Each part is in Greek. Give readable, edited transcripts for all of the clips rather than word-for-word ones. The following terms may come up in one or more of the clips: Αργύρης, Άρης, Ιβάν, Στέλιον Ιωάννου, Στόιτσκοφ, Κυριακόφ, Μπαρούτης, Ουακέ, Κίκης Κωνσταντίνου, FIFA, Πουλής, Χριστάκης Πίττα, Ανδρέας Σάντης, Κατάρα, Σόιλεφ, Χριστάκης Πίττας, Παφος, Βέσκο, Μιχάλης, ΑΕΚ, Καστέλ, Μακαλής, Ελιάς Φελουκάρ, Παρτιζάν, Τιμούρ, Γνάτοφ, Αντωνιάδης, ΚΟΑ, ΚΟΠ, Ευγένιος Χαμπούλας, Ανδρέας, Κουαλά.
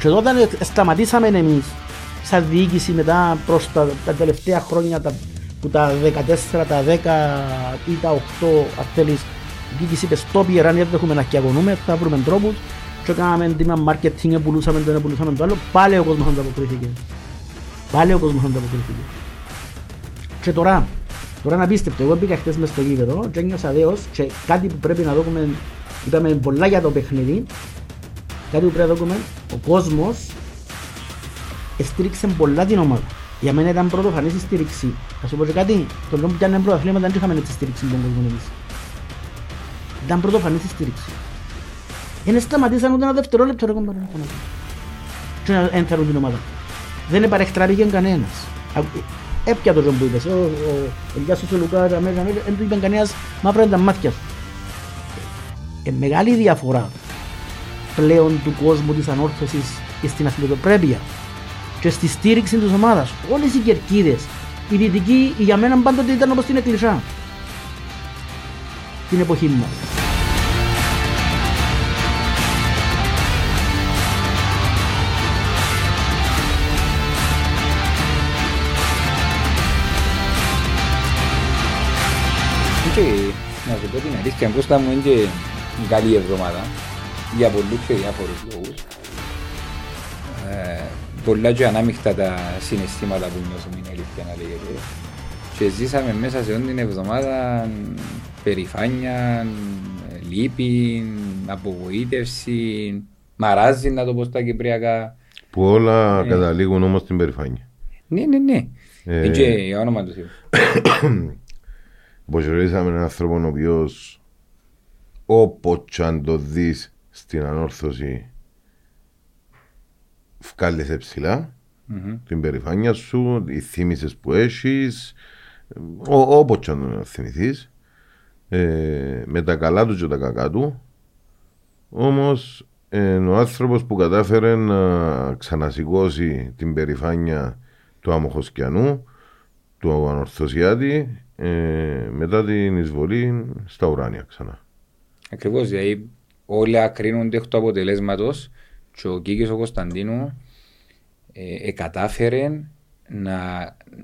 Και όταν σταματήσαμε εμείς, σαν διοίκηση μετά προς τα τελευταία χρόνια, που τα 14, τα 10 ή τα 8, αν θέλεις, η διοίκηση είπε stop, γιατί δεν έχουμε να καγωνούμε, θα βρούμε τρόπους. Και κάναμε τίμα marketing, πουλούσαμε το ένα, πουλούσαμε το άλλο, πάλι ο κόσμος ανταποκρίθηκε. Και τώρα είναι απίστευτο, εγώ μπήκα χτες μες στο γήπεδο και ένιωσα δέος και κάτι που πρέπει να δούμε, είπαμε πολλά για το παιχνίδι, κάτι που πρέπει να δούμε, ο κόσμος στήριξε πολλά την ομάδα. Για μένα ήταν πρωτοφανής η στήριξη. Θα σου πω και κάτι, το λόγο που κάναμε πρωταθλήματα δεν είχαμε έτσι στήριξη με τον κόσμο εμείς. Ήταν πρωτοφανής η στήριξη. Δεν σταματήσαν ούτε ένα δευτερόλεπτο ρε κομπάρε. Και ένθαρουν την ομάδα. Δεν επαρεχτράπηκε κανένας. Έπια το τον που είπες, ο Ελιάς Φελουκάρ, δεν του είπε κανένας μαύρα τα μάτια σου. Μεγάλη διαφορά πλέον του κόσμου της Ανόρθωσης και στην αθλητοπρέπεια και στη στήριξη της ομάδας. Όλες οι κερκίδες, οι δυτικοί για μένα πάντοτε ήταν όπως την εκκλησιά την εποχή μας. Να σου πω την αλήθεια, Κώστα μου, είναι και καλή εβδομάδα για πολλούς και διάφορους λόγους. Πολλά και ανάμεικτα τα συναισθήματα που νιώσαμε, είναι αλήθεια να λέγεται. Και ζήσαμε μέσα σε όλη την εβδομάδα περηφάνεια, λύπη, απογοήτευση, μαράζι να το πω στα κυπριακά. Που όλα καταλήγουν όμως στην περηφάνεια. Ναι. Και όνομα του Θεού. Ποσορίσαμε έναν άνθρωπο ο οποίος όποτε αν το δεις στην Ανόρθωση βγάλεσαι ψηλά, την περηφάνεια σου, οι θύμησες που έχεις, όποτε αν το θυμηθείς, με τα καλά του και τα κακά του, όμως ο άνθρωπος που κατάφερε να ξανασηκώσει την περηφάνεια του Αμμοχοσκιανού, του Ανορθωσιάτη, μετά την εισβολή στα ουράνια ξανά. Ακριβώς, δηλαδή όλα κρίνονται εκ του αποτελέσματος και ο Κίκης ο Κωνσταντίνου κατάφερε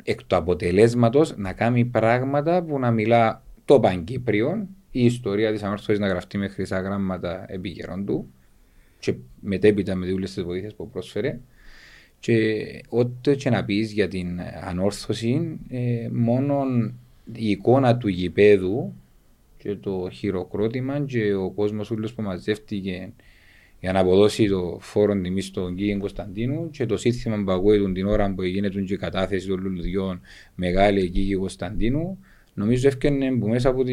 εκ του αποτελέσματος να κάνει πράγματα που να μιλά το Παγκύπριον, η ιστορία της Ανόρθωσης να γραφτεί με χρυσά γράμματα επί καιρών του και μετέπειτα με όλες τις βοήθειες που πρόσφερε. Και ό,τι και να πεις για την Ανόρθωση, μόνον η εικόνα του γηπέδου και το χειροκρότημα και ο κόσμος ούλος που μαζεύτηκε για να αποδώσει το φόρο τιμή στον Κίκη Κωνσταντίνου και το σύνθημα που ακούγεται την ώρα που έγινε και η κατάθεση των λουλουδιών μεγάλη Κίκη Κωνσταντίνου, νομίζω έφτιανε μέσα από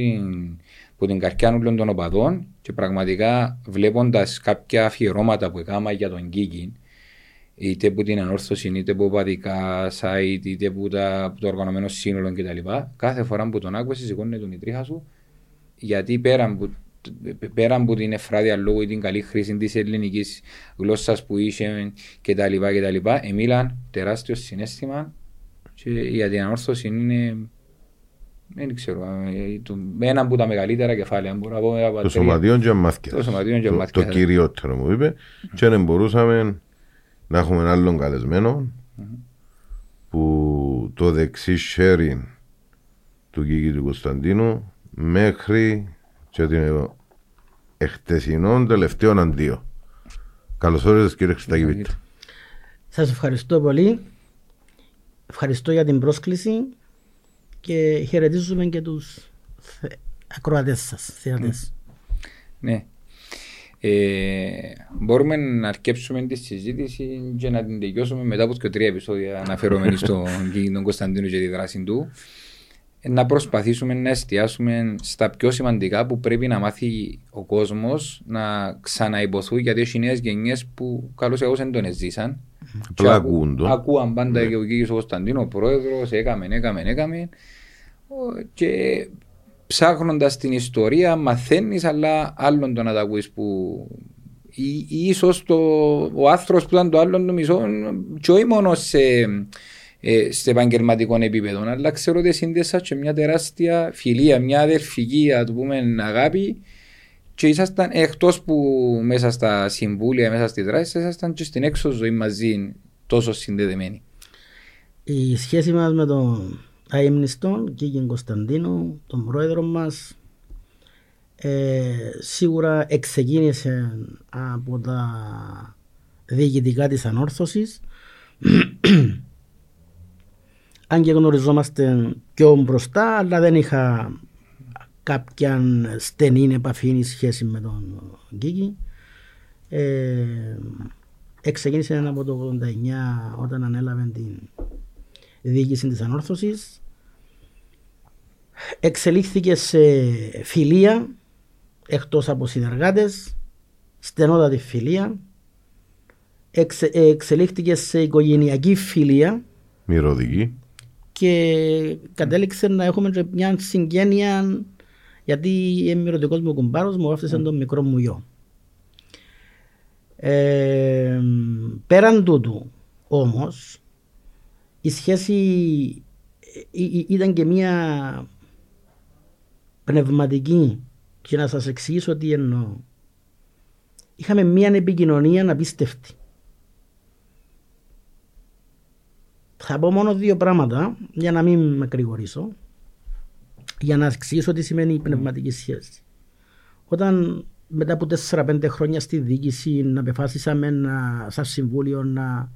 την καρκιά όλων των οπαδών και πραγματικά βλέποντας κάποια αφιερώματα που έκανα για τον Κίκη, είτε που την Ανόρθωση, είτε από οπαδικά site, είτε από το οργανωμένο σύνολο κτλ. Κάθε φορά που τον άκουσες, σηκώνει τον η τρίχα σου, γιατί πέρα από την εφράδια λόγου ή την καλή χρήση της ελληνικής γλώσσας που είχε κτλ. Εμίλαν τεράστιο συναίσθημα και για την Ανόρθωση είναι, δεν ξέρω, ένα από τα μεγαλύτερα κεφάλαια. Το σωματιόν και μάθηκες, το κυριότερο μου είπε, και δεν μπορούσαμε να έχουμε έναν άλλον καλεσμένο που το δεξί sharing του Κίκη του Κωνσταντίνου μέχρι και την εχτεσινόν τελευταίων αντίο. Καλώς όρισες κύριε Χριστάκη Πίττα. Σας ευχαριστώ πολύ. Ευχαριστώ για την πρόσκληση και χαιρετίζουμε και τους ακροατές σας. Ναι. Μπορούμε να αρκέψουμε τη συζήτηση και να την τελειώσουμε μετά από 2-3 επεισόδια αναφερόμενοι στον Κωνσταντίνο και τη δράση του. Να προσπαθήσουμε να εστιάσουμε στα πιο σημαντικά που πρέπει να μάθει ο κόσμος να ξαναϋποθούν, γιατί έχει νέες γενιές που καλώς ή δεν τον εζήσαν. Ακούαν πάντα και ο Κίκης ο Κωνσταντίνος, ο πρόεδρος, έκαμε. Και ψάχνοντας την ιστορία, μαθαίνεις, αλλά άλλον το να τα ακούεις που. Ίσως ο άνθρωπος που ήταν το άλλον του μισό, και όχι μόνο σε επαγγελματικό επίπεδο, αλλά ξέρω ότι σύνδεσα και μια τεράστια φιλία, μια αδερφική αγάπη Και ήσασταν εκτός που μέσα στα συμβούλια, μέσα στις δράσεις, ήσασταν και στην έξω ζωή μαζί τόσο συνδεδεμένοι. Η σχέση μας με τον αείμνηστον Κίκη Κωνσταντίνου, τον πρόεδρο μας, σίγουρα εξεκίνησε από τα διοικητικά της Ανόρθωσης. Αν και γνωριζόμαστε πιο μπροστά, αλλά δεν είχα κάποια στενή επαφή ή σχέση με τον Κίκη. Εξεκίνησε από το 1989 όταν ανέλαβε την διοίκηση της Ανόρθωσης. Εξελίχθηκε σε φιλία εκτός από συνεργάτες, στενότατη φιλία. Εξελίχθηκε σε οικογενειακή φιλία, μυρωδική, και κατέληξε να έχουμε μια συγγένεια, γιατί η μυρωδικός μου κουμπάρος μου άφησε τον μικρό μου γιο. Πέραν τούτου όμως, η σχέση ήταν και μια πνευματική, και να σας εξηγήσω τι εννοώ. Είχαμε μια επικοινωνία απίστευτη. Θα πω μόνο δύο πράγματα για να μην με γρηγορήσω, για να εξηγήσω τι σημαίνει η πνευματική σχέση. Όταν μετά από 4-5 χρόνια στη διοίκηση να αποφάσισαμε σαν συμβούλιο να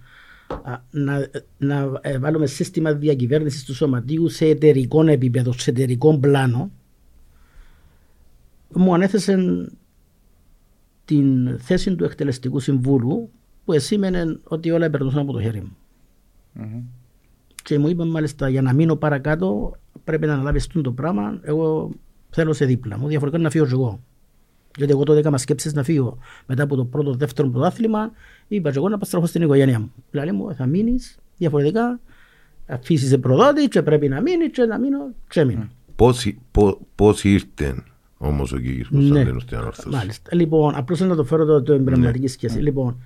βάλουμε σύστημα διακυβέρνησης του σωματείου σε εταιρικό επίπεδο, σε εταιρικό πλάνο, μου ανέθεσε την θέση του εκτελεστικού συμβούλου, που εσήμενε ότι όλα περνούσαν από το χέρι μου. Mm-hmm. Και μου είπε μάλιστα, για να μείνω παρακάτω πρέπει να αναλάβεις το πράγμα, εγώ θέλω σε δίπλα μου, διαφορετικά να φύγω και εγώ. Γιατί εγώ τότε έκανα σκέψεις να φύγω μετά από το πρώτο, δεύτερο πρωτάθλημα, είπα και εγώ να παστραχώ στην οικογένειά μου. Δηλαδή μου θα μείνεις, διαφορετικά αφήσεις προδότη και πρέπει να μείνεις και να μείνω και μείνω. Πώς ήρθε όμως ο Κίκης Κωνσταντίνου στην Ανόρθωση? Μάλιστα, λοιπόν, απλώς να το φέρω το εμπνευματική σχέση. Λοιπόν,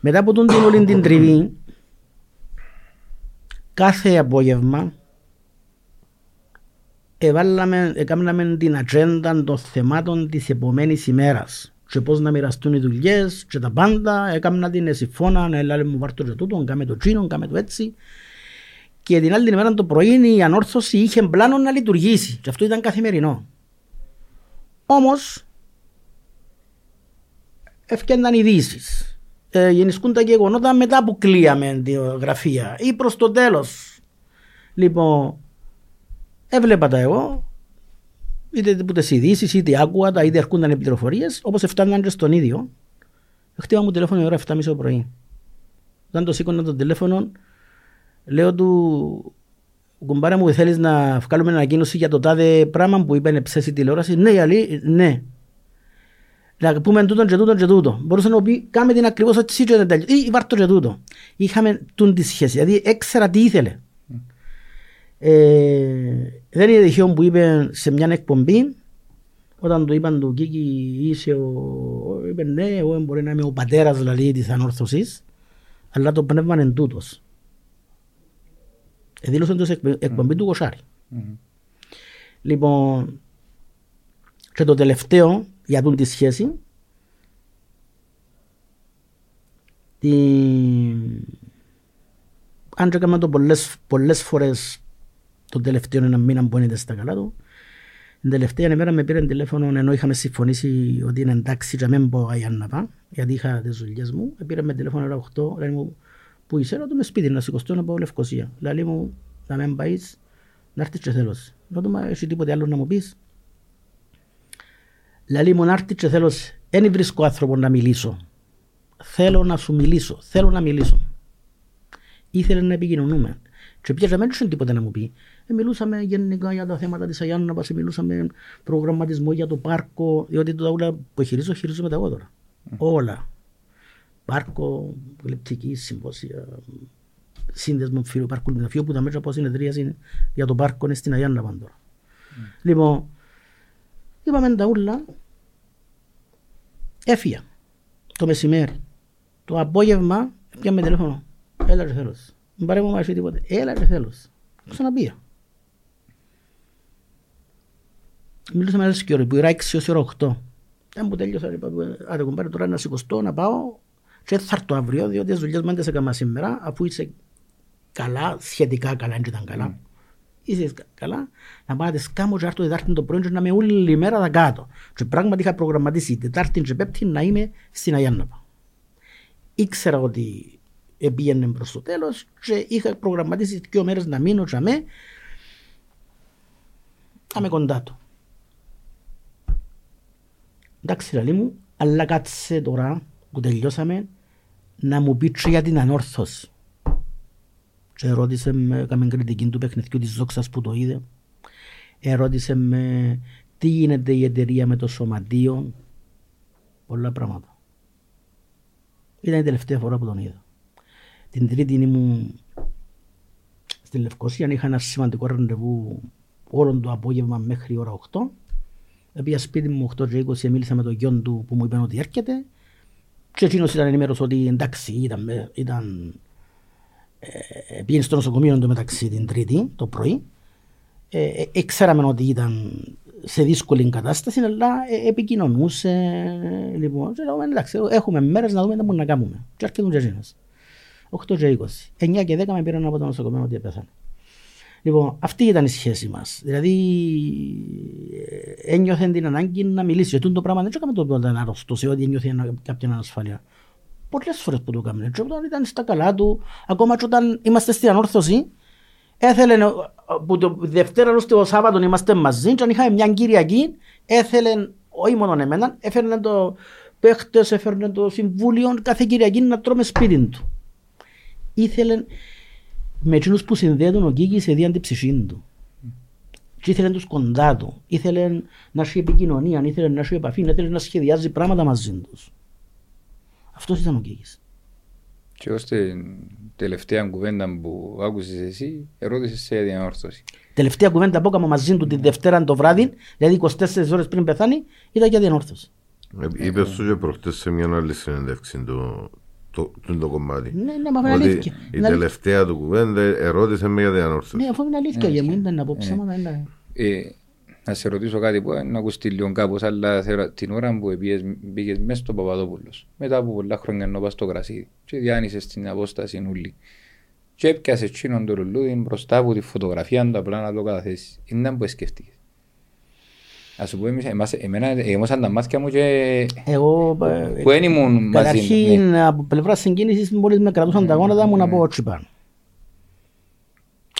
μετά από τον όλη την τριβή, κάθε απόγευμα έκαναμε την ατζέντα των θεμάτων της επόμενης ημέρας και πώς να μοιραστούν οι δουλειές και τα πάντα. Έκανα την συμφώνα, έλα μου βάρ' το και τούτο, κάμε το τσίνο, κάμε το έτσι. Και την άλλη ημέρα το πρωί η Ανόρθωση είχε πλάνο να λειτουργήσει και αυτό ήταν καθημερινό. Όμως ευκέναν ειδήσεις. Γενισκούν τα γεγονότα μετά που κλείαμε τη γραφεία ή προς το τέλος. Λοιπόν, έβλεπα τα εγώ, είτε που τις ειδήσεις, είτε άκουα τα, είτε έρχονταν οι πληροφορίες, όπως έφταναν και στον ίδιο. Χτύπα μου τηλέφωνο η ώρα 7.30 το πρωί. Όταν το σήκωνα το τηλέφωνο, λέω του, κουμπάρε μου, θέλεις να βγάλουμε ανακοίνωση για το τάδε πράγμα που είπε ψέσει τηλεόραση? Ναι, γιατί ναι. Να πούμε τούτο και τούτο και τούτο. Μπορούσε να πει κάμε την ακριβώς έτσι και τέλειο. Ή βάρ' το και τούτο. Είχαμε τούν τη σχέση. Δηλαδή έξερα τι ήθελε. Δεν είναι τυχαίο που είπε σε μια εκπομπή, όταν του είπαν του Κίκη είσαι ο... είπε ναι, εγώ μπορεί να είμαι ο πατέρας δηλαδή της Ανόρθωσης, αλλά το πνεύμα είναι τούτος. Δήλωσε το σε εκπομπή του Κοσχάρη. Λοιπόν, και το τελευταίο για τούν τη σχέση, αν και έκανα το πολλές φορές τον τελευταίο ένα μήνα που είναι στα καλά του, την τελευταία μέρα με πήραν τηλέφωνο, ενώ είχαμε συμφωνήσει ότι είναι εντάξει και μην πω για να πάω, γιατί είχα τις δουλειές μου, πήραν με τηλέφωνο ώρα 8, λέει μου που είσαι, να το με σπίτι, να σηκωστώ να πάω Λευκοσία, λέει μου να μην πάεις, να έρθεις και θέλω σε, να το μάθεις τίποτε άλλο να μου πεις. Λαλή μου να έρθει και θέλω, δεν βρίσκω άνθρωπο να μιλήσω. Θέλω να σου μιλήσω, θέλω να μιλήσω. Ήθελε να επικοινωνούμε. Και πια δεν έμεινε τίποτα να μου πει. Μιλούσαμε γενικά για τα θέματα της Αγιάνναβας, μιλούσαμε προγραμματισμό για το πάρκο, διότι τα όλα που χειρίζομαι τα εγώ τώρα. Όλα. Πάρκο, γλυπτική, συμπόσια, σύνδεσμο φίλου, πάρκου λιμνοφείου, που τα μέτρα από συνεδρίαση για το πάρκο είναι στην Αγιάνναβα τώρα. Λοιπόν, είπαμε τα ούλα, έφυγα το μεσημέρι, το απόγευμα πιάμε τηλέφωνο, έλα και θέλος, μην πάρε μου μαζί τίποτε, έλα και θέλος, ξαναπήγα. Μιλούσαμε άλλες και ώρα, που ήρα 6 ως ώρα 8, Και αν που τέλειωσα, είπα, άντε κουμπάρε τώρα να σηκωστώ, να πάω και θα έρθω αύριο, διότι τις δουλειές μου δεν σε έκανα σήμερα, αφού είσαι καλά, σχετικά καλά, αν ήταν καλά. Είσαι καλά, να πάω να τις κάνω και άρθω Τετάρτη το πρωί και να είμαι όλη μέρα τα κάτω. Και πράγματι είχα προγραμματίσει Τετάρτη και Πέμπτη να είμαι στην Αγιάνναπα. Ήξερα ότι πήγαινε προς το τέλος και είχα προγραμματίσει δύο μέρες να μείνω και να είμαι κοντά του. Εντάξει λαλή μου, αλλά κάτσε τώρα που τελειώσαμε να μου πει και για την Ανόρθωση. Και ρώτησε με, έκαμε κριτική του παιχνιδιού της δόξας που το είδε. Ερώτησε με τι γίνεται η εταιρεία με το σωματείο. Πολλά πράγματα. Ήταν η τελευταία φορά που τον είδα. Την Τρίτη ήμουν στη Λευκοσία, είχα ένα σημαντικό ραντεβού όλο το απόγευμα μέχρι η ώρα 8. Πήγα σπίτι μου 8:20, μίλησα με τον γιον του που μου είπαν ότι έρχεται και εκείνος ήταν ενημέρος ότι εντάξει πήγαινε στο νοσοκομείο εντωμεταξύ την Τρίτη το πρωί. Ξέραμε ότι ήταν σε δύσκολη κατάσταση, αλλά επικοινωνούσε. Λοιπόν, εντάξει, έχουμε μέρες να δούμε τι μπορούμε να κάνουμε. Και έρχεται και εκείνος. 8:20. 9:10 με πήραν από το νοσοκομείο ότι έπεθανε. Λοιπόν, αυτή ήταν η σχέση μας. Δηλαδή, ένιωθεν την ανάγκη να μιλήσει. Γιατί το πράγμα δεν έκαμε το όταν ήταν άρρωστος, ότι ένιωθε κάποια ανασφάλεια. Πολλές φορές που το έκαμε. Έτσι, όταν ήταν στα καλά του, ακόμα και όταν είμαστε στην Ανόρθωση, έθελε που το Δευτέρα ως το Σάββατο είμαστε μαζί, και αν είχαμε μια Κυριακή, έθελε, όχι μόνο εμένα, έφερνε το παίχτες, έφερνε το συμβούλιο, κάθε Κυριακή να τρώμε σπίτι του. Ήθελε με εκείνους που συνδέουν ο Κίκης εδίαν την ψυχή του. Και ήθελαν τους κοντά του, ήθελαν να σου επικοινωνία, ήθελαν να σου επαφή, ήθελαν να σχεδιάζει πράγματα μαζί τους. Αυτός ήταν ο Κίκης. Και ως την τελευταία κουβέντα που άκουσες εσύ, ερώτησες σε Διανόρθωση. Τελευταία κουβέντα που έκανα μαζί του την Δευτέρα το βράδυ, δηλαδή 24 ώρες πριν πεθάνει, ήταν για Διανόρθωση. Είπες του και προχτές σε μια άλλη συνέντευξη του. Το κομμάτι. Ναι, μα είναι αλήθεια. Η τελευταία του κουβέντα ερώτησε με για την Ανόρθωση. Ναι, αφού είναι αλήθεια για μένα, να πω ψέματα. Να σε ρωτήσω κάτι που να ακουστεί λίγο κάπως, αλλά την ώρα που πήγες μέσα στον Παπαδόπουλος, μετά από πολλά χρόνια να πας στο κρασίδι, και διάνυσες την απόσταση νουλή, και έπιασες τσίνον το λουλούδι μπροστά από τη φωτογραφία του, απλά να το καταθέσεις. Είναι που σκέφτηκες. Ας σου πω, εμένα σαν τα μάτια μου και που δεν ήμουν μαζί. Καταρχήν, από πλευράς συγκίνησης, μόλις με κρατούσαν τα γόνατα μου να πω όχι πάνω.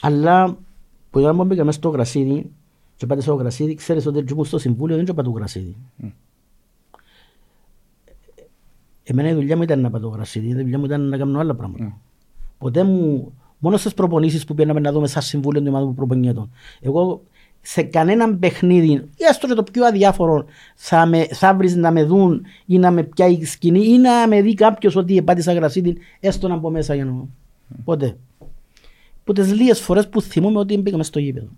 Αλλά, που όταν μπήκα μέσα στο γρασίδι και πάτε στο γρασίδι, ξέρεις ότι ήμουν στο συμβούλιο, δεν πάτε στο γρασίδι. Εμένα η δουλειά μου ήταν να πάτε στο γρασίδι, η δουλειά μου ήταν να κάνω άλλα πράγματα. Ποτέ μου, μόνο στις προπονήσεις που πήγαμε να δούμε σαν συμβούλιο του ομάδου που προπονιέτων. Σε κανέναν παιχνίδι, ή έστω και το πιο αδιάφορο, θα βρεις να με δουν ή να με πιάει η σκηνή ή να με δει κάποιος ότι επάτησα γρασίδι, έστω να μπω μέσα για να. Ποτέ. Που τις λίγες φορές που θυμούμαι ότι μπήκαμε στο γήπεδο.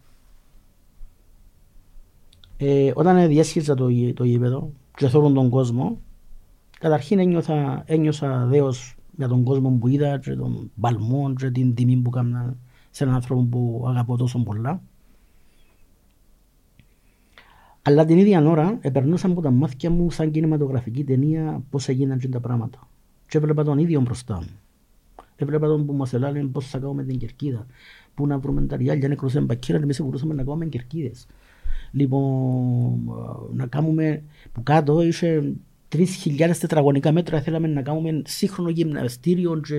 Όταν διέσχισα το γήπεδο και θέλουν τον κόσμο, καταρχήν ένιωσα δέος για τον κόσμο που είδα, και τον παλμό, και την τιμή που έκανα σε έναν άνθρωπο που αγαπώ τόσο πολλά. Αλλά την ίδια ώρα επερνούσαν από τα μάτια μου σαν κινηματογραφική ταινία πώς έγιναν τα πράγματα. Και έβλεπα τον ίδιο μπροστά μου. Έβλεπα τον που μας έλεγε πώς θα κάνουμε την κερκίδα, πού να βρούμε τα ριάλια, να κρούσαμε μπακίρα, εμείς μπορούσαμε να κάνουμε κερκίδες. Λοιπόν, να κάνουμε, που κάτω είχε 3.000 τετραγωνικά μέτρα, θέλαμε να κάνουμε σύγχρονο γυμναστήριο και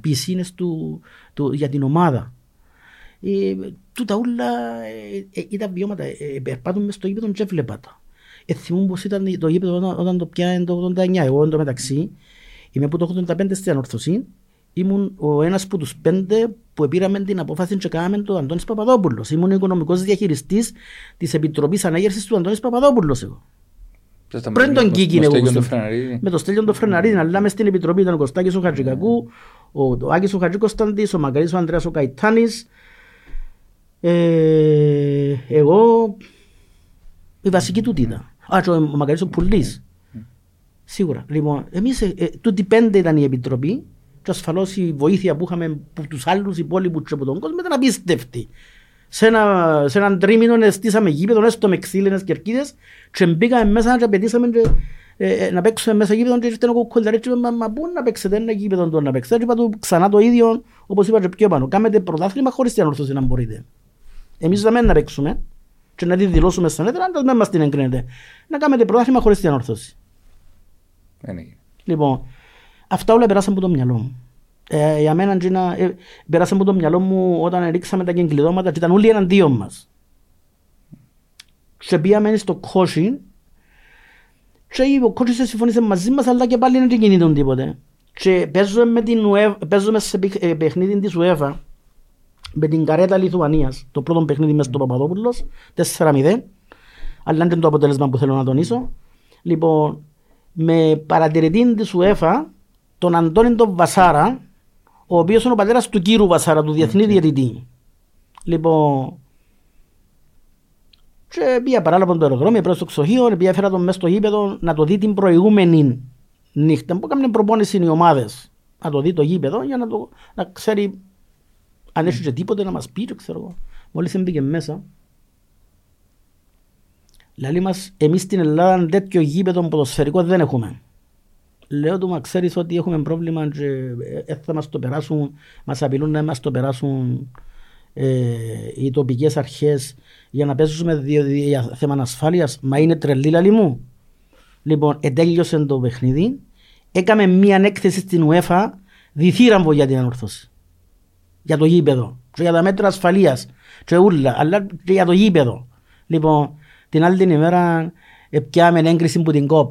πισίνες για την ομάδα. Τούτα όλα ήταν βιώματα, περπάτουν μες στο γήπεδο και έβλεπα τα. Θυμούν πως ήταν το γήπεδο όταν το πιάνε το 89. Εγώ εντωμεταξύ είμαι από το 85 στην Ανόρθωση, ήμουν ο ένας από τους 5 που πήραμε την απόφαση και κάναμε τον Αντώνη Παπαδόπουλο. Ήμουν ο οικονομικός διαχειριστής της Επιτροπής Ανάγερσης του Αντώνη Παπαδόπουλο. Πριν τον Κίκη με το Στέλιο το Φρεναρίδη, αλλά μες στην Επιτροπή ήταν ο Κωστάκης ο Χατσικακού, ο Άγκης ο Χατζικοσταντής, ο Μακαλής ο Ανδρέας ο Καϊτάνης. Εγώ η βασική του ήταν. Ο Μακαλής ο Πουλής. Σίγουρα. Λοιπόν, εμείς τούτη 5 ήταν η επιτροπή και ασφαλώς η βοήθεια που είχαμε από τους άλλους υπόλοιπους και από τον κόσμο ήταν απίστευτη. σε έναν τρίμηνο στήσαμε γήπεδο, έστω με ξύλινες κερκίδες και μπήκαμε μέσα και απαιτήσαμε να παίξουμε μέσα γήπεδο και ήρθαν ο κοκκολταρές και είπαμε «Μα πού να παίξετε ένα γήπεδο τώρα να παίξετε» και είπα του ξανά το ίδιο όπως είπα και πιο πάνω. Κάμετε πρωτάθλημα χωρίς την Ανόρθωση να μπορείτε. Εμείς δεν να παίξουμε και να τη δηλώσουμε στον έδρα, αν δεν μας την εγκρίνετε. Να κάνετε πρωτάθλημα χωρίς την Ανόρθωση. Λοιπόν, αυτά όλα περάσαν από το μυαλό μου. Για μένα πέρασε από το μυαλό μου όταν ρίξαμε τα κεγκλειδώματα και ήταν όλοι εναντίον μας. Και πήγαμε στο Κότσι και ο Κότσις δεν συμφωνήσε μαζί μας αλλά και πάλι δεν κινήτων τίποτε. Και παίζουμε σε παιχνίδι της UEFA με την καρέτα Λιθουανίας, το πρώτο παιχνίδι μέσα στο Παπαδόπουλος, 4-0. Αλλά είναι το αποτέλεσμα που θέλω να τονίσω. Λοιπόν, με παρατηρητή της UEFA τον Αντώνη τον Βασάρα, ο οποίος είναι ο πατέρας του κύρου Βασάρα, του διεθνή διαιτητή. Λοιπόν, και πήγα παράλληλα από το αεροδρόμιο, πέρα στο ξοχείο, πήγα φέρα τον μέσα στο γήπεδο να το δει την προηγούμενη νύχτα. Που έκαναν προπόνηση οι ομάδες, να το δει το γήπεδο για να ξέρει αν έχει και τίποτε να μας πει, ξέρω εγώ. Μόλις έμπηκε μέσα. Λαλή μας, εμείς στην Ελλάδα τέτοιο γήπεδο ποδοσφαιρικό δεν έχουμε. Λέω του, μα ξέρεις ότι έχουμε πρόβλημα και θα μας το περάσουν, μας απειλούν να μας το περάσουν οι τοπικές αρχές για να παίζουμε για θέμα ασφάλειας. Μα είναι τρελή λαλή μου. Λοιπόν, τέλειωσε το παιχνίδι, έκαμε μια έκθεση στην UEFA διθύραμβο για την Ανόρθωση. Για το γήπεδο, και για τα μέτρα ασφαλείας, και ούλα, αλλά και για το γήπεδο. Λοιπόν, την άλλη την ημέρα πιάμε έγκριση από την ΚΟΠ.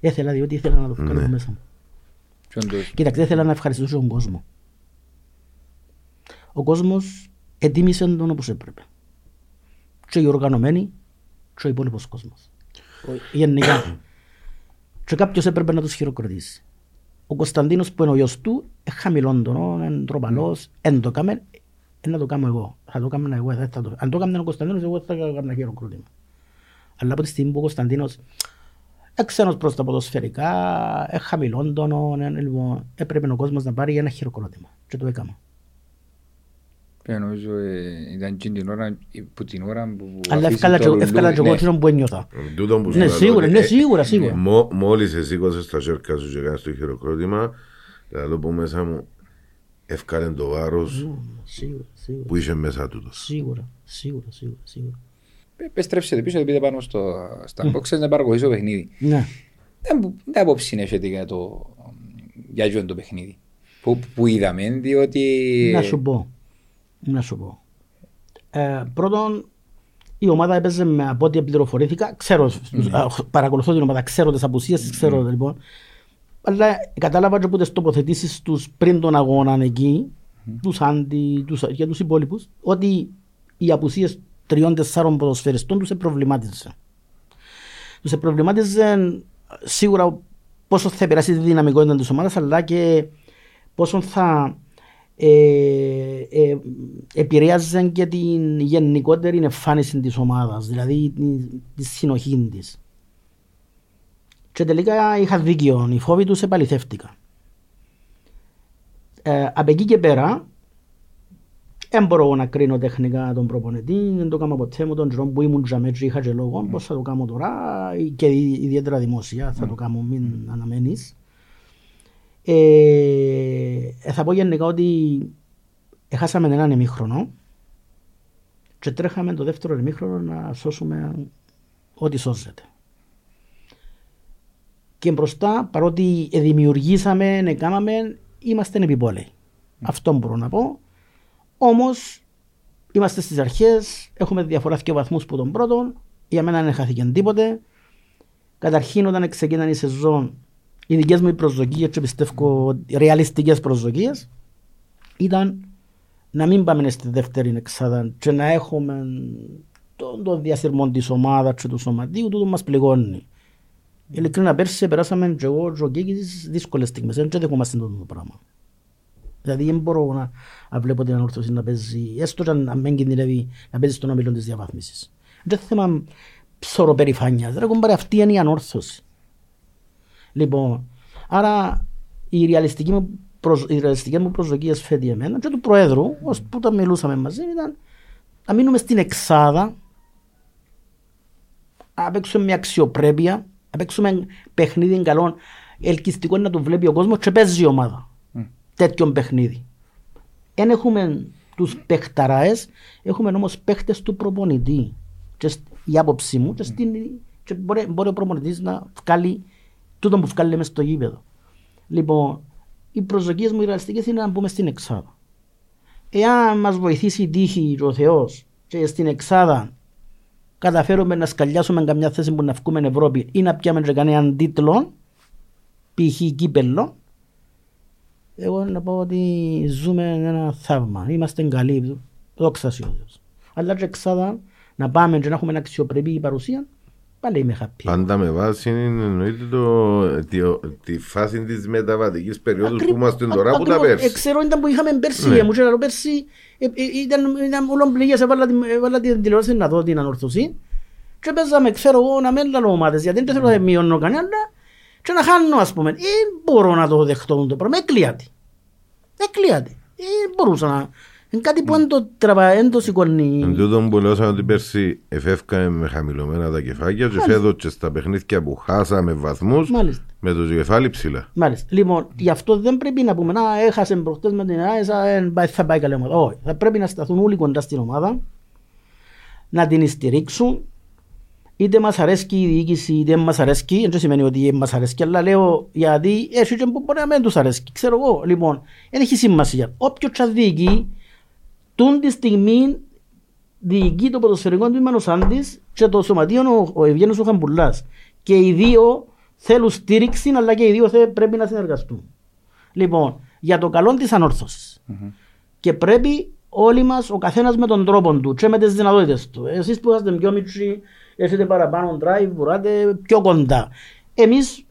Έθελα διότι ήθελα να το κάνω μέσα μου. Κοίταξε, ήθελα να ευχαριστήσω τον κόσμο. Ο κόσμος εντίμησε τον όπως έπρεπε. Και οι οργανωμένοι και ο υπόλοιπος κόσμος. Γενικά. Και κάποιος έπρεπε να τους χειροκροτήσει. Ο Κωνσταντίνος που είναι ο γιος του, χαμηλόντων, εν τροπαλός, εν το κάμεν, να το κάνω εγώ. Θα το κάνω εγώ, αν το κάνω ο Κωνσταντίνος, εγώ θα κάνω χειροκρότημα. Αλλά από τη στιγμή που ο Κωνσταντίνος ξένος προς τα ποδοσφαιρικά, χαμηλών τόνων, λοιπόν, έπρεπε ο κόσμος να πάρει ένα χειροκρότημα και το έκανα. Νομίζω ήταν και την ώρα που αλλά έφκαλα και εγώ εκείνον που ένιωθα. Ναι, σίγουρα. Μόλις εσήκωσες τα σέρκα σου και κάνεις το χειροκρότημα, θα το πω μέσα μου, έφκαλεν το βάρος που είσαι μέσα του. Σίγουρα. Επέστρεψετε πίσω και πείτε πάνω στα boxes να παρακολουθήσω το παιχνίδι. Ναι. Δεν απόψη έχετε για το παιχνίδι που είδαμε, διότι... Να σου πω. Πρώτον, η ομάδα έπαιζε με από ό,τι πληροφορήθηκα. Ξέρω, παρακολουθώ την ομάδα, ξέρω τις απουσίες της, ξέρω λοιπόν. Αλλά κατάλαβα και από τις τοποθετήσεις τους πριν τον αγώνα εκεί, τους Άντι και τους υπόλοιπους, ότι οι απουσίες 3-4 ποδοσφαιριστών τους προβλημάτιζε. Τους προβλημάτιζε σίγουρα πόσο θα περάσει τη δυναμικότητα της ομάδας, αλλά και πόσο θα επηρέαζε και την γενικότερη εμφάνιση της ομάδας, δηλαδή τη συνοχή της. Και τελικά είχα δίκιο, οι φόβοι τους επαληθεύτηκαν. Από εκεί και πέρα, δεν μπορώ να κρίνω τεχνικά τον προπονητή, δεν το κάνω ποτέ μου, τον τρόπο που ήμουν τζαμέτρι είχα και λόγω, πώς θα το κάνω τώρα και ιδιαίτερα δημόσια θα το κάνω, μην αναμένεις. Θα πω γενικά ότι έχασαμε έναν ημίχρονο και τρέχαμε το δεύτερο ημίχρονο να σώσουμε ό,τι σώζεται. Και μπροστά, παρότι δημιουργήσαμε, έκαναμε, είμαστε επιπόλαιοι. Αυτό μπορώ να πω. Όμως, είμαστε στις αρχές, έχουμε διαφορά 2 βαθμούς από τον πρώτο. Για μένα δεν χάθηκε τίποτε. Καταρχήν, όταν ξεκίνησαν η σεζόν, οι δικές μου προσδοκίες, και πιστεύω ρεαλιστικές προσδοκίες, ήταν να μην πάμε στη δεύτερη εξάδα και να έχουμε τον διασυρμό της ομάδας και του σωματίου, τούτο μας πληγώνει. Ειλικρινά πέρσι περάσαμε και εγώ και ο Κίκης δύσκολες στιγμές, δεν δεχόμαστε το πράγμα. Δηλαδή δεν μπορώ να βλέπω την Ανόρθωση να παίζει, έστω και αν δεν κινδυνεύει να παίζει στον όμιλο της διαβάθμισης. Δεν θέμα ψωροπεριφάνειας, ρε κομπάρε, αυτή είναι η Ανόρθωση. Λοιπόν, άρα οι ρεαλιστικές μου προσδοκίες φέτει εμένα και του Προέδρου, ως που τα μιλούσαμε μαζί, ήταν να μείνουμε στην εξάδα, να παίξουμε με αξιοπρέπεια, να παίξουμε παιχνίδι καλό, ελκυστικό να το βλέπει ο κόσμος και παίζει η ομάδα. Τέτοιον παιχνίδι. Εν έχουμε τους παιχταράες, έχουμε όμως παίχτες του προπονητή. Και η άποψή μου και μπορεί ο προπονητής να βγάλει τούτο που βγάλει μέσα στο γήπεδο. Λοιπόν, οι προσδοκίες μου οι ρεαλιστικές είναι να μπούμε στην εξάδα. Εάν μας βοηθήσει η τύχη ο Θεός και στην εξάδα καταφέρουμε να σκαλιάσουμε καμιά θέση που να βγούμε Ευρώπη ή να πιάμε και κανέναν τίτλο, π.χ. κύπελλο, εγώ να πω ότι ζούμε ένα θαύμα. Είμαστε καλοί, δόξα σοι ο Θεός. Αλλά και εξάδα να πάμε και να έχουμε ένα αξιοπρεπή παρουσία, πάλι είμαι happy. Πάντα με βάση εννοείται τη φάση της μεταβατικής περίοδου που είμαστε τώρα που τα πέρσι. Ξέρω ήταν που είχαμε πέρσι, μου ξέρω πέρσι ήταν όλων πληγές, έβαλα την τηλεόραση να δω την Ανόρθωση και παίζαμε, ξέρω εγώ, να μην λαλώ ομάδες, γιατί δεν θέλω να μειώνω κανένα και να χάνω, ας πούμε. Μπορώ να το δεχτώ το πράγμα, εκλείατη, μπορούσα να... Είναι κάτι που δεν το σηκώνει. Εν τούτο που λέω ότι πέρσι εφεύκαμε με χαμηλωμένα τα κεφάλια και φέτος και στα παιχνίδια που χάσαμε βαθμούς με το κεφάλι ψηλά. Μάλιστα. Λοιπόν, γι' αυτό δεν πρέπει να πούμε να έχασε προχτές με την ΑΕΣΑ, θα πάει καλή ομάδα. Όχι. Θα πρέπει να σταθούν όλοι κοντά στην ομάδα, να την στηρίξουν. Είτε μας αρέσει η διοίκηση, είτε δεν μας αρέσει. Δεν σημαίνει ότι μας αρέσει, αλλά λέω γιατί έτσι και μπορεί να μην τους αρέσει. Ξέρω εγώ. Λοιπόν, δεν έχει σημασία. Όποιος θα διοικεί. Τούν τη στιγμή διοικεί το ποδοσφαιρικό τμήμα ο Σάντης και το σωματείο ο Ευγένιος ο Χαμπούλας. Και οι δύο θέλουν στήριξη, αλλά και οι δύο πρέπει να συνεργαστούν. Λοιπόν, για το καλό της Ανόρθωσης. Mm-hmm. Και πρέπει όλοι μας, ο καθένας με τον τρόπο του και με τις δυνατότητες του. Εσείς που είσαστε πιο μικροί, έχετε παραπάνω drive, βουράτε πιο κοντά. Εμείς,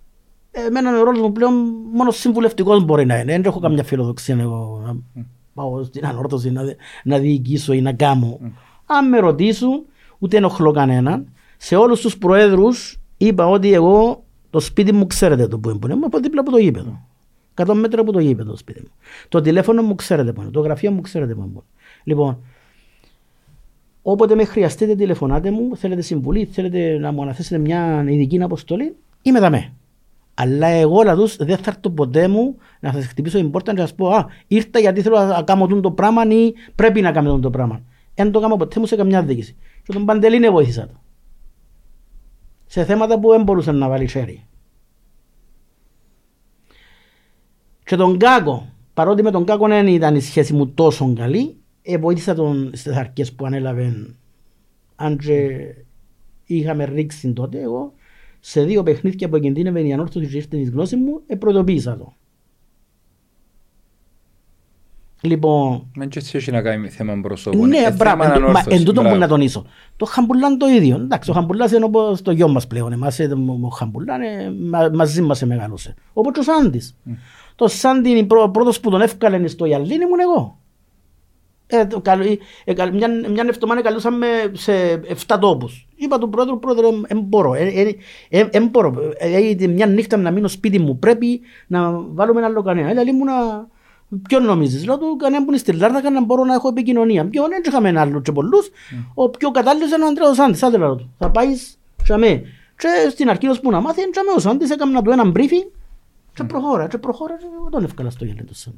εμένα ο ρόλος μου πλέον μόνο συμβουλευτικός μπορεί να είναι. Δεν έχω καμιά φιλοδοξία εγώ. Πάω στην Ανόρθωση να διοικήσω ή να κάνω. Αν με ρωτήσουν, ούτε ενοχλώ κανέναν. Σε όλους τους προέδρους είπα ότι εγώ το σπίτι μου ξέρετε το που είναι. Από δίπλα από το γήπεδο. 100 μέτρα από το γήπεδο το σπίτι μου. Το τηλέφωνο μου ξέρετε πάνω. Το γραφείο μου ξέρετε πάνω. Λοιπόν, όποτε με χρειαστείτε τηλεφωνάτε μου, θέλετε συμβουλή, θέλετε να μου αναθέσετε μια ειδική αποστολή, είμαι δαμέ. Αλλά εγώ λαδούς δεν θα έρθω ποτέ μου να σας χτυπήσω την πόρτα και να σας πω «Α, ήρθα γιατί θέλω να κάνω το πράγμα ή πρέπει να κάνω το πράγμα». Εν το κάνω ποτέ μου σε καμιά διοίκηση. Και τον Παντελή ναι βοήθησα το. Σε θέματα που δεν μπορούσαν να βάλει χέρι. Και τον Κάκο, παρότι με τον Κάκο δεν ήταν η σχέση μου τόσο καλή, βοήθησα τον στις αρχές που ανέλαβε. Αν και είχαμε ρίξει τότε εγώ, σε δύο παιχνίδια που εγκεντρίνευε η Ανόρθωση και ήρθε της γνώσης μου, προειδοποίησα το. Λοιπόν... Μεν και έτσι έχει να κάνει με θέμα προσώπων. Ναι, μπράβο, εν τούτο που να τονίσω. Το Χαμπουλάν το ίδιο. Εντάξει, ο Χαμπουλάς είναι όπως το γιο μας πλέον. Εμάς ο Χαμπουλάν μαζί μας μεγάλωσε. Όπως ο Σάντης. Το Σάντι είναι ο πρώτος που τον έφκαλε στο Ιαλλήν ήμουν εγώ. Μια εβδομάδα καλούσαμε σε 7 τόπους. Είπα του πρόεδρου, πρόεδρε, εμπορώ. Μια νύχτα να μείνω σπίτι μου, πρέπει να βάλουμε ένα άλλο κανένα. Δηλαδή μου να... Ποιον νομίζεις, λέω του, κανένα που είναι στη Λάρνακα να μπορώ να έχω επικοινωνία. Ποιον, έτσι είχαμε ένα άλλο και πολλούς. Ο πιο κατάλληλος είναι ο Ανδρέας Σάντης, άντε λέω του. Θα πάεις και αμέ. Και στην αρχή ως που να μάθει, και αμέ ο Σάντης έκανα του έναν μπρίφι και προχώρα και τον εύκολα στο γυαλί του Σάντη.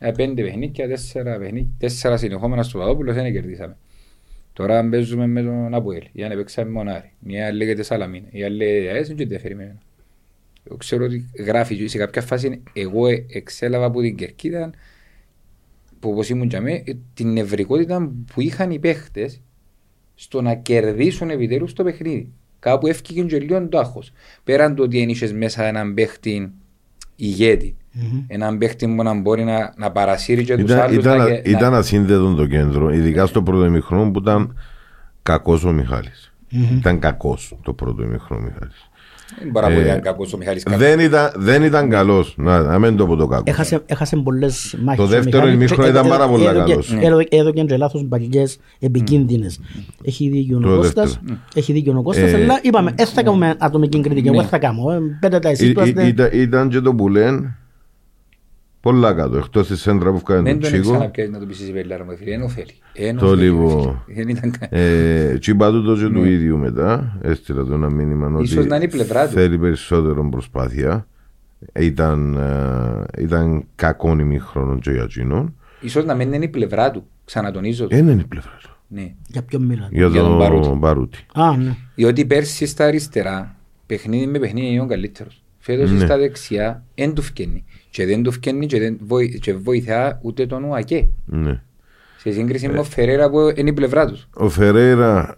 5 παιχνίδια, 4 συνεχόμενα στο Παπαδόπουλο, δεν κερδίσαμε. Τώρα παίζουμε με τον Αποέλ, ή αν παίξαμε Μονάρι. Μια λέγεται Σαλαμίνα, η άλλη λέγεται και δεν φέρει με εμένα. Εγώ ξέρω ότι γράφει σε κάποια φάση, εγώ εξέλαβα από την κερκίδα που όπως ήμουν για μένα, την νευρικότητα που είχαν οι παίχτες στο να κερδίσουν επιτέλους το παιχνίδι. Κάπου έφυγε και λίγο το άγχος. Πέραν το ότι ένιξες μέσα έναν παίχτη ηγέτη, έναν παίχτη που να μπορεί να παρασύρει και τους άλλους. Ήταν ασύνδετο το κέντρο, ειδικά στο πρώτο ημιχρόνο που ήταν κακός ο Μιχάλης. Ήταν κακός το πρώτο ημιχρόνο ο Μιχάλης. Δεν ήταν καλός. Να μην το πω το κακό. Έχασε πολλές μάχες. Το δεύτερο ημίχρονο ήταν πάρα πολύ καλός. Έδωκαν και λάθος μπαλιές επικίνδυνες. Έχει δίκιο ο Κώστας, αλλά είπαμε, έτσι θα κάνουμε ατομική κριτική. Εγώ θα κάνω. Ήταν και το που λένε πολλά κάτω, εκτός της σέντρα που έκανε τον Τσίκο. Το λίγο. Τι είπα τούτος και του ίδιου μετά, έστειλα το ένα μήνυμα ότι θέλει περισσότερο προσπάθεια. Ήταν κακόν ημίχρονο και για εκείνον. Ίσως να μην είναι η πλευρά του, ξανατονίζω. Δεν είναι η πλευρά του. Για ποιον μιλάτε? Για τον Μπαρούτη. Διότι πέρσι στα αριστερά, παιχνίδι με παιχνίδι είναι ο καλύτερος. Φέτος στα δεξιά, εν του φκένει. Και δεν του φκένει και βοηθά ούτε τον Ουακέ. Ναι. Σε σύγκριση με ο Φερέρα που είναι η πλευρά τους. Ο Φερέρα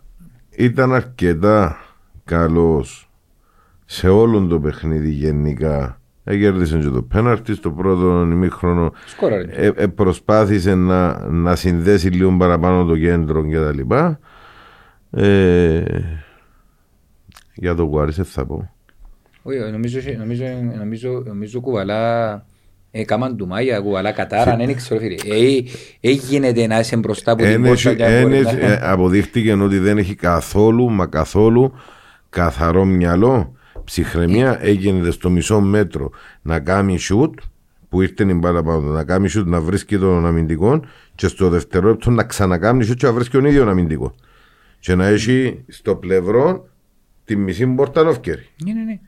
ήταν αρκετά καλός σε όλο το παιχνίδι γενικά. Κέρδισε και το πέναρτι στο πρώτο ημίχρονο. Προσπάθησε να συνδέσει λίγο παραπάνω το κέντρο κτλ. Για τον Κουάρισε θα πω. Νομίζω Κουβαλά έκαναν του Μάγια, Κουαλά Κατάρα, δεν ξέρω φίλοι. Έγινεται να είσαι μπροστά από την πόρτα. Αποδείχτηκε ότι δεν έχει καθόλου, μα καθόλου καθαρό μυαλό. Ψυχραιμία έγινε στο μισό μέτρο να κάνει σουτ, που ήρθε την μπάλα πάνω, να κάνει σουτ, να βρίσκει τον αμυντικό και στο δευτερόλεπτο να ξανακάνει σουτ και να βρίσκει τον ίδιο αμυντικό. Και να έχει στο πλευρό τη μισή πόρτα νόφκερη. Ναι.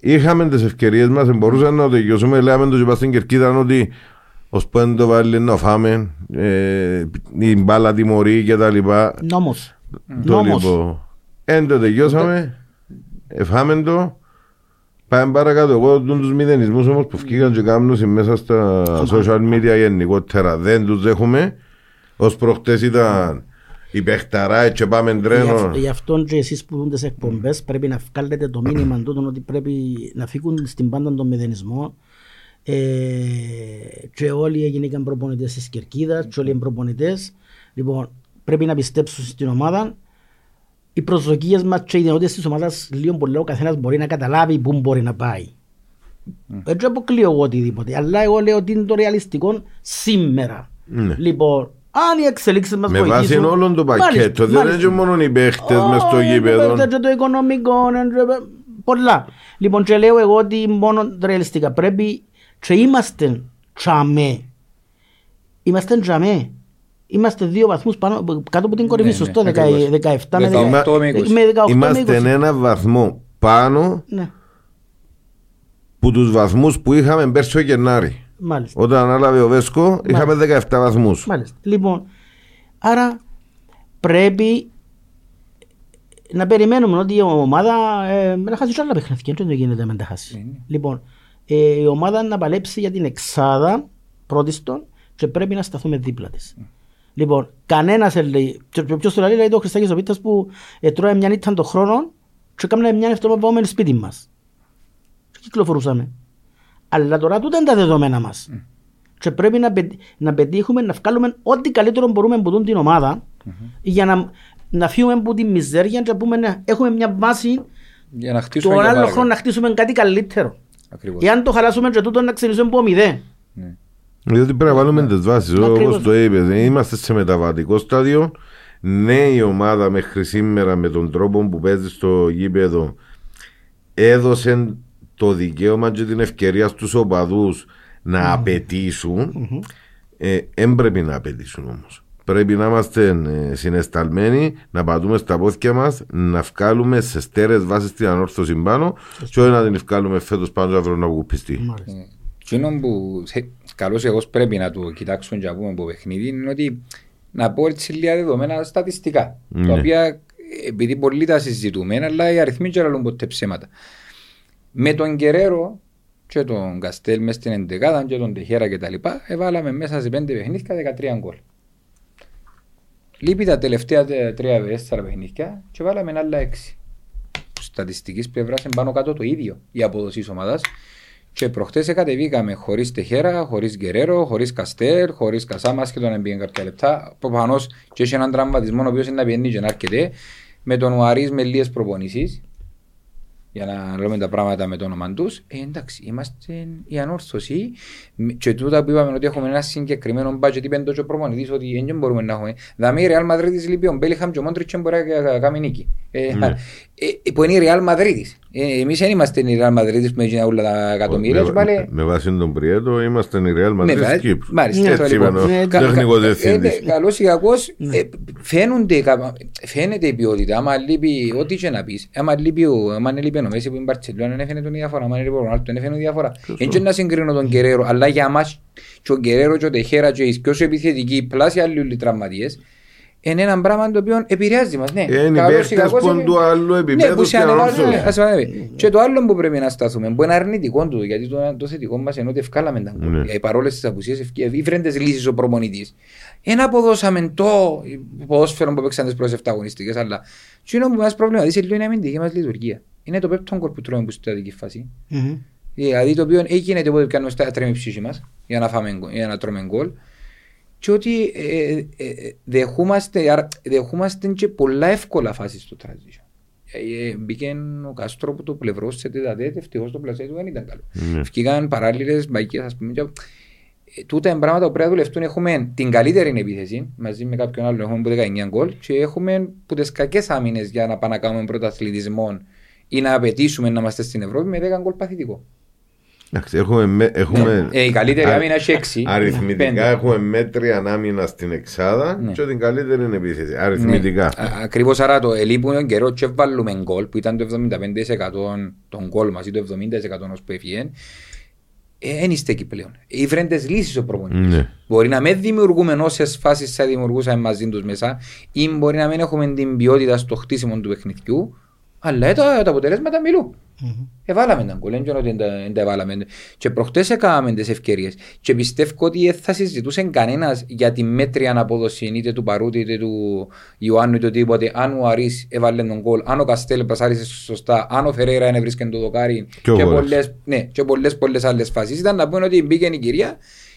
Είχαμε τις ευκαιρίες μας, μπορούσαμε να το δικαιώσουμε. Λέαμε το είπα στην κερκίδα ότι ως πάνε το βάλει να φάμε, η μπάλα τιμωρεί και τα λοιπά. Νόμος. Εν το δικαιώσαμε, εφάμε το, πάμε παρακάτω. Εγώ τους μηδενισμούς όμως που φκήκαν και κάμνωση μέσα στα social media γενικότερα δεν τους έχουμε. Ως προχτές ήταν οι παιχταράοι και πάμε τρένο. Γι' αυτόν και εσείς που δουν τις εκπομπές πρέπει να βγάλετε το μήνυμα τούτον ότι πρέπει να φύγουν στην πάντα τον μηδενισμό. Και όλοι έγιναν προπονητές της κερκίδας και όλοι είναι προπονητές. Λοιπόν, πρέπει να πιστέψουν στην ομάδα. Οι προσδοκίες μας και οι δυνατότητες της ομάδας λίγο πολύ ο καθένας μπορεί να καταλάβει πού μπορεί να πάει. Έτσι αποκλείω εγώ οτιδήποτε, αλλά εγώ λέω ότι είναι το ρεαλιστικό σήμερα. Λοιπόν, αν οι εξελίξεις μας βοηθήσουν. Με βάση όλων το πακέτο, δεν είναι και μόνο οι παίχτες μες στο γήπεδο. Και το οικονομικό, πολλά. Λοιπόν, και λέω εγώ ότι μόνο ρεαλιστικά πρέπει και είμαστε τσαμέ. Είμαστε τσαμέ. Είμαστε 2 βαθμούς κάτω από την κορυφή, σωστό, 17 με 18. Είμαστε ένα βαθμό πάνω που τους βαθμούς που είχαμε πέρσι ο Γενάρη. Μάλιστα. Όταν ανάλαβε ο Βέσκο είχαμε 17 βαθμούς. Μάλιστα. Λοιπόν, άρα πρέπει να περιμένουμε ότι η ομάδα να χάσει άλλα παιχνίδια. Δεν γίνεται να τα χάσει. Λοιπόν, η ομάδα να παλέψει για την εξάδα πρώτιστον και πρέπει να σταθούμε δίπλα της. Λοιπόν, κανένας λέει, ποιος το λέει, το Χριστάκης ο Πίττα που τρώει μια νύχτα των χρόνων και έκαμε μια νύχτα που πάμε σπίτι μας. Και κυκλοφορούσαμε. Αλλά τώρα τούτα είναι τα δεδομένα μας. Και πρέπει να πετύχουμε, να βγάλουμε ό,τι καλύτερο μπορούμε από την ομάδα για να φύγουμε από τη μιζέρια και να πούμε, έχουμε μια βάση τον άλλο χρόνο να χτίσουμε κάτι καλύτερο. Εάν το χαλάσουμε και τούτο να ξενήσουμε από 0. Διότι πρέπει να βάλουμε τις βάσεις, όπως το είπες, είμαστε σε μεταβατικό στάδιο. Ναι, η ομάδα μέχρι σήμερα με τον τρόπο που παίζει στο γήπεδο έδωσε το δικαίωμα και την ευκαιρία στους οπαδούς να απαιτήσουν. Εν πρέπει να απαιτήσουν όμως. Πρέπει να είμαστε συναισθαλμένοι, να πατούμε στα πόθηκια μας, να βγάλουμε σε στέρεες βάσεις την Ανόρθωση πάνω και όχι να την βγάλουμε φέτος πάνω αύριο να κουπιστεί. Καλώς εγώ πρέπει να το κοιτάξουν και να πούμε από παιχνίδι είναι ότι να πω έτσι λίγα δεδομένα στατιστικά, τα οποία επειδή πολλοί τα συζητούμε, αλλά οι αριθμοί και αλλούν ποτέ ψέματα. Με τον Γκερέρο και τον Καστέλ μέσα στην εντεκάδα και τον Τεχέρα κτλ. Εβάλαμε μέσα σε 5 παιχνίδια 13 γκολ. Λείπει τα τελευταία 3-4 παιχνίδια και βάλαμε άλλα 6. Στατιστικής πλευράς είναι πάνω κάτω το ίδιο η απόδοση της ομάδας. Και προχτές κατεβήκαμε χωρίς Τεχέρα, χωρίς Γκερέρο, χωρίς Καστέρ, χωρίς Κασάμας και τον εμπήγαν κάποια λεπτά. Προφανώς και έχει έναν τραυματισμό ο οποίος είναι να πιένει και να αρκετέ. Με τον Άρη με λίγες προπονήσεις. Για να λέμε τα πράγματα με το όνομα τους. Εντάξει, είμαστε η Ανόρθωση. Και τούτα που είπαμε ότι έχουμε ένα συγκεκριμένο μπάτζετ, είπε εντός ο προπονητής ότι δεν μπορούμε να έχουμε. Δαμή η Real Madrid της λείπει ο Μπέλιχαμ και ο Μόντριτς και μπορεί να κάνει νίκη. Που είναι η Real Madrid της. Εμείς δεν είμαστε η Real Madrid της που έγιναν όλα τα εκατομμύρια. Με βάση τον Πριέτο είμαστε η Real Madrid της Κύπρου. Έτσι είπαν ο τεχνικός διευθυντής. Καλώς ή κακώς φαίνεται η ποιότητα. Άμα λείπει ό,τι και να πεις. Άμα λείπει ο Μέση που είναι Μπαρτσελόνα, δεν φαίνεται διαφορά. Άμα λείπει ο Ρονάλντο, δεν φαίνεται διαφορά. Έτσι να συγκρίνω τον Γκερέρο, αλλά για μας και ο Γκερέρο και ο Τεχέρα και οι πιο επιθετικοί πλάσιοι άλλοι τραυματίες. Είναι ένα πράγμα το οποίο επηρεάζει μας. Ναι. Είναι υπέρτες πόντου άλλου επίπεδου και ανόρθωση. Και το άλλο που πρέπει να σταθούμε, που είναι αρνητικό του, γιατί το θετικό μας είναι ότι ευκάλαμε τα κομμάτια. Παρόλες τις απουσίες, ήφεραν τις λύσεις ο προπονητής. Εν αποδώσαμε το ποδόσφαιρο που παίξαν τις πρώτες 7 αγωνιστικές, αλλά το μας προβληματίζει λίγο είναι η αμυντική μας λειτουργία. Είναι το πέπτον κορ που τρώμε που στρατηγική φάση. Δηλαδή το οποίο έγινε τίποτε που κάνουμε στα τρέμει ψυχή μας για να τρώμε γκολ. Και ότι δεχούμαστε και πολλά εύκολα φάσεις στο transition. Μπήκε ο Κάστρο που το πλευρό σε τέταρτο, ευτυχώς το πλασέ του δεν ήταν καλό. Βγήκαν παράλληλες μπαϊκές, ας πούμε. Τούτα είναι πράγματα που πρέπει να δουλευτούν. Έχουμε την καλύτερη επίθεση μαζί με κάποιον άλλο. Έχουμε που 19 γκολ και έχουμε που τις κακές άμυνες για να πάμε να κάνουμε πρωταθλητισμό ή να απαιτήσουμε να είμαστε στην Ευρώπη με 10 γκολ παθητικό. Έχουμε η καλύτερη άμυνα έχει 6. Αριθμητικά έχουμε μέτρια άμυνα στην εξάδα και την καλύτερη είναι επίθεση. Αριθμητικά. Ακριβώς, άρα το ελείπουν καιρό και βάλουμε γκολ που ήταν το 75% των γκολ μας ή το 70% ως που έφυγε. Δεν είστε εκεί πλέον. Ήφεραν τις λύσεις ο προπονητής. Μπορεί να μην δημιουργούμε όσες φάσεις θα δημιουργούσαμε μαζί τους μέσα ή μπορεί να μην έχουμε την ποιότητα στο χτίσιμο του παιχνιδιού, αλλά τα αποτελέσματα μιλούν. Εβάλαμε τα γκολ, δεν τα εβάλαμε. Και προχτές έκαναμε τις ευκαιρίες. Και πιστεύω ότι θα συζητούσε κανένας για τη μέτρια αναπόδοση είτε του Παρούτη είτε του Ιωάννου είτε οτιδήποτε. Αν ο Αρής έβαλε τον γκολ, αν ο Καστέλ πασάρισε σωστά, αν ο Φερέρα έβρισκε το δοκάρι και πολλές άλλες φάσεις. Ήταν να πούνε ότι μπήκε η κυρία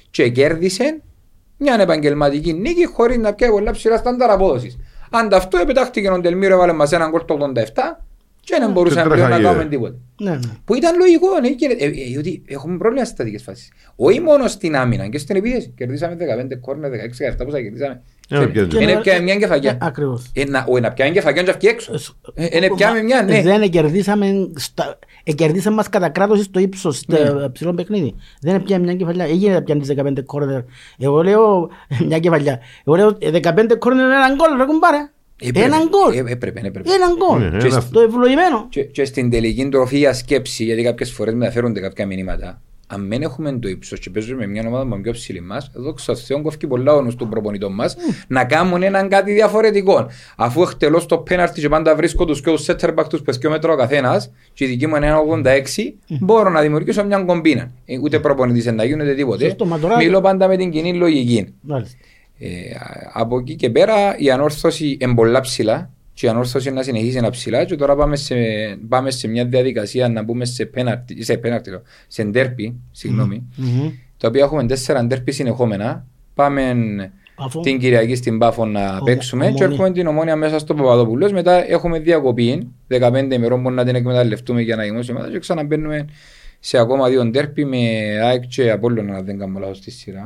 και κέρδισε μια επαγγελματική νίκη χωρίς να πιάει πολλά ψηλά στάνταρ απόδοσης. Αν ταυτό επιτάχθηκε τον Τελμύρο, έβαλε μας έναν γκολ το 87. Και δεν μπορούσαμε να κάνουμε τίποτα. Που ήταν λογικό, γιατί έχουμε πρόβλημα στις στατικές φάσεις. Όχι μόνο στην άμυνα και στην επίθεση. Κερδίσαμε 15 κόρνερ, 16 καρτά που θα κερδίσαμε. Είναι πια μια εγκεφαγιά. Ακριβώς. Όχι να πια εγκεφαγιά και αυκεί έξω. Είναι πια μια, ναι. Δεν κερδίσαμε μας κατά κράτος στο ύψος, στο ψηλό παιχνίδι. Δεν είναι πια μια εγκεφαλιά. Έγινε πια τις 15 κόρνερ. Εγώ λέω μια εγκεφαλιά. Εγώ λέω 15 κόρνερ είναι έναν γκολ, ρε κουμπάρα. Έναν γκολ. Έναν γκολ. Και στο ευλογημένο. Και στην τελική τροφή σκέψη, γιατί κάποιες φορές μεταφέρονται κάποια μηνύματα. Αν δεν έχουμε το ύψος και παίζουμε με μια ομάδα με πιο ψηλή μας, δόξα τω Θεώ κόφει πολλά όνους των προπονητών μας να κάνουν έναν κάτι διαφορετικό. Αφού εκτελώ στο πέναρτι και πάντα βρίσκω τους και τους σέτερμπακ τους πες και ο μέτρο ο καθένας, και η δική μου είναι 86, μπορώ να δημιουργήσω μια κομπίνα. Ούτε προπονητής να γίνεται τίποτε. Μιλώ πάντα με την κοινή λογική. Από εκεί και πέρα η Ανόρθωση είναι πολλά ψηλά και η Ανόρθωση να συνεχίζει να ψηλά και τώρα πάμε σε μια διαδικασία να μπούμε σε ντέρπι, συγγνώμη, τα οποία έχουμε 4 ντέρπι συνεχόμενα, πάμε την Κυριακή στην Πάφο να παίξουμε και έρχομαι την Ομόνια μέσα στο Παπαδόπουλος, μετά έχουμε διακοπή 15 ημερών που να την εκμεταλλευτούμε για να γεμίσουμε μετά και ξαναμπαίνουμε σε ακόμα 2 ντέρπι με ΑΕΚ και Απόλλωνα, να δεν κάνω λάθος στη σειρά.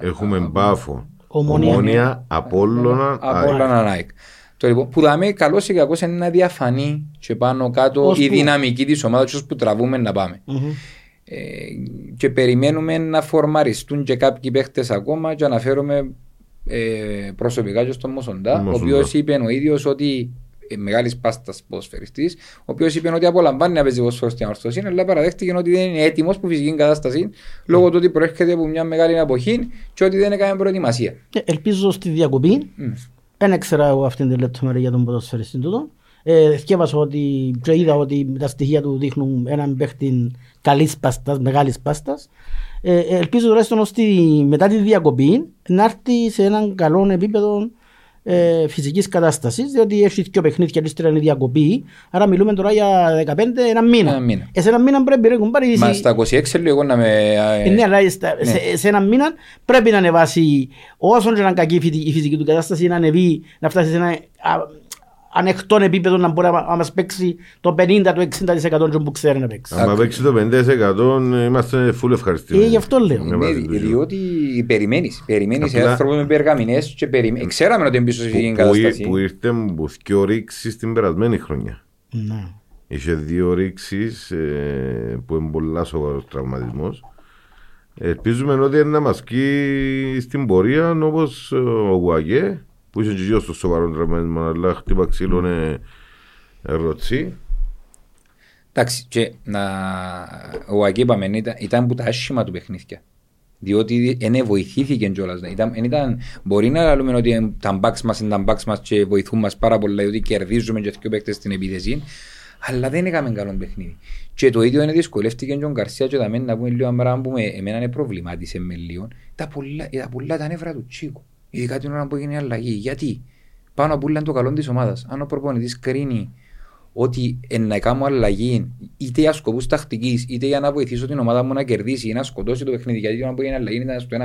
Έχουμε Πάφο, Ομόνια, Απόλλωνα, ΑΕΚ. Που δάμε καλώς ή κακώς είναι να διαφανεί και πάνω κάτω η δυναμική της ομάδας όσο που τραβούμε να πάμε. Και περιμένουμε να φορμαριστούν και κάποιοι παίχτες ακόμα και αναφέρομαι προσωπικά και στον Μοσοντά, ο οποίος είπε ο ίδιος ότι μεγάλης πάστας ποδοσφαιριστής, ο οποίος είπε ότι απολαμβάνει να παίζει ποδοσφαίρο στην Ανόρθωση, αλλά παραδέχτηκε ότι δεν είναι έτοιμος που φυσική κατάσταση λόγω του ότι προέρχεται από μια μεγάλη αποχή και ότι δεν έκανε προετοιμασία. Ελπίζω στη διακοπή. Δεν ξέρω εγώ αυτήν την λεπτομέρεια για τον ποδοσφαιριστή του. Θυκεύασα ότι και είδα ότι τα στοιχεία του δείχνουν έναν παίχτη καλής πάστας, μεγάλης πάστας. Ελπίζω τουλάχιστον ότι μετά τη διακοπή να έρθει σε έναν καλό επίπεδο φυσικής κατάστασης, διότι έχει και ο παιχνίδι και η διακοπή. Άρα μιλούμε τώρα για 15, ένα μήνα. Σε ένα μήνα πρέπει να πάρει. Μα στα 26 λέω εγώ να με. Ναι, αλλά σε ένα μήνα πρέπει να ανεβάσει, όσον και να είναι κακή η φυσική του κατάσταση, να ανεβεί, να φτάσει σε ένα ανεκτό επίπεδο να μπορεί να μας παίξει το 50-60% που ξέρει να παίξει. Αν παίξει το 50% είμαστε φουλ ευχαριστημένοι. Γι' αυτό λέω. Διότι περιμένεις άνθρωποι με περγαμηνές και περιμένεις. Ξέραμε ότι είναι πίσω σε αυτή την κατάσταση. Που ήρθε με δύο ρήξεις την περασμένη χρονιά. Είχε δύο ρήξεις που είναι πολλά σοβαρός τραυματισμός. Ελπίζουμε ότι είναι να μας κει στην πορεία όπως ο Ουακέ, που είσαι γιος στο σοβαρό τραυματισμό, αλλά χτύπα ξύλωνε ροτσί. Εντάξει, και ο Ουακέ είπαμε, ήταν που τα άσχημα του παιχνίδια. Διότι δεν βοηθήθηκε κιόλας. Μπορεί να λέμε ότι τα μπακς μας είναι τα μπακς μας και βοηθούν μας πάρα πολύ, διότι κερδίζουμε και δύο παίκτες στην επίθεση, αλλά δεν έκαμε καλό παιχνίδι. Και το ίδιο είναι δυσκολεύτηκε και ο Γκαρσία και τα μένα να πούμε λίγο αμπρά, που εμένα προβλημάτισε με λίγο. Τα πολλά τα νεύρα του Τσίκου. Ειδικά την ώρα που έγινε η αλλαγή. Γιατί πάνω από όλα είναι το καλό της ομάδας. Αν ο προπονητής κρίνει ότι να κάνω αλλαγή είτε για σκοπούς τακτικής, είτε για να βοηθήσω την ομάδα μου να κερδίσει ή να σκοτώσει το παιχνίδι, γιατί την ώρα που έγινε η αλλαγή ήταν στο 1-0.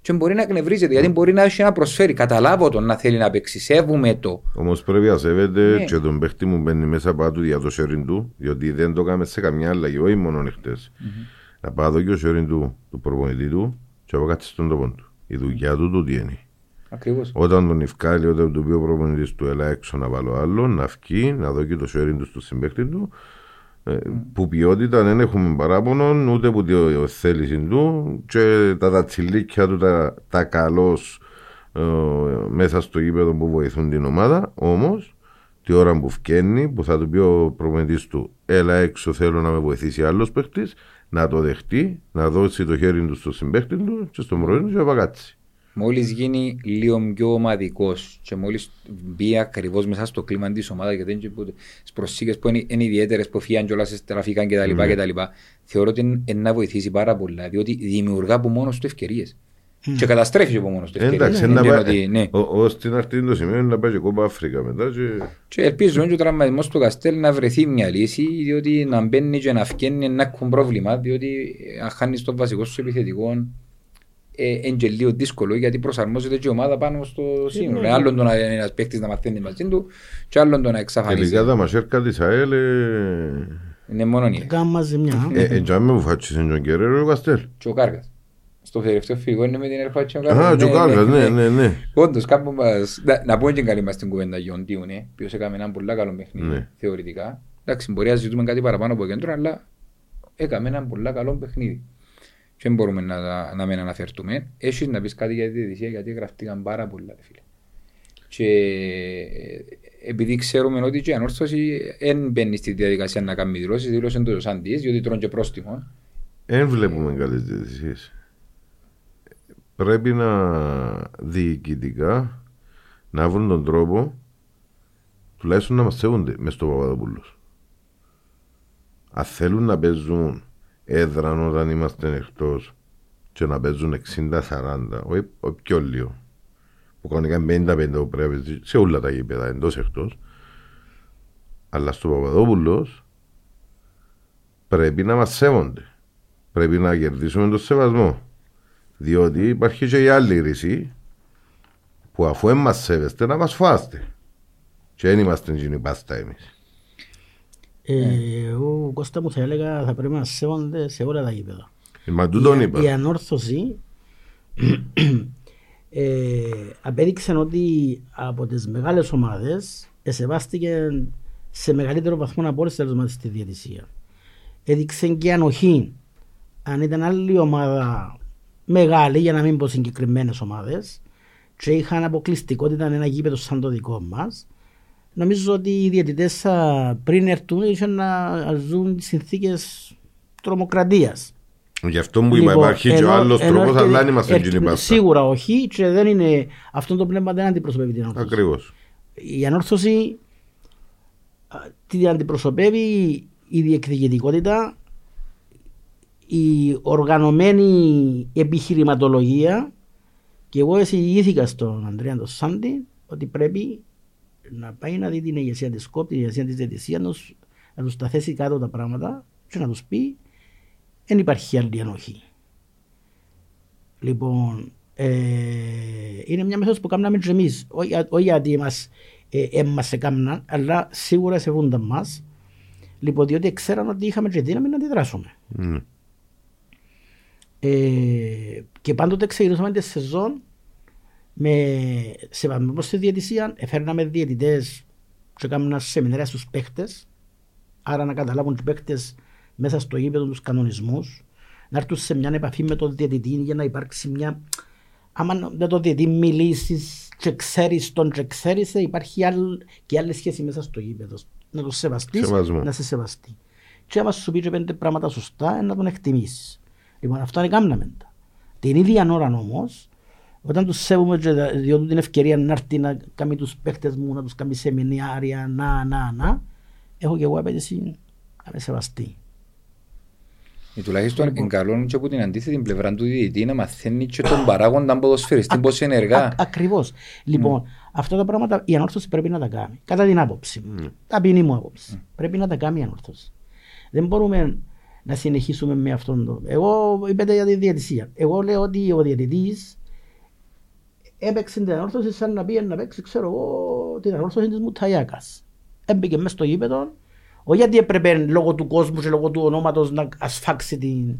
Και μπορεί να εκνευρίζεται, γιατί μπορεί να έχει να προσφέρει. Καταλάβω τον να θέλει να παίξει. Σέβομαι το. Όμως πρέπει να σέβεται και τον παίχτη μου μπαίνει μέσα πάνω για το σερήν του, διότι δεν το κάνουμε σε καμιά αλλαγή, όχι μόνο νυχτές. Να πάω και ο σερήν του, του προπονητή του, και από κάτω στον τόπο του. Η δουλειά του τούτη είναι. Ακριβώς. Όταν τον ευκάλει, όταν του πει ο προπονητής του έλα έξω να βάλω άλλο, να βγει, να δω και το sharing του στο συμπαίκτη του, που ποιότητα δεν έχουμε παράπονον, ούτε που τη θέληση του, και τα δατσιλίκια του τα καλώς μέσα στο γήπεδο που βοηθούν την ομάδα, όμως τη ώρα που βγαίνει, που θα του πει ο προπονητής του έλα έξω θέλω να με βοηθήσει άλλος παίκτης, να το δεχτεί, να δώσει το χέρι του στο συμπαίχτη του και στον πρωί του και απακάτσει. Μόλις γίνει λίγο πιο ομαδικός και μόλις μπει ακριβώς μέσα στο κλίμα της ομάδας, γιατί είναι προσήκες που είναι ιδιαίτερες, που φύγαν και όλα σε στραφήκαν κτλ. Θεωρώ ότι είναι να βοηθήσει πάρα πολλά, διότι δημιουργά από μόνος του ευκαιρίες. Και καταστρέφει από μόνος του ευκαιρίες. Εντάξει, ως την αρτή το σημείο είναι να πάει και κόμπα Αφρικα μετά. Και ελπίζουμε και ο τραυματισμός του Καστέλ να βρεθεί μια λύση, διότι να μπαίνει και να φκένει να έχουν πρόβλημα, διότι αν χάνεις τον βασικό σου επιθετικό είναι και λίγο δύσκολο, γιατί προσαρμόζεται και η ομάδα πάνω στο σύνολο. Άλλον τον ένας παίκτης να μαθαίνει μαζί του και άλλον τον να εξαφανίσει. Τελικά τα μασέρκα της ΑΕΛ είναι μόνο νύχτα. Κάμα ζημιά. Εντιάμε που φάτσισε τον Γκερέρο ο Καστέλ. Και ο Κάργας. Στο τελευταίο φυγό είναι με την Ερφάτση ο Κάργας. Ναι. Όντως κάπου μας... Να πούμε και καλή μας την κουβέντα Γιοντίου, ποιος έκαμε έναν πολλά καλό παιχνίδι θεωρητικά. Εντάξει, μπορεί να ζητούμε κάτι παραπάνω από κέντρο, αλλά έκαμε έναν πολλά καλό παιχνίδι. Και δεν μπορούμε να μην αναφερθούμε. Έχεις να πεις κάτι για τη διαιτησία, γιατί γραφτήκαν πάρα πολλά, φίλε. Και επειδή ξέρουμε ότι και η Ανόρθωση δεν μπαίνει στη διαδικασία να κάνει δηλώσεις, δήλωσε το Σάντης, διότι τρώνε και πρόστιμο. Δεν βλέπουμε καλές διαιτησίες. Πρέπει να διοικητικά να βρουν τον τρόπο τουλάχιστον να μας σέβονται μες στο Παπαδόπουλος. Αν θέλουν να παίζουν έδραν όταν είμαστε εκτός και να παίζουν 60-40, όχι πιο λίγο, που κανονικά 50-50 που πρέπει σε όλα τα γήπεδα εντός εκτός, αλλά στο Παπαδόπουλος πρέπει να μας σέβονται. Πρέπει να κερδίσουμε τον σεβασμό. Διότι υπάρχει και η άλλη ρίση που αφού δεν μας σέβεστε να μας φάστε. Και δεν είμαστε γίνει πάστα εμείς. Εγώ, Κώστα μου, θα έλεγα θα πρέπει να σέβονται σε όλα τα γήπεδα. Μα τούτον είπα. Η Ανόρθωση απέδειξε ότι από τις μεγάλες ομάδες εσεβάστηκε σε μεγαλύτερο βαθμό από όλες τις άλλες ομάδες στη διαιτησία. Έδειξε και ανοχή. Αν ήταν άλλη ομάδα μεγάλη, για να μην πω συγκεκριμένες ομάδες, και είχαν αποκλειστικότητα ένα γήπεδο σαν το δικό μας, Νομίζω ότι οι διαιτητές πριν έρθουν ήσαν να ζουν συνθήκες τρομοκρατίας. Γι' αυτό μου είπα, υπάρχει και ο άλλος τρόπος, αλλά είναι μας έγινε πάντα. Σίγουρα όχι, και δεν είναι, αυτό το πνεύμα δεν αντιπροσωπεύει την Ανόρθωση. Ακριβώς. Η Ανόρθωση την αντιπροσωπεύει η διεκδικητικότητα, η οργανωμένη επιχειρηματολογία, και εγώ εισηγήθηκα στον Ανδρέα τον Σάντη ότι πρέπει να πάει να δει την ηγεσία της ΚΟΠ, την ηγεσία της διαιτησίας, να τους τα θέσει κάτω τα πράγματα και να τους πει δεν υπάρχει άλλη ανοχή. Λοιπόν, είναι μια μέθοδος που κάναμε και εμείς, όχι γιατί μας έκαναν, αλλά σίγουρα σεβούνταν μας, λοιπόν, διότι ξέραν ότι είχαμε και δύναμη να αντιδράσουμε. Mm. Και πάντοτε ξεκινούσαμε τη σεζόν σε παγκόσμια διαιτησία, έφερναμε διαιτητές και κάναμε σεμινάρια στους παίχτες, άρα να καταλάβουν τους παίχτες μέσα στο γήπεδο τους κανονισμούς, να έρθουν σε μια επαφή με τον διαιτητή για να υπάρξει μια... Άμα με τον διαιτητή μιλήσεις και ξέρεις τον και ξέρεις, υπάρχει και άλλη σχέση μέσα στο γήπεδο. Να τον σεβαστείς, Σεβασμό. Να σε σεβαστεί. Και άμα σου πει και πέντε πράγματα σωστά, να τον εκτιμήσεις. Λοιπόν, αυτά είναι κάναμε. Την ίδια ώρα όμως, όταν τους σέβουμε και διότι την ευκαιρία να έρθει να κάνει τους παίχτες μου, να τους κάνει σεμινάρια, να, έχω και εγώ απέτηση να με σεβαστεί. Τουλάχιστον εγκαλώνουν και από την αντίθετη πλευρά του διαιτητή να μαθαίνει και τον παράγοντα ποδοσφαιριστή πώς είναι ενεργά. Ακριβώς. Λοιπόν, αυτά τα πράγματα η Ανόρθωση πρέπει να τα κάνει. Κατά την άποψη μου, ταπεινή μου άποψη. Πρέπει να τα κάνει η Ανόρθωση. Δεν μπορούμε να συνεχίσουμε με αυτόν τον. Εγώ είπατε για τη διαιτησία. Εγώ λέω ότι ο διαιτητής έπαιξε την Ανόρθωση σαν να πήγαινε να παίξει, ξέρω εγώ, την Ανόρθωση της Μουταγιάκας. Έμπαικε μέσα στο γήπεδο. Όχι γιατί έπρεπε λόγω του κόσμου και λόγω του ονόματος να ασφάξει την...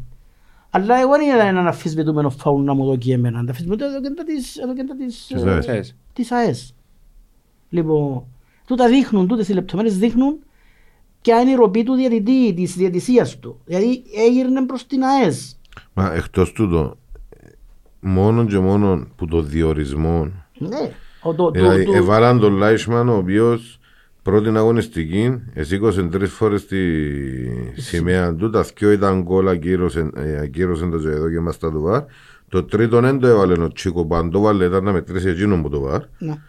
Αλλά εγώ δεν είδα έναν αφισβητούμενο φάουλ να μου δοκεί εμένα. Τα αφισβητούμενο έδωκεντα της ΑΕΣ. Λοιπόν, τούτα δείχνουν, τούτες οι λεπτομέρειες δείχνουν ποια είναι η ροπή του διαιτητή, της διαιτησίας του. Δηλαδή έγειρνε προς την ΑΕΣ. Μα εκτός τούτο, μόνον και μόνον που το διορισμό... Ναι. Δηλαδή εβάλαν τον Λάισμαν ο οποίος... Πρώτην αγωνιστική, εσήκωσε 3 φορές τη σημαία του, τα 2 ήταν γκολ, ακύρωσαν το ζωεδό και μας τα του βάρ. Το τρίτον δεν το έβαλε ο Τσίκο Παντόβαλ, ήταν να μετρήσει εκείνον που το βάρ. Να.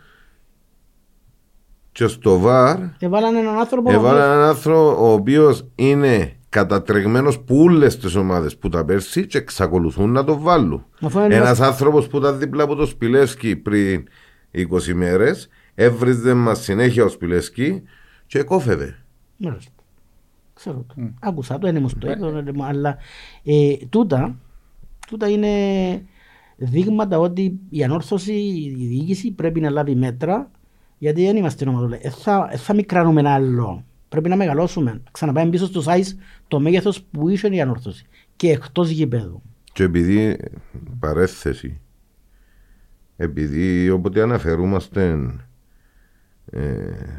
Και στο βάρ έβαλαν έναν άνθρωπο ο οποίος είναι κατατρεγμένος που όλες τις ομάδες που τα πέρσι και εξακολουθούν να το βάλουν. Ένας άνθρωπος που ήταν δίπλα από το Σπιλεύσκι πριν 20 μέρες, έβριζε μας συνέχεια ο Σπιλέσκι και εκόφευε. Μάλιστα. Ξέρω το. Άκουσα το, είναι μου στο έδωμα, αλλά τούτα είναι δείγματα ότι η Ανόρθωση, η διοίκηση πρέπει να λάβει μέτρα, γιατί δεν είμαστε νοματολέ. Θα μικράνουμε ένα άλλο. Πρέπει να μεγαλώσουμε. Ξαναπάμε πίσω στο size το μέγεθος που είχε η Ανόρθωση και εκτός γηπέδου. Και επειδή παρέθεση, επειδή όποτε αναφερούμαστε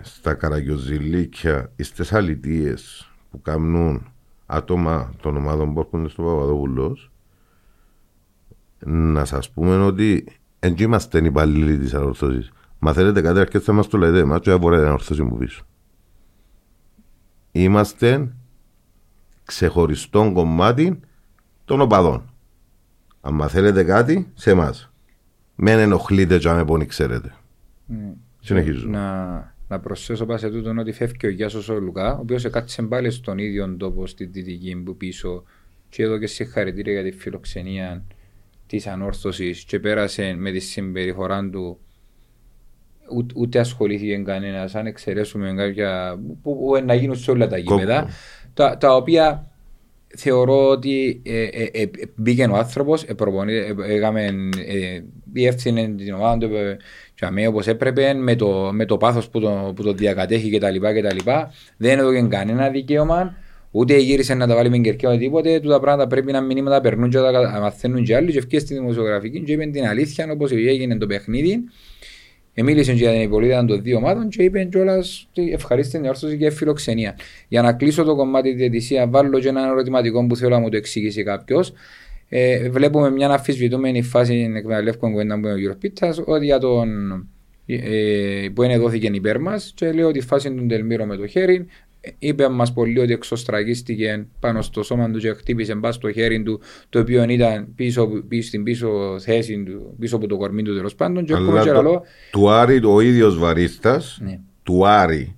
στα καραγιοζηλίκια ή στις αλητίες που κάνουν άτομα των ομάδων που έρχονται στο Παπαδόπουλος, να σας πούμε ότι δεν είμαστε υπαλλήλοι της Ανόρθωσης. Μαθαίνετε κάτι αρκετά μας το λέτε εμάς και δεν μπορείτε την Ανόρθωση μου πίσω. Είμαστε ξεχωριστό κομμάτι των οπαδών. Αν μαθαίνετε κάτι σε εμάς, μεν ενοχλείτε και αμεπώνει ξέρετε. Συνεχίζω. Να προσθέσω πάση τούτον ότι φεύγει ο Γιάσος ο Λουκά, ο οποίος κάτσε πάλι στον ίδιο τόπο στη Δυτική που πίσω και έδωκε συγχαρητήρια για τη φιλοξενία της Ανόρθωσης και πέρασε με τη συμπεριφορά του, ούτε ασχολήθηκε κανένας, αν εξαιρέσουμε κάποια που να γίνουν σε όλα τα γήπεδα, τα οποία θεωρώ ότι μπήκε ο άνθρωπος, διεύθυνε την ομάδα του όπως έπρεπε, με το πάθος που το διακατέχει κτλ. Δεν έδωκε κανένα δικαίωμα, ούτε γύρισε να τα βάλει με κερκέο τίποτε. Τούτα πράγματα πρέπει να μηνύματα περνούν και τα μαθαίνουν και άλλοι. Και ευκαιρία στη δημοσιογραφική, και είπε την αλήθεια όπως έγινε το παιχνίδι. Μίλησε για την υπολοίδα των δύο ομάδων και είπε κιόλας ευχαρίστην διόρθωση και φιλοξενία. Για να κλείσω το κομμάτι τη διαιτησία, βάλω και ένα ερωτηματικό που θέλω να μου το εξηγήσει κάποιο. Βλέπουμε μια αμφισβητούμενη φάση εκμεταλλεύκων κουβέντα που είναι ο Γιώργος Πίτσας, ότι για τον που ενεδόθηκε υπέρ μας και λέω τη φάση του Τελμύρου με το χέρι. Είπε μας πολύ ότι εξωστραγίστηκε πάνω στο σώμα του και χτύπησε μπας στο χέρι του, το οποίο ήταν στην πίσω θέση του, πίσω από το κορμί του τέλος πάντων. Του Άρη ο ίδιος βαρίστας, ναι. Του Άρη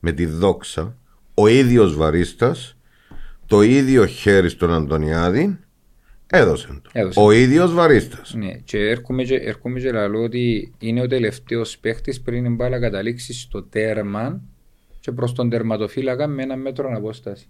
με τη δόξα, ο ίδιος βαρίστας, το ίδιο χέρι στον Αντωνιάδη, έδωσε. Ο ίδιος βαρίστας. Ναι, και έρχομαι και λαλώ ότι είναι ο τελευταίος παίχτης πριν η μπάλα καταλήξει στο τέρμα και προς τον τερματοφύλακα με ένα μέτρο αναπόσταση.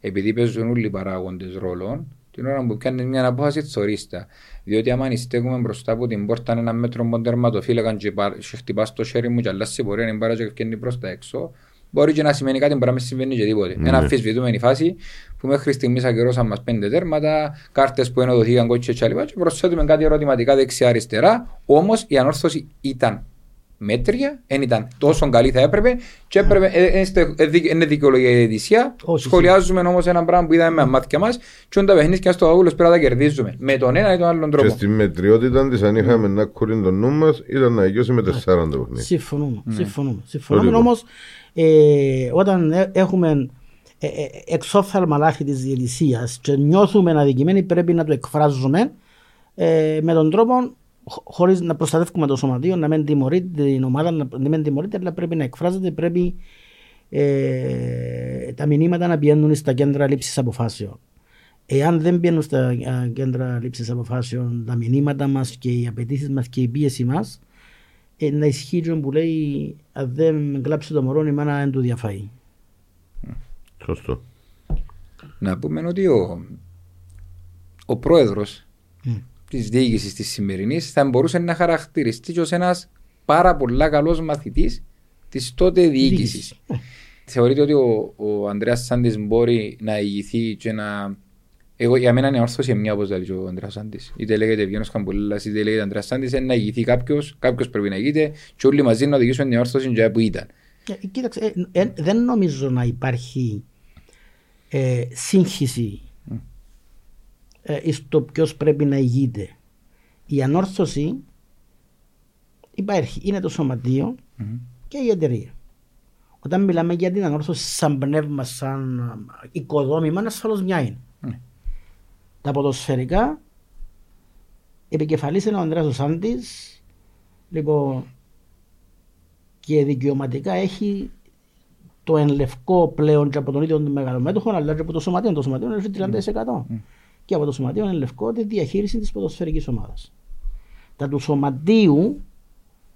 Επειδή παίζουν όλοι οι παράγοντες ρόλων, την ώρα που κάνει μια αναπόφαση τσορίστα. Διότι άμα ανιστέκουμε μπροστά από την πόρτα ένα μέτρο από τερματοφύλακα και χτυπάς το χέρι μου και αλλάζει η πορεία, μπάλα και βγαίνει προς τα έξω, μπορεί και να σημαίνει κάτι, μπορεί να μην συμβαίνει και τίποτε. Είναι αμφισβητούμενη φάση που μέχρι στιγμής ακυρώσαν μας 5 τέρματα, κάρτες που ενοδοθήκαν κότσες και λοιπά, και προσθέτουμε κάτι ερωτηματικά δεξιά-αριστερά. Όμως η ανόρθωση ήταν μέτρια, δεν ήταν τόσο καλή θα έπρεπε, και έπρεπε, είναι δικαιολογία η διαιτησία. Σχολιάζουμε όμως ένα πράγμα που είδαμε με μάτια μας, και όταν τα παιχνίδια στο αγούλος πέρα τα κερδίζουμε με τον ένα ή τον άλλον τρόπο. Και στη μετριότητα της, αν είχαμε ένα κούριν τον νου μας, ήταν να αγιώσει με 4 το παιχνίδι. Συμφωνούμε όμως. Όταν έχουμε εξόφθαλμα λάθη της διαιτησίας και νιώθουμε αδικημένοι, πρέπει να το εκφράζουμε με τον τρόπο, χωρίς να προστατεύουμε το σωματείο, να μην τιμωρείται την ομάδα, να μην τιμωρείται, αλλά πρέπει να εκφράζεται, πρέπει τα μηνύματα να πηγαίνουν στα κέντρα λήψης αποφάσεων. Εάν δεν πηγαίνουν στα κέντρα λήψης αποφάσεων τα μηνύματα μας και οι απαιτήσεις μας και η πίεση μας, να ισχύει που λέει αν δεν κλάψει το μωρό η μάνα δεν του διαφάει. Σωστό. Να πούμε ότι ο πρόεδρος της διοίκησης της σημερινής θα μπορούσε να χαρακτηριστεί ως ένας πάρα πολλά καλός μαθητής της τότε διοίκησης. Θεωρείτε ότι ο Ανδρέας Σάντης μπορεί να ηγηθεί και να... Εγώ, για μένα είναι όρθωση σε μια, όπως λέει ο Ανδρέας Σάντης. Είτε λέγεται Ευγένιος Χαμπούλας, είτε λέγεται Ανδρέας Σάντης, είναι να ηγηθεί κάποιος πρέπει να ηγείται και όλοι μαζί να οδηγήσουν την όρθωση για που ήταν. Κοίταξε, δεν νομίζω να υπάρχει σύγχυση στο ποιος πρέπει να ηγείται. Η ανόρθωση υπάρχει, είναι το σωματείο και η εταιρεία. Όταν μιλάμε για την ανόρθωση σαν πνεύμα, σαν οικοδόμημα, ασφαλώς μια είναι. Τα ποδοσφαιρικά, επικεφαλής είναι ο Ανδρέας Σάντης, λοιπόν, και δικαιωματικά έχει το ενλευκό πλέον και από τον ίδιο τον μεγαλομέτωχο, αλλά και από το σωματείο. Το σωματείο είναι 30%. Και από το σωματείο είναι λευκό τη διαχείριση της ποδοσφαιρικής ομάδας. Τα του σωματείου,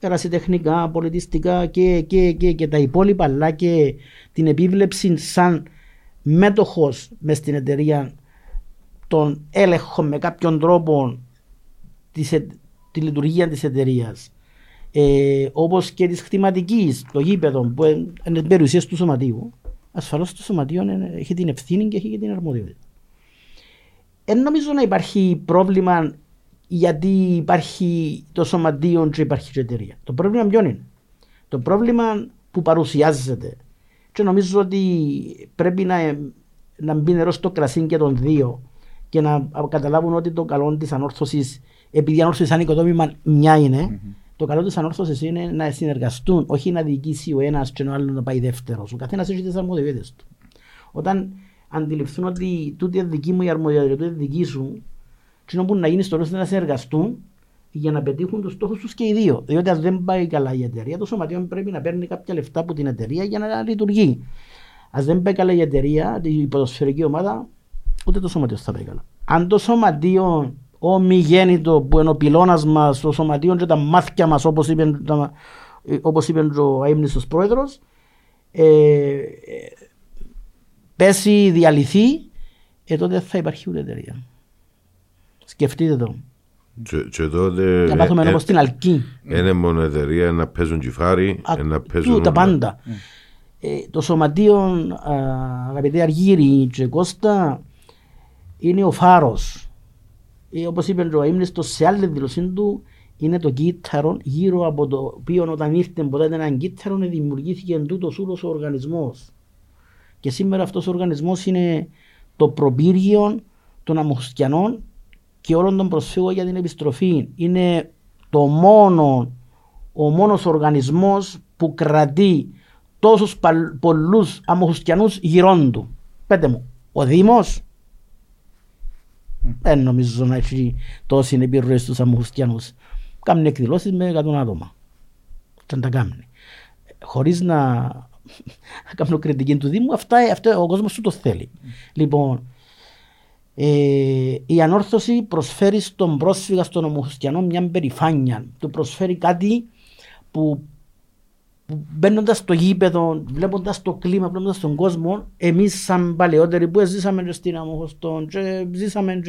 ερασιτεχνικά, πολιτιστικά και τα υπόλοιπα, αλλά και την επίβλεψη σαν μέτοχος μες στην εταιρεία, τον έλεγχο με κάποιον τρόπο τη λειτουργία της εταιρείας, όπως και της κτηματικής, το γήπεδο που είναι περιουσίες του σωματείου, ασφαλώς το σωματείο έχει την ευθύνη και έχει και την αρμοδιότητα. Δεν νομίζω να υπάρχει πρόβλημα γιατί υπάρχει το σωματείο και υπάρχει η εταιρεία. Το πρόβλημα ποιον είναι? Το πρόβλημα που παρουσιάζεται. Και νομίζω ότι πρέπει να μπει νερό στο κρασί και των δύο και να καταλάβουν ότι το καλό της ανόρθωσης, επειδή η ανόρθωση σαν οικοδόμημα μια είναι, το καλό της ανόρθωσης είναι να συνεργαστούν, όχι να διοικήσει ο ένας και ο άλλος να πάει δεύτερος. Ο καθένας έχει τις αρμοδιότητες του. Όταν αντιληφθούν ότι τούτη είναι δική μου η αρμοδιότητα, τούτη είναι δική σου, τι να γίνει στο τέλος να συνεργαστούν για να πετύχουν τους στόχους τους και οι δύο. Διότι αν δεν πάει καλά η εταιρεία, το σωματείο πρέπει να παίρνει κάποια λεφτά από την εταιρεία για να λειτουργεί. Αν δεν πάει καλά η εταιρεία, η ποδοσφαιρική ομάδα, ούτε το σωματείο θα πάει καλά. Αν το σωματείο, ο μη γέννητο που είναι ο πυλώνας μας, το σωματείο και τα μάθηκια μας, όπως είπε ο αείμνηστος πρόεδρος, πέσει, διαλυθεί, τότε δεν θα υπάρχει ούτε εταιρεία. Σκεφτείτε το. Και τότε... Να πάθουμε όπως την αλκή. Είναι μόνο εταιρεία, να παίζουν κυφάρι, να παίζουν... Τα πάντα. Το σωματείο, αγαπητέ Αργύρη και Κώστα, είναι ο φάρος. Όπως είπε ο αείμνηστος σε άλλη δηλωσή του, είναι το κύτταρο γύρω από το οποίο όταν ήρθε ποτέ έναν κύτταρο δημιουργήθηκε τούτος ούλος ο οργανισμός. Και σήμερα αυτός ο οργανισμός είναι το προπύργιο των αμουχτιανών και όλων των προσφύγων για την επιστροφή. Είναι το μόνο ο μόνος οργανισμός που κρατεί τόσους πολλούς αμμοχουσκιανούς γυρών του. Πέτε μου, ο Δήμος δεν νομίζω να έχει τόση επιρροή στους αμμοχουσκιανούς. Κάνουν εκδηλώσεις με 100 άτομα. Δεν τα κάνουν. Χωρίς να κάνω κριτική του Δήμου, αυτό ο κόσμος του το θέλει. Λοιπόν, η Ανόρθωση προσφέρει στον πρόσφυγα, στον αμμοχουσκιανό μια περηφάνεια. Του προσφέρει κάτι που μπαίνοντας στο γήπεδο, βλέποντας το κλίμα, βλέποντας τον κόσμο, εμείς σαν παλαιότεροι που ζήσαμε και στην Αμμοχωστό, ζήσαμε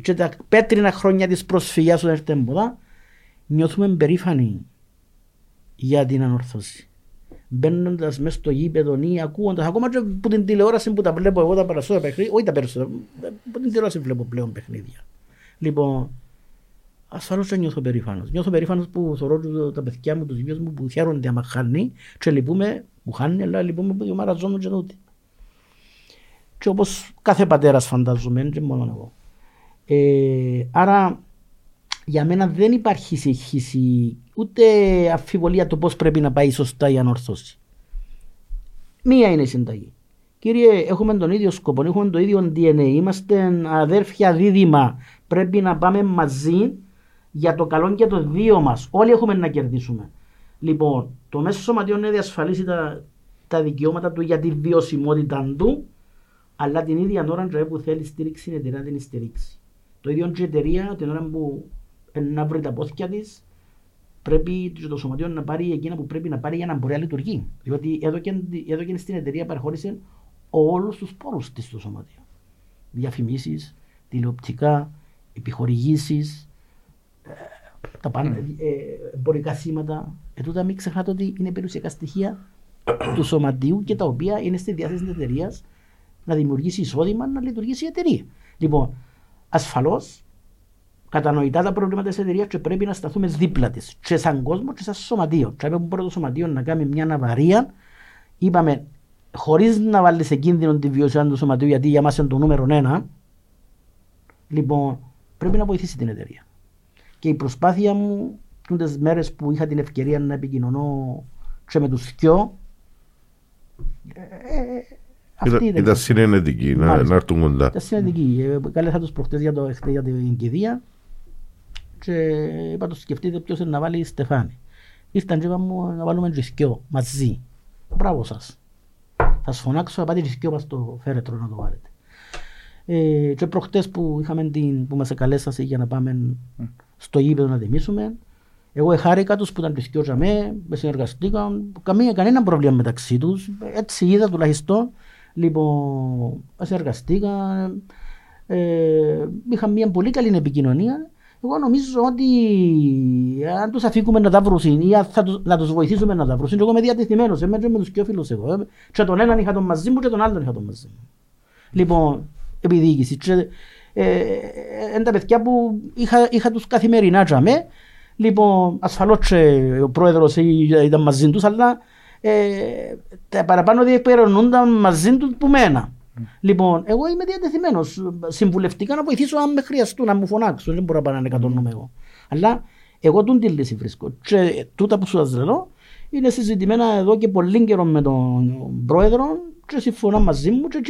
και τα πέτρινα χρόνια της προσφυγιάς του Ερτεμποδά, νιώθουμε περήφανοι για την Ανόρθωση. Μπαίνοντας μέσα στο γήπεδο ή ακούοντας, ακόμα και από την τηλεόραση που τα βλέπω εγώ τα περισσότερα παιχνίδια, όχι τα περισσότερα, από την τηλεόραση βλέπω πλέον παιχνίδια. Λοιπόν, ασφαλώς δεν νιώθω περήφανος. Νιώθω περήφανος που θωρώ τα παιδιά μου, τους βίους μου που χαίρονται άμα χάνει και λυπούμε που χάνει, αλλά λυπούμε που μαραζόμουν και τούτη. Και όπως κάθε πατέρας φαντάζομαι, και μόνο εγώ. Άρα για μένα δεν υπάρχει σύγχυση ούτε αμφιβολία το πώς πρέπει να πάει σωστά η Ανόρθωση. Μία είναι η συνταγή. Κύριε, έχουμε τον ίδιο σκοπό, έχουμε το ίδιο DNA, είμαστε αδέρφια δίδυμα, πρέπει να πάμε μαζί για το καλό και το δύο μας. Όλοι έχουμε να κερδίσουμε. Λοιπόν, το μέσο σωματείο να διασφαλίσει τα δικαιώματα του για τη βιωσιμότητα του, αλλά την ίδια ώρα που θέλει στήριξη, η εταιρεία δεν στηρίξει. Το ίδιο και η εταιρεία, την ώρα που να βρει τα πόθηκια της, πρέπει το σωματείο να πάρει εκείνα που πρέπει να πάρει για να μπορεί να λειτουργεί. Διότι εδώ και στην εταιρεία παραχώρησε όλους τους πόρους της στο σωματείο. Διαφημίσεις, τηλεοπτικά, επιχορηγήσεις, τα πάντα, εμπορικά σήματα. Τούτα μην ξεχνάτε ότι είναι περιουσιακά στοιχεία του σωματείου και τα οποία είναι στη διάθεση της εταιρείας να δημιουργήσει εισόδημα, να λειτουργήσει η εταιρεία. Λοιπόν, ασφαλώς, κατανοητά τα προβλήματα της εταιρείας και πρέπει να σταθούμε δίπλα της. Και σαν κόσμο και σαν σωματείο. Και έπρεπε πρώτο σωματείο να κάνει μια αναβαρία. Είπαμε, χωρίς να βάλει σε κίνδυνο τη βιωσιμότητα του σωματείου, γιατί για μας είναι το νούμερο 1. Λοιπόν, πρέπει να βοηθήσει την εταιρεία. Και η προσπάθεια μου, τις μέρες που είχα την ευκαιρία να επικοινωνώ και με τους δυο, ήταν συνενετική, να έρθουν κοντά. Ήταν συνενετική. Κάλεσα τους προχτές για την κηδεία και είπα τους σκεφτείτε ποιος είναι να βάλει στεφάνι. Ήρθαν και είπαμε να βάλουμε τους δυο μαζί. Μπράβο σας. Θα σας φωνάξω να πάτε τους δυο μας το φέρετρο να το βάλετε. Και προχτές που μας εκαλέσασε για να πάμε στο γήπεδο να τιμήσουμε, εγώ εχάρηκα τους που ήταν πληθυκιό για μέ, με συνεργαστήκαν, κανένα πρόβλημα μεταξύ τους, έτσι είδα τουλάχιστον. Λοιπόν, συνεργαστήκαν, είχαν μια πολύ καλή επικοινωνία. Εγώ νομίζω ότι αν τους αφήκουμε να τα βρουν ή να τους βοηθήσουμε να τα βρουν, εγώ είμαι διατεθειμένος, είμαι με τους πιο φίλους εγώ. Και τον έναν είχα τον μαζί μου και τον άλλον είχα τον μαζί μου. Λοιπόν, επιδιοίκηση. Είναι τα παιδιά που είχα τους καθημερινά για μέ. Λοιπόν, ασφαλώς ο πρόεδρος ήταν μαζί τους, αλλά τα παραπάνω διεπεραιωνούνταν μαζί τους που μένα. Λοιπόν, εγώ είμαι διατεθειμένος συμβουλευτικά να βοηθήσω αν με χρειαστούν, να μου φωνάξουν. Δεν μπορώ να πάνε να εκατονούμε εγώ. Αλλά εγώ τον τη λύση βρίσκω. Και τούτα που σου σας λέω είναι συζητημένα εδώ και πολύ καιρό με τον πρόεδρο και συμφωνώ μαζί μου. Και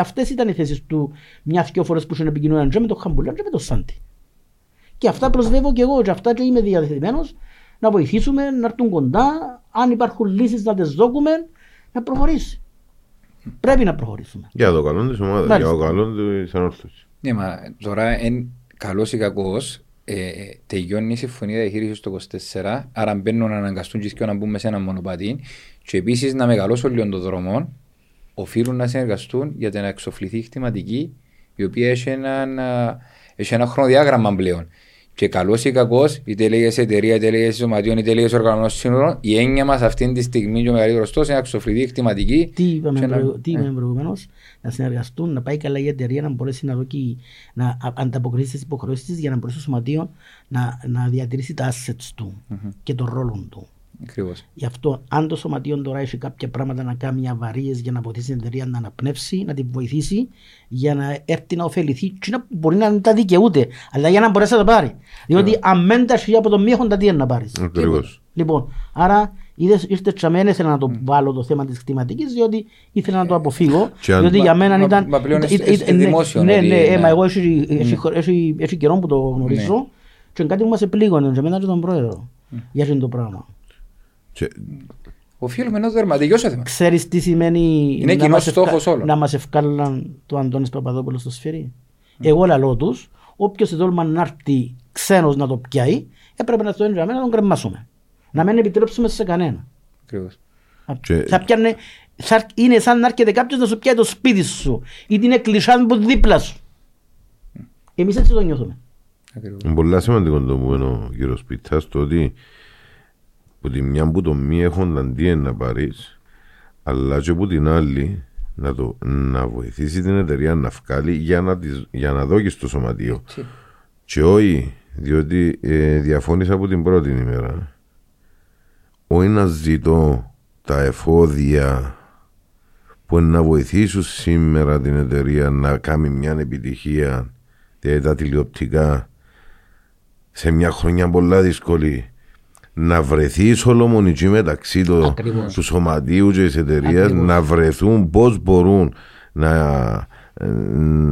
αυτές ήταν οι θέσεις του μια-δυο φορές που είχαν επικοινωνία και με τον Χαμπούλα και με τον Σάντη. Και αυτά προσβεύω και εγώ και αυτά και είμαι διατεθειμένος να βοηθήσουμε, να έρθουν κοντά, αν υπάρχουν λύσεις να τις δώκουμε, να προχωρήσει. Πρέπει να προχωρήσουμε. Για το καλό της ομάδας, για το καλό της Ανόρθωσης. Ναι, μα τώρα, καλός ή κακός, τελειώνει η συμφωνία διαχείρισης το 24, άρα μπαίνουν να αναγκαστούν και να μπουν μέσα σε ένα μονοπάτι και επίσης να μεγαλώσουν λίγο των δρομών, οφείλουν να συνεργαστούν για να εξοφληθεί η χτηματική, η οποία έχει ένα χρονοδιάγραμμα πλέον. Και καλός ή κακός, είτε λέγεσαι εταιρεία, είτε λέγεσαι σωματείων, είτε λέγεσαι οργανωμένων σύνολων, η έννοια μας αυτή τη στιγμή και ο μεγαλύτερος τόσο είναι αξιοφληθεί, χτηματική. Τι είπαμε προηγουμένως, να συνεργαστούν, να πάει καλά η εταιρεία, να μπορέσει να ανταποκριθεί στις υποχρεώσεις της για να μπορέσει το σωματείο να διατηρήσει τα assets του και τον ρόλο του. Ακριβώς. Γι' αυτό, αν το σωματείο τώρα έχει κάποια πράγματα να κάνει μια βαρύες για να βοηθήσει την εταιρεία να αναπνεύσει, να την βοηθήσει, για να έρθει να ωφεληθεί, και να μπορεί να τα δικαιούται, αλλά για να μπορέσει να τα πάρει. Διότι αν μένει τα χιλιά από το μήχον, τα τι είναι να πάρει. Ακριβώς. Λοιπόν, άρα ήρθε τσαμένε, ήθελα να το βάλω το θέμα της κτηματικής, διότι ήθελα να το αποφύγω. Διότι για μένα ήταν. Μα πλέον είναι δημόσιο. Ναι, ναι, μα εγώ έχει καιρό που το γνωρίζω, και κάτι που μας επλήγωνε, για μένα και τον πρόεδρο. Για αυτό είναι το πράγμα. Οφείλουμε ενός δερματιού σε θέμα. Ξέρεις τι σημαίνει να μας ευκάλλαν το Αντώνης Παπαδόπουλος στο σφυρί. Εγώ λαλώ τους, όποιος εδόλμα να έρθει ξένος να το πιάει, έπρεπε να τον κρεμάσουμε. Να μην επιτρέψουμε σε κανένα. Είναι σαν να έρχεται κάποιος να σου πιάει το σπίτι σου ή την εκκλησιά που δίπλα σου. Εμείς έτσι το νιώθουμε. Είναι πολύ σημαντικό το που είναι ο κύριος Πίτσας, το ότι που τη μια που το μη έχονταν τι να πάρεις, αλλά και που την άλλη να βοηθήσει την εταιρεία να βγάλει για να δώσει στο σωματείο. Και όχι, διότι διαφώνησα από την πρώτη ημέρα. Όχι να ζητώ τα εφόδια που να βοηθήσουν σήμερα την εταιρεία να κάνει μια επιτυχία, τα τηλεοπτικά, σε μια χρονιά πολλά δύσκολη, να βρεθεί σολομονική μεταξύ του σωματείου και της εταιρείας, να βρεθούν πώς μπορούν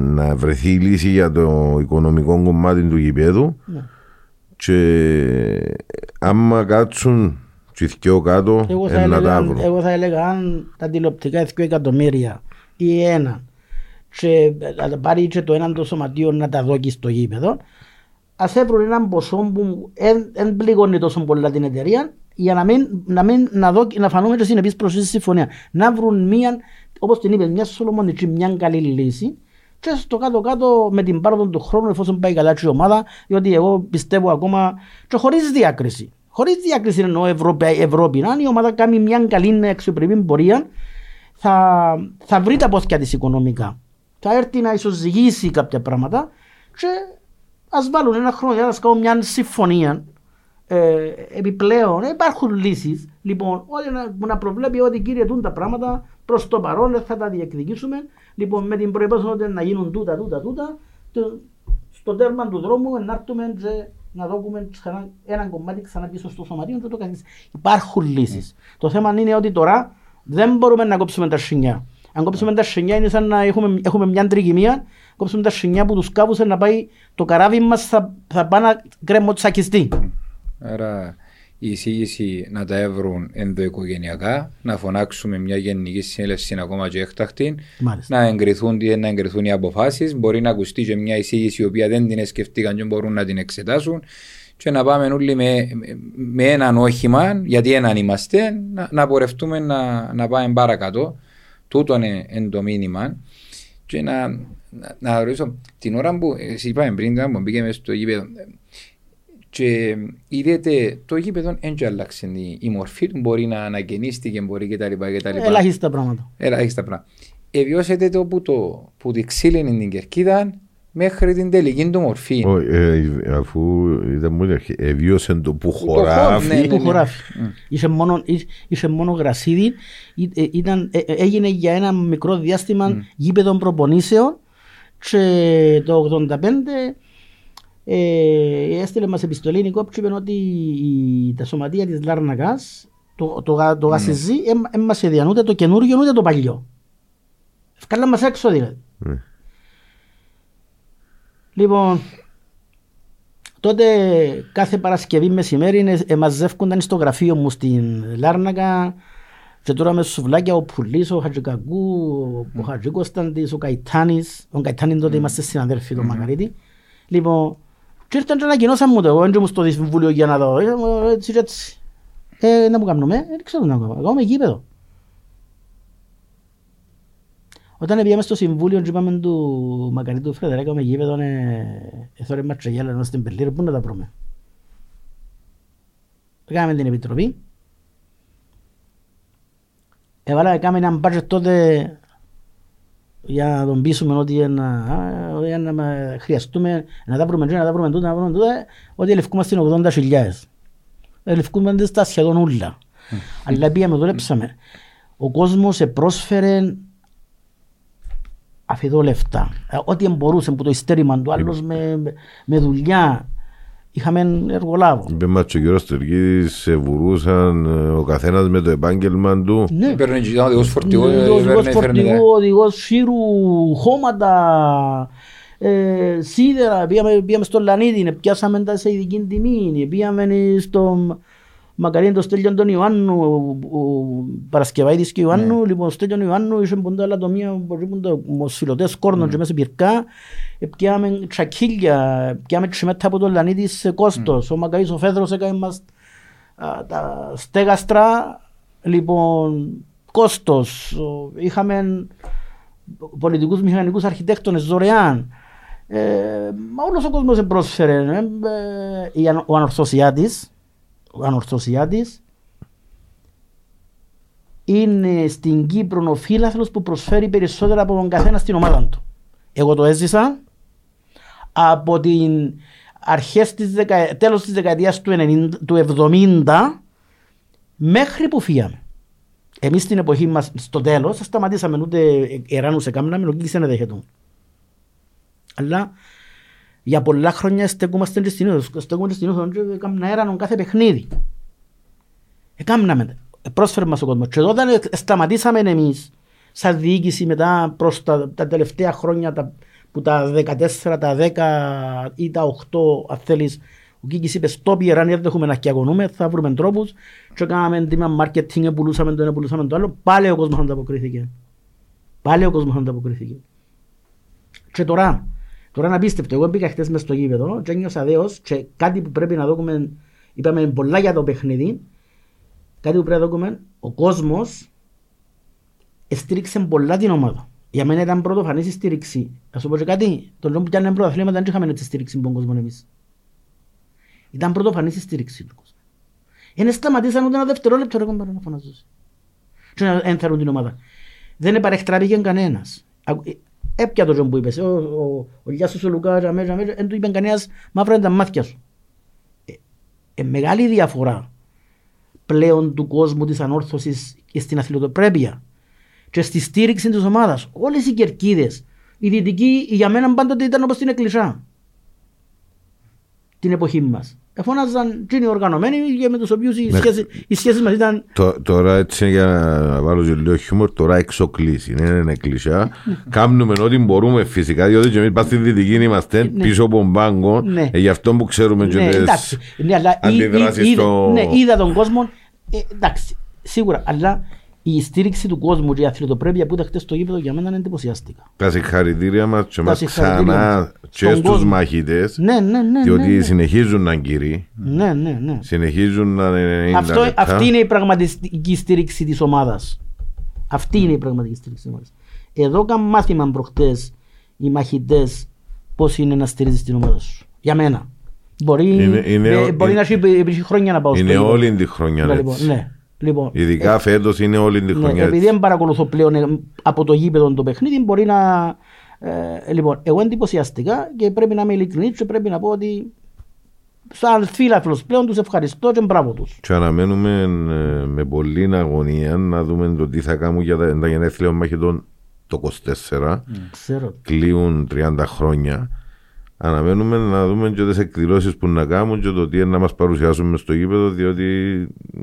να βρεθεί η λύση για το οικονομικό κομμάτι του γηπέδου, ναι. Και άμα κάτσουν και δυο κάτω, ένα τάβρο. Εγώ θα έλεγα, αν τα τηλεοπτικά 2 εκατομμύρια ή ένα, και να πάρει και το έναν το σωματείο να τα δόκει στο γήπεδο, ας έπρεπε έναν ποσό που δεν πληγώνει τόσο πολλά την εταιρεία, για να φανούμε και συνεπείς προς τη συμφωνία. Να βρουν μια, όπως την είπε, μια σολομονική, μια καλή λύση, και στο κάτω-κάτω με την πάροδο του χρόνου, εφόσον πάει καλά και η ομάδα, διότι εγώ πιστεύω ακόμα και χωρίς διάκριση. Χωρίς διάκριση εννοώ Ευρώπη, αν η ομάδα κάνει μια καλή αξιοπρεπή πορεία, θα βρει τα πόθηκια της οικονομικά. Θα έρθει να ισοζυγίσει κάποια πράγματα και ας βάλουν ένα χρόνο για να κάνουν μια συμφωνία. Επιπλέον υπάρχουν λύσεις. Λοιπόν, να προβλέπει ότι κύριε τούν τα πράγματα προς το παρόν θα τα διεκδικήσουμε. Λοιπόν, με την προϋπόθεση ότι να γίνουν τούτα. Στο τέρμα του δρόμου να έρθουμε και να δώσουμε ένα κομμάτι ξανά πίσω στο σωματείο. Υπάρχουν λύσεις. Το θέμα είναι ότι τώρα δεν μπορούμε να κόψουμε τα σινιά. Αν κόψουμε τα σινιά είναι σαν να έχουμε μια τριγυμία, κόψουμε τα σινιά που τους κάβουσε να πάει το καράβι μας θα πάει να κρεμοτσακιστεί. Άρα η εισήγηση να τα έβρουν ενδοοικογενειακά, να φωνάξουμε μια γενική συνέλευση ακόμα και έκτακτη, να εγκριθούν οι αποφάσεις, μπορεί να ακουστεί και μια εισήγηση η οποία δεν την σκεφτήκαν και μπορούν να την εξετάσουν και να πάμε όλοι με έναν όχημα, γιατί έναν είμαστε, να πορευτούμε να πάμε παρακάτω. Τούτο είναι το μήνυμα. Και να ρωτήσω, την ώρα που είπαμε πριν, που μπήκαμε στο γήπεδο, και είδατε το γήπεδο δεν άλλαξε η μορφή του, μπορεί να ανακαινίστηκε, μπορεί κτλ. Ελάχιστα πράγματα. Εβιώσετε το που τη ξύλινη την κερκίδα μέχρι την τελική του μορφή. Αφού είδα μου έλεγε, εβιώσαν το που χωράφει. Είχε μόνο γρασίδι, έγινε για ένα μικρό διάστημα γήπεδο προπονήσεων και το 1985 έστειλε μας επιστολή η Κόπ και είπε ότι τα σωματεία της Λάρνακας, το γασιζί, δεν μας έδιαν ούτε το καινούργιο ούτε το παλιό. Ευκάλαμε μας έξω δηλαδή. Λοιπόν, τότε κάθε Παρασκευή μεσημέρι μαζεύκονταν στο γραφείο μου στην Λάρνακα και τώρα με σουβλάκια ο Πουλής, ο Χατσικακού, ο Χατζη Κωνσταντής, ο Καϊτάνης. Ο Καϊτάνης τότε είμαστε συναδέλφοι, τον Μακαρίτη. Λοιπόν, και ήρθαν και ανακοινώσαν μου το εγώ, έντια μου στο Συμβούλιο για να δω. Έτσι. Να μου κάνουμε, δεν ξέρω να κάνω, κάνουμε γήπεδο. Όταν πήγαμε στο Συμβούλιο και είπαμε του Μακαλή του Φερέρα, έκαμε γήπεδο, εθώρε ματσαγιάλα, ενώ στην Πελήρ, πού να τα βρούμε. Έκαμε την Επιτροπή. Έκαμε έναν μπάτζετ τότε για να τον πείσουμε ότι χρειαστούμε να τα βρούμε τούτα, ότι ελευκούμαστε 80.000. ελευκούμενται στα σχεδόν ούλα. Αλλά πήγαμε, δουλέψαμε. Ο κόσμος επρόσφερε αφιδό λεφτά. Ό,τι μπορούσε από το ειστέρημα του, άλλος με δουλειά. Είχαμε εργολάβο. Είπε μάτσο ο κ. Τουρκίδης, σε βουρούσαν ο καθένας με το επάγγελμα του. Ναι, παίρνε ο οδηγός φορτηγού, ο οδηγός σύρου, χώματα, σίδερα. Πήγαμε στο Λανίδι, πιάσαμε τα σε ειδική τιμή. Πήγαμε στο Μακαλή, το στέλιον τον Ιωάννου, ο Παρασκευαίδης και Ιωάννου. Λοιπόν, στέλιον Ιωάννου, είχε ποντά λατομία, μοσφυλωτές κόρνων και μέσα πυρκά. Πιάμε τσακίλια, πιάμε τσιμέτα από το Λανίδι σε κόστος. Ο Μακαλής, ο Φέδρος έκανε μας τα στέγαστρα, λοιπόν, κόστος. Είχαμε πολιτικούς μηχανικούς αρχιτέκτονες δωρεάν. Όλος ο κόσμος εμπρόσφερε. Ο Ανορθωσιάτης είναι στην Κύπρο ο φίλαθλος που προσφέρει περισσότερα από τον καθένα στην ομάδα του. Εγώ το έζησα από την αρχές της τέλος της δεκαετίας του 70 μέχρι που φύγαμε. Εμείς στην εποχή μας στο τέλος σταματήσαμε, ούτε εράνουσε κάμναμε, ο Κίκης ένα δέχετο. Αλλά για πολλά χρόνια στεκούμαστε και στην ίδια, έκαναν έρανον κάθε παιχνίδι. Έκαναμε, πρόσφερε μας ο κόσμος. Και όταν σταματήσαμε εμείς σαν διοίκηση μετά προς τα τελευταία χρόνια, που τα 14, τα 10 ή τα 8, αν θέλεις, ο Κίκης είπε stop, ιεράν, δεν έχουμε να κιακονούμε, θα βρούμε τρόπους. Και κάναμε τίμα μάρκετινγκ, πουλούσαμε το ένα, πουλούσαμε το άλλο. Πάλι ο κόσμος ανταποκρίθηκε. Και τώρα είναι απίστευτο. Εγώ μπήκα χτες μες στο γήπεδο και ένιωσα δέος και κάτι που πρέπει να δούμε, είπαμε πολλά για το παιχνίδι, κάτι που πρέπει να δούμε, ο κόσμος στήριξε πολλά την ομάδα. Για μένα ήταν πρωτοφανής η στήριξη. Να σου πω και κάτι, τον λόγο που πιάνε πρωταθλήματα δεν είχαμε έτσι στήριξη από τον κόσμο εμείς. Ήταν πρωτοφανής η στήριξη του κόσμου. Δεν σταματήσαν ούτε ένα δευτερόλεπτο να φωνάζουν. Και να ενθαρρύνουν την ομάδα. Δεν επαρεχτράπηκε κανένας. Έπια το που είπες, ο Ελιάς Φελουκάρ, δεν του είπε κανένας μαύρα τα μάτια σου. Μεγάλη διαφορά πλέον του κόσμου της Ανόρθωσης και στην αθλητοπρέπεια και στη στήριξη της ομάδας. Όλες οι κερκίδες, οι δυτικοί για μένα πάντοτε ήταν όπως την εκκλησιά την εποχή μας. Εφώναζαν και οι οργανωμένοι και με τους οποίους οι σχέσεις μας ήταν... Τώρα έτσι για να βάλω λίγο χιούμορ, τώρα εξοκλήσει, είναι εκκλησιά. Κάνουμε ό,τι μπορούμε φυσικά, διότι και εμείς πας στη Δυτική είμαστε πίσω από τον πάγκο, γι' αυτό που ξέρουμε και τις αντιδράσεις στο... Ναι, είδα τον κόσμο, εντάξει, σίγουρα, αλλά... Η στήριξη του κόσμου και η αθλητοπρέπεια που ήταν χτες στο γήπεδο για μένα είναι εντυπωσιαστικά. Τα συγχαρητήρια μας και μας ξανά και στους μαχητές, διότι συνεχίζουν να κύριοι, συνεχίζουν να είναι... Αυτή είναι η πραγματική στήριξη της ομάδας. Εδώ έκανα μάθημα προχτές οι μαχητές πώς είναι να στηρίζεις την ομάδα σου. Για μένα. Μπορεί να έχει χρόνια να πάω στο γήπεδο. Είναι όλη τη χρονιά έτσι. Λοιπόν, ειδικά φέτος είναι όλη τη χρονιά. Ναι, επειδή δεν παρακολουθώ πλέον από το γήπεδο το παιχνίδι, μπορεί να. Λοιπόν, εγώ εντυπωσιαστικά και πρέπει να είμαι ειλικρινής και πρέπει να πω ότι σαν φίλαθλος πλέον τους ευχαριστώ και μπράβο τους. Και αναμένουμε με πολλή αγωνία να δούμε το τι θα κάνουν για τα γενέθλια μαχητών το 24. Κλείουν 30 χρόνια. Αναμένουμε να δούμε και τις εκδηλώσεις που να κάνουν και το τι είναι να μας παρουσιάσουν στο γήπεδο, διότι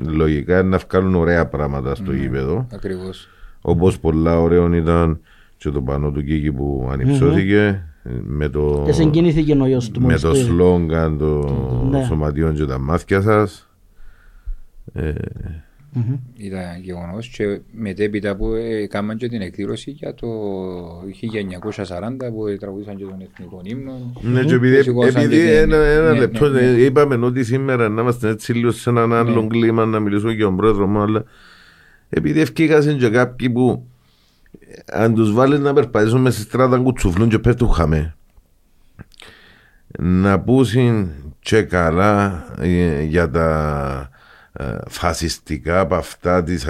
λογικά είναι να βγάλουν ωραία πράγματα στο γήπεδο. Ακριβώς. Όπως πολλά ωραίων ήταν και το πανό του Κίκη που ανυψώθηκε με το, με το σλόγγαν των σωματιών και τα μάτια σας. Ήταν γεγονός και μετέπειτα που έκαναν και την εκδήλωση για το 1940 που τραγουδούσαν και τον εθνικό ύμνο. Ναι, και επειδή ένα λεπτό είπαμε ότι σήμερα να είμαστε έτσι λίγο σε έναν άλλο κλίμα να μιλήσουμε για τον πρόεδρο μου, αλλά επειδή ευκήκασαν και κάποιοι που αν τους βάλεις να περπατήσουν μέσα στη στράτα κουτσουφλούν και πέφτουν χαμέ. Να πούσουν και καλά για τα φασιστικά από αυτά της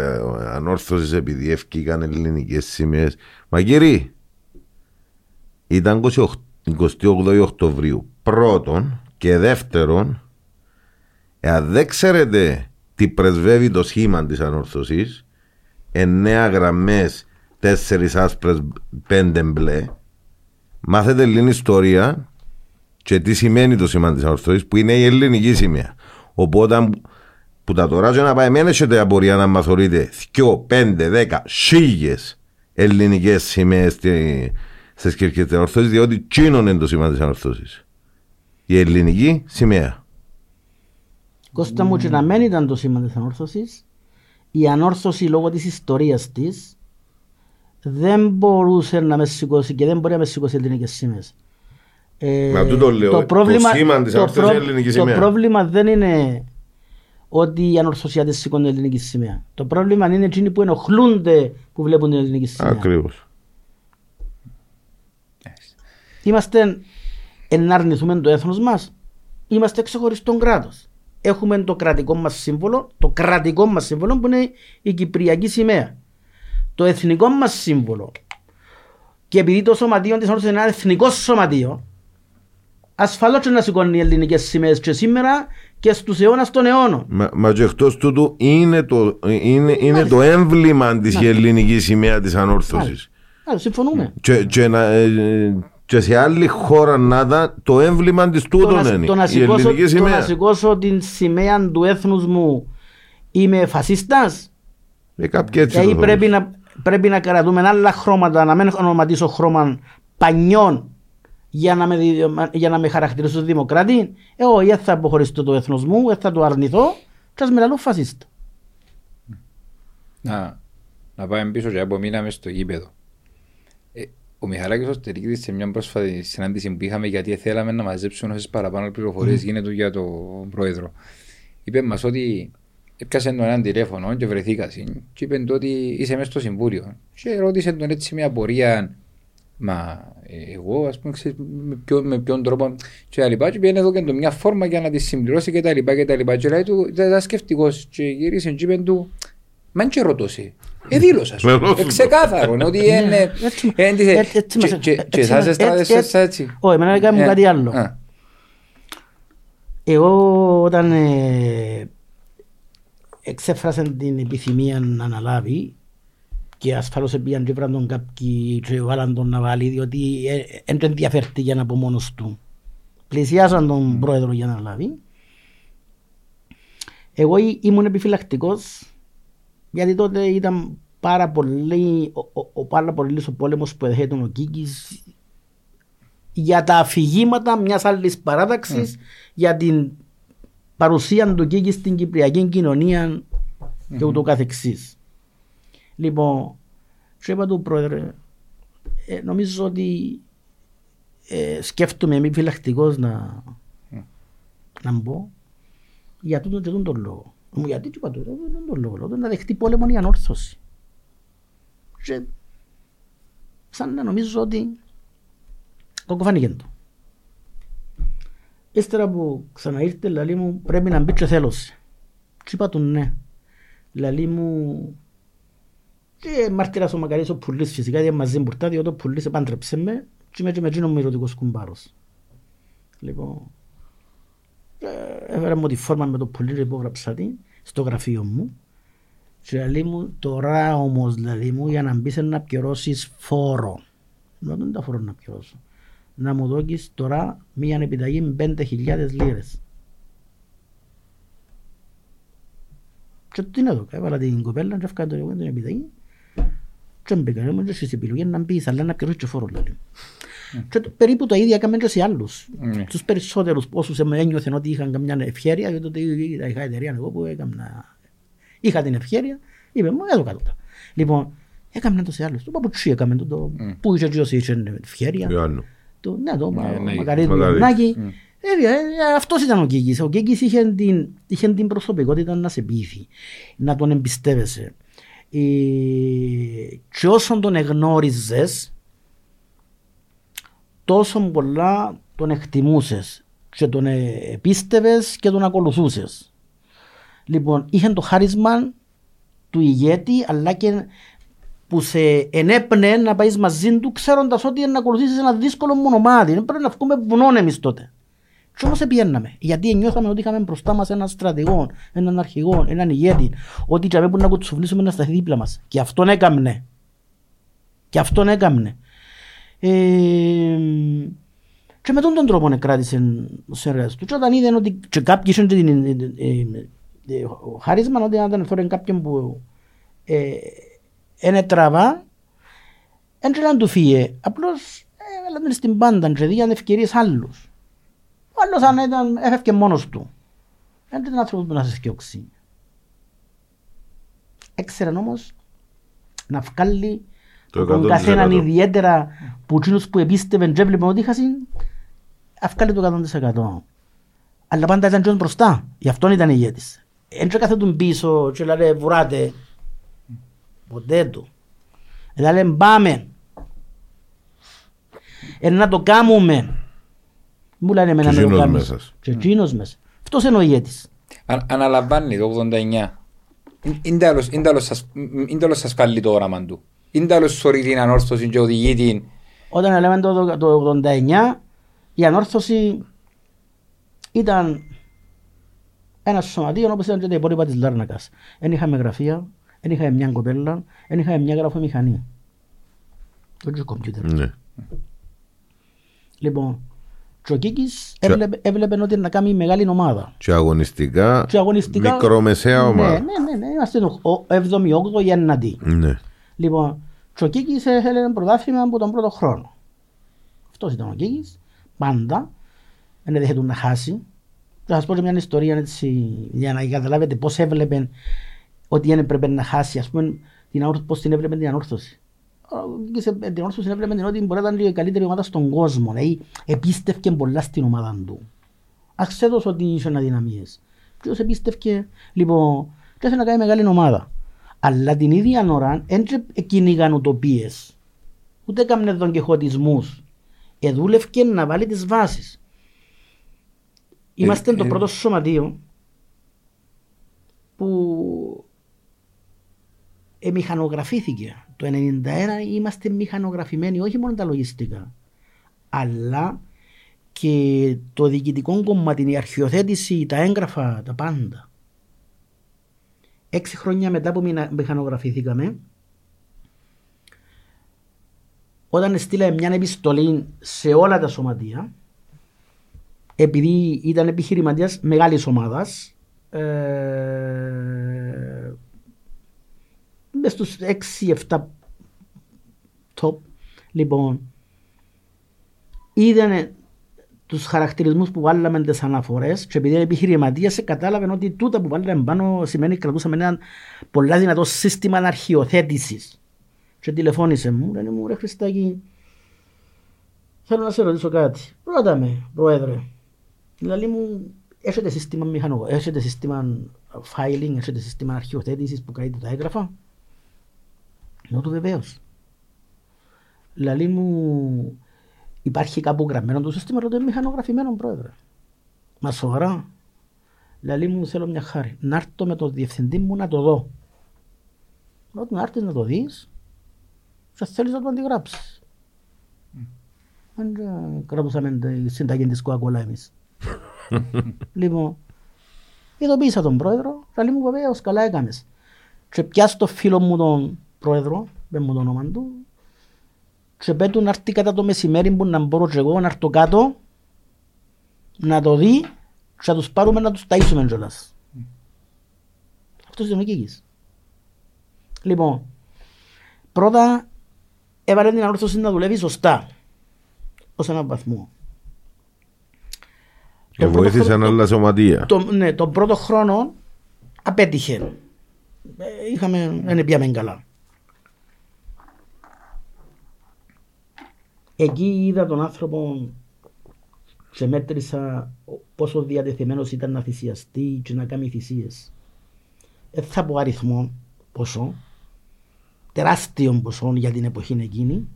Ανόρθωσης επειδή ευκήκαν ελληνικές σημαίες. Μα κύριοι, ήταν 28 Οκτωβρίου πρώτον και δεύτερον Εάν δεν ξέρετε τι πρεσβεύει το σχήμα της ανόρθωσης, 9 γραμμές, 4 άσπρες, 5 μπλε, μάθετε ελληνική ιστορία και τι σημαίνει το σήμα της ανόρθωσης, που είναι η ελληνική σημαία. Οπότε, που τα τώρα να πάει, μένετε απορία να μαθωρείτε 2, 5, 10, 1000 ελληνικές σημαίες στις κυρκές της ανόρθωσης, διότι τσίνον είναι το σήμα της ανόρθωσης. Η ελληνική σημαία. Κώστα μου, και να μην ήταν το σήμα της ανόρθωσης, η ανόρθωση λόγω της ιστορίας της δεν μπορούσε να με σηκώσει και δεν μπορεί να με σηκώσει ελληνικές σημαίες. Το πρόβλημα δεν είναι ότι οι ανορθωσιάτες σηκώνουν την ελληνική σημαία. Το πρόβλημα είναι εκείνοι που ενοχλούνται που βλέπουν την ελληνική σημαία. Ακριβώς. Είμαστε να αρνηθούμε το έθνος μας. Είμαστε ξεχωριστό κράτος. Έχουμε το κρατικό μας σύμβολο, το κρατικό μας σύμβολο που είναι η κυπριακή σημαία. Το εθνικό μας σύμβολο. Και επειδή το σωματείο της Ανόρθωσης είναι ένα εθνικό σωματείο, ασφαλώς να σηκώνει οι ελληνικές σημαίες και σήμερα και στους αιώνας των αιώνων. Μα και εκτός τούτου είναι το έμβλημα της ελληνικής σημαία της Ανόρθωσης. Συμφωνούμε. Και σε άλλη χώρα να δα, το έμβλημα της τούτων είναι η ελληνική σημαία. Το να σηκώσω την σημαία του έθνους μου, είμαι φασίστας. Γιατί πρέπει να κρατούμε άλλα χρώματα, να μην ονοματίσω χρώμα πανιών για να με χαρακτηρίσω δημοκράτη. Εγώ δεν θα αποχωριστώ το έθνος μου, δεν θα το αρνηθώ και ας με λαλώ φασίστα. Να πάμε πίσω και απομείναμε στο γήπεδο. Ο Μιχαλάκης ο Στερικίδης σε μια πρόσφατη συνάντηση που είχαμε, γιατί θέλαμε να μαζέψουν όσες παραπάνω πληροφορίες γίνεται για τον πρόεδρο. Είπε μας ότι έπιασε τον έναν τηλέφωνο και βρεθήκασαι και είπε ότι είσαι μέσα στο συμβούλιο και ρώτησε τον έτσι μια απορία, μα εγώ ας πούμε ξέρεις με ποιον τρόπο και τα λοιπά, και πήγαινε εδώ και μια φόρμα για να τη συμπληρώσει και τα λοιπά και τα λοιπά, και λέει του ήταν σκεφτικός και γύρισε και είπε του, μα και ρωτώσει. Δήλωσα σου, ξεκάθαρον, ότι είναι... Και θα σε στράδεσαι έτσι. Όχι, εμένα κάνουμε κάτι άλλο. Εγώ όταν εξέφρασαν την επιθυμία να αναλάβει και ασφαλώς πήγαν και βράδουν κάποιοι και βάλαν τον να βάλει, διότι δεν το ενδιαφέρθηκε από μόνος του. Πλησιάσαν τον πρόεδρο για να αναλάβει. Εγώ ήμουν επιφυλακτικός, γιατί τότε ήταν πάρα πολύ ο πόλεμος που έδεχεται ο Κίκης για τα αφηγήματα μιας άλλης παράταξης, για την παρουσία του Κίκη στην κυπριακή κοινωνία και ούτω καθεξής. Λοιπόν, σου είπα του πρόεδρε, νομίζω ότι σκέφτομαι μη φυλακτικός να μπω για τούτον και τον λόγο. Γιατί του είπα τότε, δεν τον λόγο, να δεχτεί πόλεμον η ανόρθωση. Και σαν να νομίζω ότι κοκκοφάνηκε το. Ύστερα που ξαναήρθε, λαλή μου, πρέπει να μπει και θέλωσε. Του είπα του ναι. Λαλή μου, και μάρτυρας ο Μακαλής ο Πουλής φυσικά, γιατί μαζί μου ήρθα, διότι ο Πουλής επάντρεψε με και με εκείνο μου ερωτικός κουμπάρος. Λοιπόν, έφερα μου τη φόρμα με το πολύ υπόγραψα την στο γραφείο μου και λέει μου, τώρα όμως δηλαδή μου, για να μπεις να πιερώσεις φόρο, να τον τα φόρο να πιερώσω, να μου δώκεις τώρα μια επιταγή με 5.000 λίρες. Και τι να δω, έβαλα την κοπέλα και έφυγα την επιταγή και μπήκα μου και στις επιλογές να μπεις, αλλά να πιερώσεις και φόρο δηλαδή. Και περίπου τα ίδια έκαμε και σε άλλους. Τους περισσότερους όσους ένιωθεν ότι είχαν καμιά ευχέρεια, γιατί τότε είχα εταιρεία εγώ που είχα την ευχέρεια, είπε μου εδώ κάτω. Λοιπόν, έκαμε το σε άλλους. Το παπουτσί έκαμε το που είχε και είχε ευχέρεια. Ναι, το Μακαρίδη Μιονάκη. Αυτός ήταν ο Κίκης. Ο Κίκης είχε την προσωπικότητα να σε πείθει, να τον εμπιστεύεσαι. Και όσον τον εγνώριζες, τόσο πολλά τον εκτιμούσες και τον επίστευες και τον ακολουθούσες. Λοιπόν, είχαν το χάρισμα του ηγέτη, αλλά και που σε ενέπνεε να πάεις μαζί του, ξέροντας ότι να ακολουθήσεις ένα δύσκολο μονομάτι. Πρέπει να βγούμε βουνών εμείς τότε. Και όμως πιέναμε, γιατί νιώθαμε ότι είχαμε μπροστά μας έναν στρατηγό, έναν αρχηγό, έναν ηγέτη, ότι και πρέπει να κουτσουβλήσουμε να σταθεί δίπλα μας. Και αυτόν έκαμνε. Και με τον τρόπο να κράτησε σε εργάσεις του. Και όταν είδαν ότι και κάποιοι είχαν χάρισμα, ότι αν ήταν φορέν κάποιον που είναι τραβά, έντρελαν του φύγε. Απλώς έλαβαν στην πάντα και δίγαν ευκαιρίες άλλους. Ο άλλος αν ήταν, έφευκε μόνος του. Έντρε τον άνθρωπο του να σε σκιώξει. Έξεραν όμως να βγάλει τον καθέναν ιδιαίτερα που εκείνους που επίστευαν και έβλεπαν ότι είχαν, αυκάλει το 100%. Αλλά πάντα ήταν και μπροστά, γι' αυτόν ήταν ηγέτης. Έντρε καθέτουν πίσω και λένε βουράτε, ποτέ του. Λένε πάμε, να το κάνουμε. Μου λένε εμένα να το κάνουμε. Και εκείνος μέσα. Αυτός είναι ο ηγέτης. Αναλαμβάνει το 89. Είναι τέλος σας καλεί το όραμα του. Είναι τέλος σωρεί την Ανόρθωση και οδηγεί την... Όταν λέμε το 89, η Ανόρθωση ήταν ένας σωματείο όπως ήταν και τα υπόλοιπα της Λάρνακας. Εν είχαμε γραφεία, εν είχαμε μια κοπέλα, εν είχαμε μια γραφομηχανία. Δεν είχε κομπιούτερ. Λοιπόν, και ο Κίκης έβλεπε ότι να κάνει μεγάλη ομάδα. Και αγωνιστικά, μικρομεσαία ομάδα. Ναι, είμαστε το 78 για να δει. Λοιπόν, και ο Κίκης έλεγε ένα πρωτάθλημα από τον πρώτο χρόνο. Αυτός ήταν ο Κίκης, πάντα, δεν δέχεται να χάσει. Θα σας πω και μια ιστορία έτσι, για να καταλάβετε πώς έβλεπε ότι δεν έπρεπε να χάσει, ας πούμε, πώς την έβλεπε την Ανόρθωση. Την Ανόρθωση έβλεπε ότι μπορεί να ήταν η καλύτερη ομάδα στον κόσμο, δηλαδή επίστευκε πολλά στην ομάδα του. Αξέτως ότι ήσουν αδυναμίες. Ποιος επίστευκε, λοιπόν, και ήθελε να κάνει μεγάλη ομάδα. Αλλά την ίδια ώρα δεν κυνήγαν ουτοπίες, ούτε έκαναν δονκεχωτισμούς. Εδούλευκε να βάλει τις βάσεις. Είμαστε το πρώτο σωματείο που μηχανογραφήθηκε. Το 1991 είμαστε μηχανογραφημένοι, όχι μόνο τα λογιστικά, αλλά και το διοικητικό κομμάτι, η αρχιοθέτηση, τα έγγραφα, τα πάντα. 6 χρόνια μετά που μηχανογραφήθηκαμε, όταν στείλαμε μια επιστολή σε όλα τα σωματεία, επειδή ήταν επιχειρηματίας μεγάλης ομάδας, μες στους 6-7 top, λοιπόν, είδανε τους χαρακτηρισμούς που βάλαμε τις αναφορές και επειδή οι επιχειρηματίες κατάλαβαν ότι τούτα που βάλαμε πάνω σημαίνει κρατούσαμε ένα πολλά δυνατό σύστημα αρχιοθέτησης. Και τηλεφώνησε μου, λένε μου ρε Χριστάκη, θέλω να σε ρωτήσω κάτι. Ρώτα με, Πρόεδρε. Δηλαδή μου, έχετε σύστημα μηχανικό, έχετε σύστημα filing, έχετε σύστημα αρχιοθέτησης που κάνετε τα έγγραφα. Λέω του βεβαίως. Δηλαδή μου... Υπάρχει κάπου γραμμένο το σύστημα, ρωτώ μηχανογραφημένο, Πρόεδρε. Μα σοβαρά. Λαλή μου, θέλω μια χάρη. Να έρθω με τον διευθυντή μου να το δω. Λέω του να έρθεις να το δεις, και θέλεις να το αντιγράψεις. Αν κρατούσαμε τη συνταγή της Κουακολά εμείς. Λοιπόν, ειδοποίησα τον Πρόεδρο, λαλή μου βεβαίως, καλά έκαμες. Και πιάσω το φίλο μου τον Πρόεδρο, δεν μου το όνομα του, και πέτω να έρθει κατά το μεσημέρι που να μπορώ και εγώ να έρθω κάτω να το δει και θα τους πάρουμε να τους ταΐσουμε κιόλας. Αυτός ήταν ο Κίκης. Λοιπόν, πρώτα έβαλε την Ανόρθωση να δουλεύει σωστά ως έναν βαθμό. Βοήθησαν άλλα σωματεία. Ναι, τον πρώτο χρόνο απέτυχε. Δεν πιάμε καλά. Εκεί είδα τον άνθρωπο και μέτρησα πόσο διατεθειμένος ήταν να θυσιαστεί και να κάνει θυσίες. Θα πω αριθμό ποσό, τεράστιων ποσών για την εποχή εκείνη.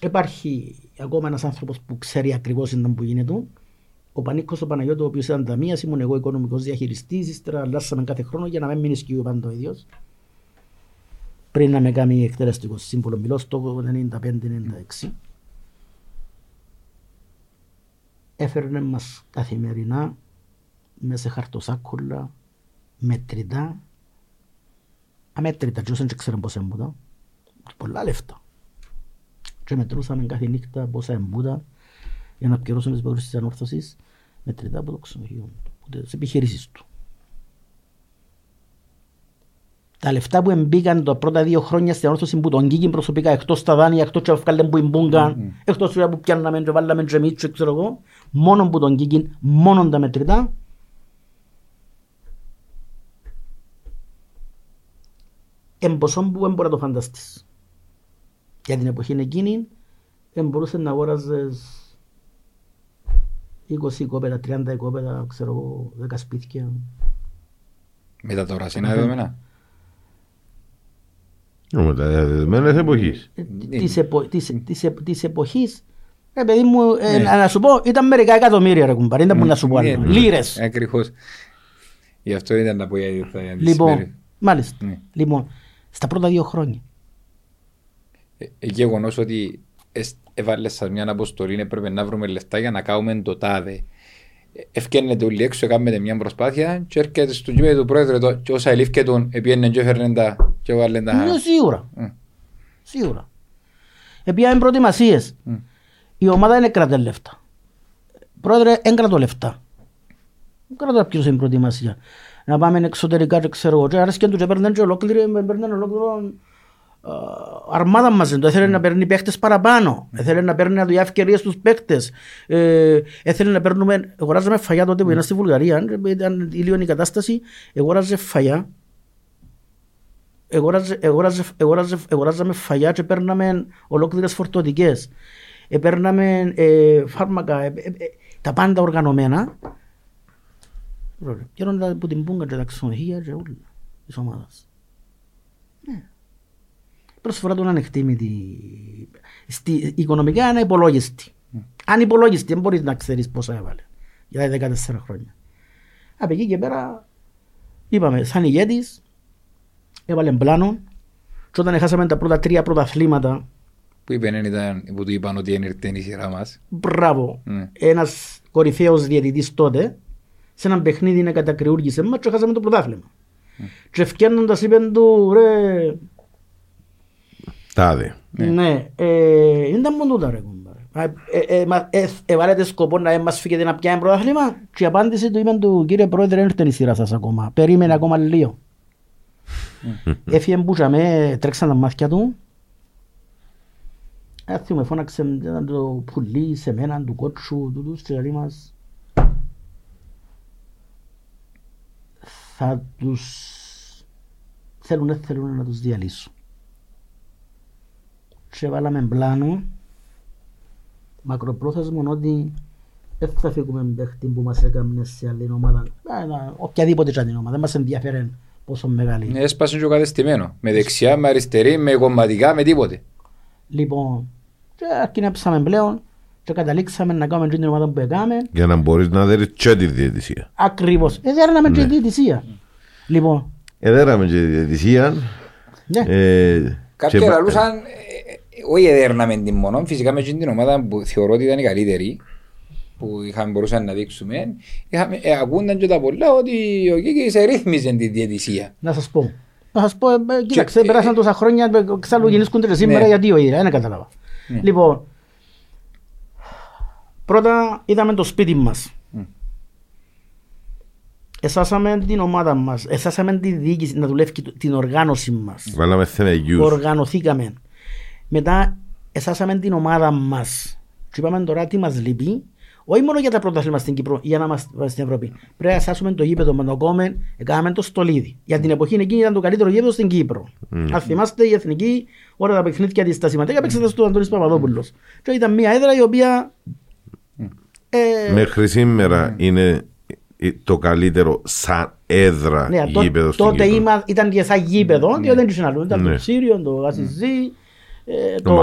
Υπάρχει ακόμα ένας άνθρωπος που ξέρει ακριβώς ήταν που γίνεται. Ο Πανίκος ο Παναγιώτος, ο οποίος ήταν ταμείας, ήμουν εγώ οικονομικός διαχειριστής, ύστερα αλλάσαμε κάθε χρόνο για να μην μείνει και ο πάντα ο ίδιος. Πριν να με κάνει εκτελεστικό σύμβολο, μιλώ στο 95-96. έφερνε μας καθημερινά μέσα σε χαρτοσάκουλα, μετρητά, αμέτρητα, και όσον και ξέραμε πόσα εμπούτα, πολλά λεφτά. Και μετρούσαμε κάθε νύχτα πόσα εμπούτα για να πληρώσουμε τις υποχρεώσεις της Ανόρθωσης, μετρητά από το ξενοδοχείο του, τις επιχειρήσεις του. Τα λεφτά που εμπήκαν τα πρώτα δύο χρόνια στην Ανόρθωση που τον Κίκη προσωπικά, εκτός τα δάνεια, εκτός και αυκάλεν που εμπούγκαν, εκτός που πιάνναμε και βάλαμε και μίτσο, ξέρω εγώ, μόνον που τον Κίκη, μόνον τα μετρητά, εμποσόν που δεν μπορεί να το φανταστείς. Για την εποχή εκείνη, μπορούσες να αγόραζες 20 οικόπεδα, 30 οικόπεδα, ξέρω εγώ, 10 σπίτια. Μετά τα βρασινά δεδομένα. Μετά τα δεδομένα της εποχής. Της εποχής, ρε παιδί μου, να σου πω, ήταν μερικά εκατομμύρια ρε κουμπάρ, ήταν που να σου πω άλλο, λίρες. Ακριβώς, γι' αυτό ήταν να πω για τη σημερινή. Λοιπόν, μάλιστα, λοιπόν, στα πρώτα δύο χρόνια. Γεγονός ότι έβαλες σας μια αποστολή, έπρεπε να βρούμε λεφτά για να κάνουμε το τάδε. Ευκένεται όλοι έξω, κάνετε μια προσπάθεια και έρχεται στον κήπεδο του πρόεδρου και όσα ελήφκε τον, επιέννε και έφερνε τα και βάλεν τα... Ναι, σίγουρα. Σίγουρα. Επιάνε προετοιμασίες. Η ομάδα δεν έκρατε λεφτά. Πρόεδρε, έκρατο λεφτά. Δεν κρατώ να πιέσω την προετοιμασία. Να πάμε εξωτερικά και ξέρω εγώ. Και άρεσκαν τους και παίρνουν και ολόκληρο... αρμάδα μαζί του, έθελε να παίρνει παίχτες παραπάνω, έθελε να παίρνει να δουλειά ευκαιρίες στους παίχτες, έθελε να παίρνουμε, αγοράζαμε φαγιά τότε που ήμουν στη Βουλγαρία, ήταν ηλίων η κατάσταση, αγοράζε φαγιά, αγοράζαμε φαγιά και παίρναμε ολόκληρες φορτωτικές, παίρναμε φάρμακα, τα πάντα οργανωμένα, γέροντα από την πούγκα και τα ξενοδοχεία και όλα της ομάδας. Προσφορά του ανεκτήμητη, οικονομικά ανυπολόγιστη. Ανυπολόγιστη, δεν μπορείς να ξέρεις πόσα έβαλε για τα 14 χρόνια. Από εκεί και πέρα, είπαμε, σαν ηγέτης, έβαλε πλάνο και όταν χάσαμε τα πρώτα τρία πρωταθλήματα που του είπαν ότι ένιρθε η σειρά μας. Μπράβο. Ένας κορυφαίος διαιτητής τότε, σε έναν παιχνίδι να κατακριούργησε μας και χάσαμε το πρωτάθλημα. Και ευκαιρνώντας είπαν του, ρε... Τάδε. Ναι, ήταν μόνο τούτα ρε κουμπάρε. Εβάλετε σκοπό να μας φύγετε να πιάνε πρωτάθλημα και η απάντηση του είπαν του κύριε πρόεδρε δεν ήρθε η σειρά σας ακόμα, περίμενε ακόμα λίγο. Έφυγε μπούσαμε, τρέξαν τα μάτια του. Άθιου με φώναξε το Πουλή, σε μέναν, του κότσου, τούτους και λέει μας θα τους θέλουν, θέλουν να τους διαλύσουν. Και βάλαμε πλάνο μακροπρόθεσμον ότι δεν θα φύγουμε παίχτη που μας έκαμε σε άλλη ομάδα. Οποιαδήποτε και άλλη ομάδα, δεν μας ενδιαφέρει πόσο μεγάλη. Έσπασε και ο κατεστημένο, με δεξιά, με αριστερή, με κομματικά, με τίποτε. Λοιπόν, και αρκινέψαμε πλέον και καταλήξαμε να κάνουμε την ομάδα που έκαμε. Για να μπορείς να δέρεις και τη διαιτησία. Ακριβώς, έδερναμε και τη διαιτησία. Λοιπόν. Έδερναμε και τη διαιτησία. Κάποιοι λαλούσαν... Όχι έδερναμε την μόνο, φυσικά με την ομάδα που θεωρώ ότι ήταν η καλύτερη που μπορούσαν να δείξουμε. Ακούγονταν και τα πολλά ότι ο Κίκης ρύθμιζε τη διαιτησία. Να σας πω, κοίταξε, περάσαν τόσα χρόνια, ξάλλου γεννήσκονται σήμερα γιατί ο ίδια, δεν κατάλαβα. Λοιπόν, πρώτα είδαμε το σπίτι μας. Εσάσαμε την ομάδα μας, εσάσαμε τη διοίκηση να δουλεύει την οργάνωση μας. Βάλαμε θεμελιούς. Οργανωθήκαμε. Μετά εσάσαμε την ομάδα μας και είπαμε τώρα τι μας λείπει, όχι μόνο για τα πρωταθλήματα στην Κύπρο, για να είμαστε στην Ευρώπη. Πρέπει να εσάσουμε το γήπεδο, με το κόμμα, έκαναμε το στολίδι. Για την εποχή εκείνη ήταν το καλύτερο γήπεδο στην Κύπρο. Αν θυμάστε, η εθνική ώρα τα παιχνίδια της στα συμματέκα παίξατε στον Αντώνη Παπαδόπουλος. Και ήταν μια έδρα η οποία... Μέχρι σήμερα είναι το καλύτερο σαν έδρα γήπεδο στην Κύπρο. Τότε ήταν και σαν γήπεδο, διότι δεν ήταν άλλο. Ήταν το Σύριο, το Ασιζή. Το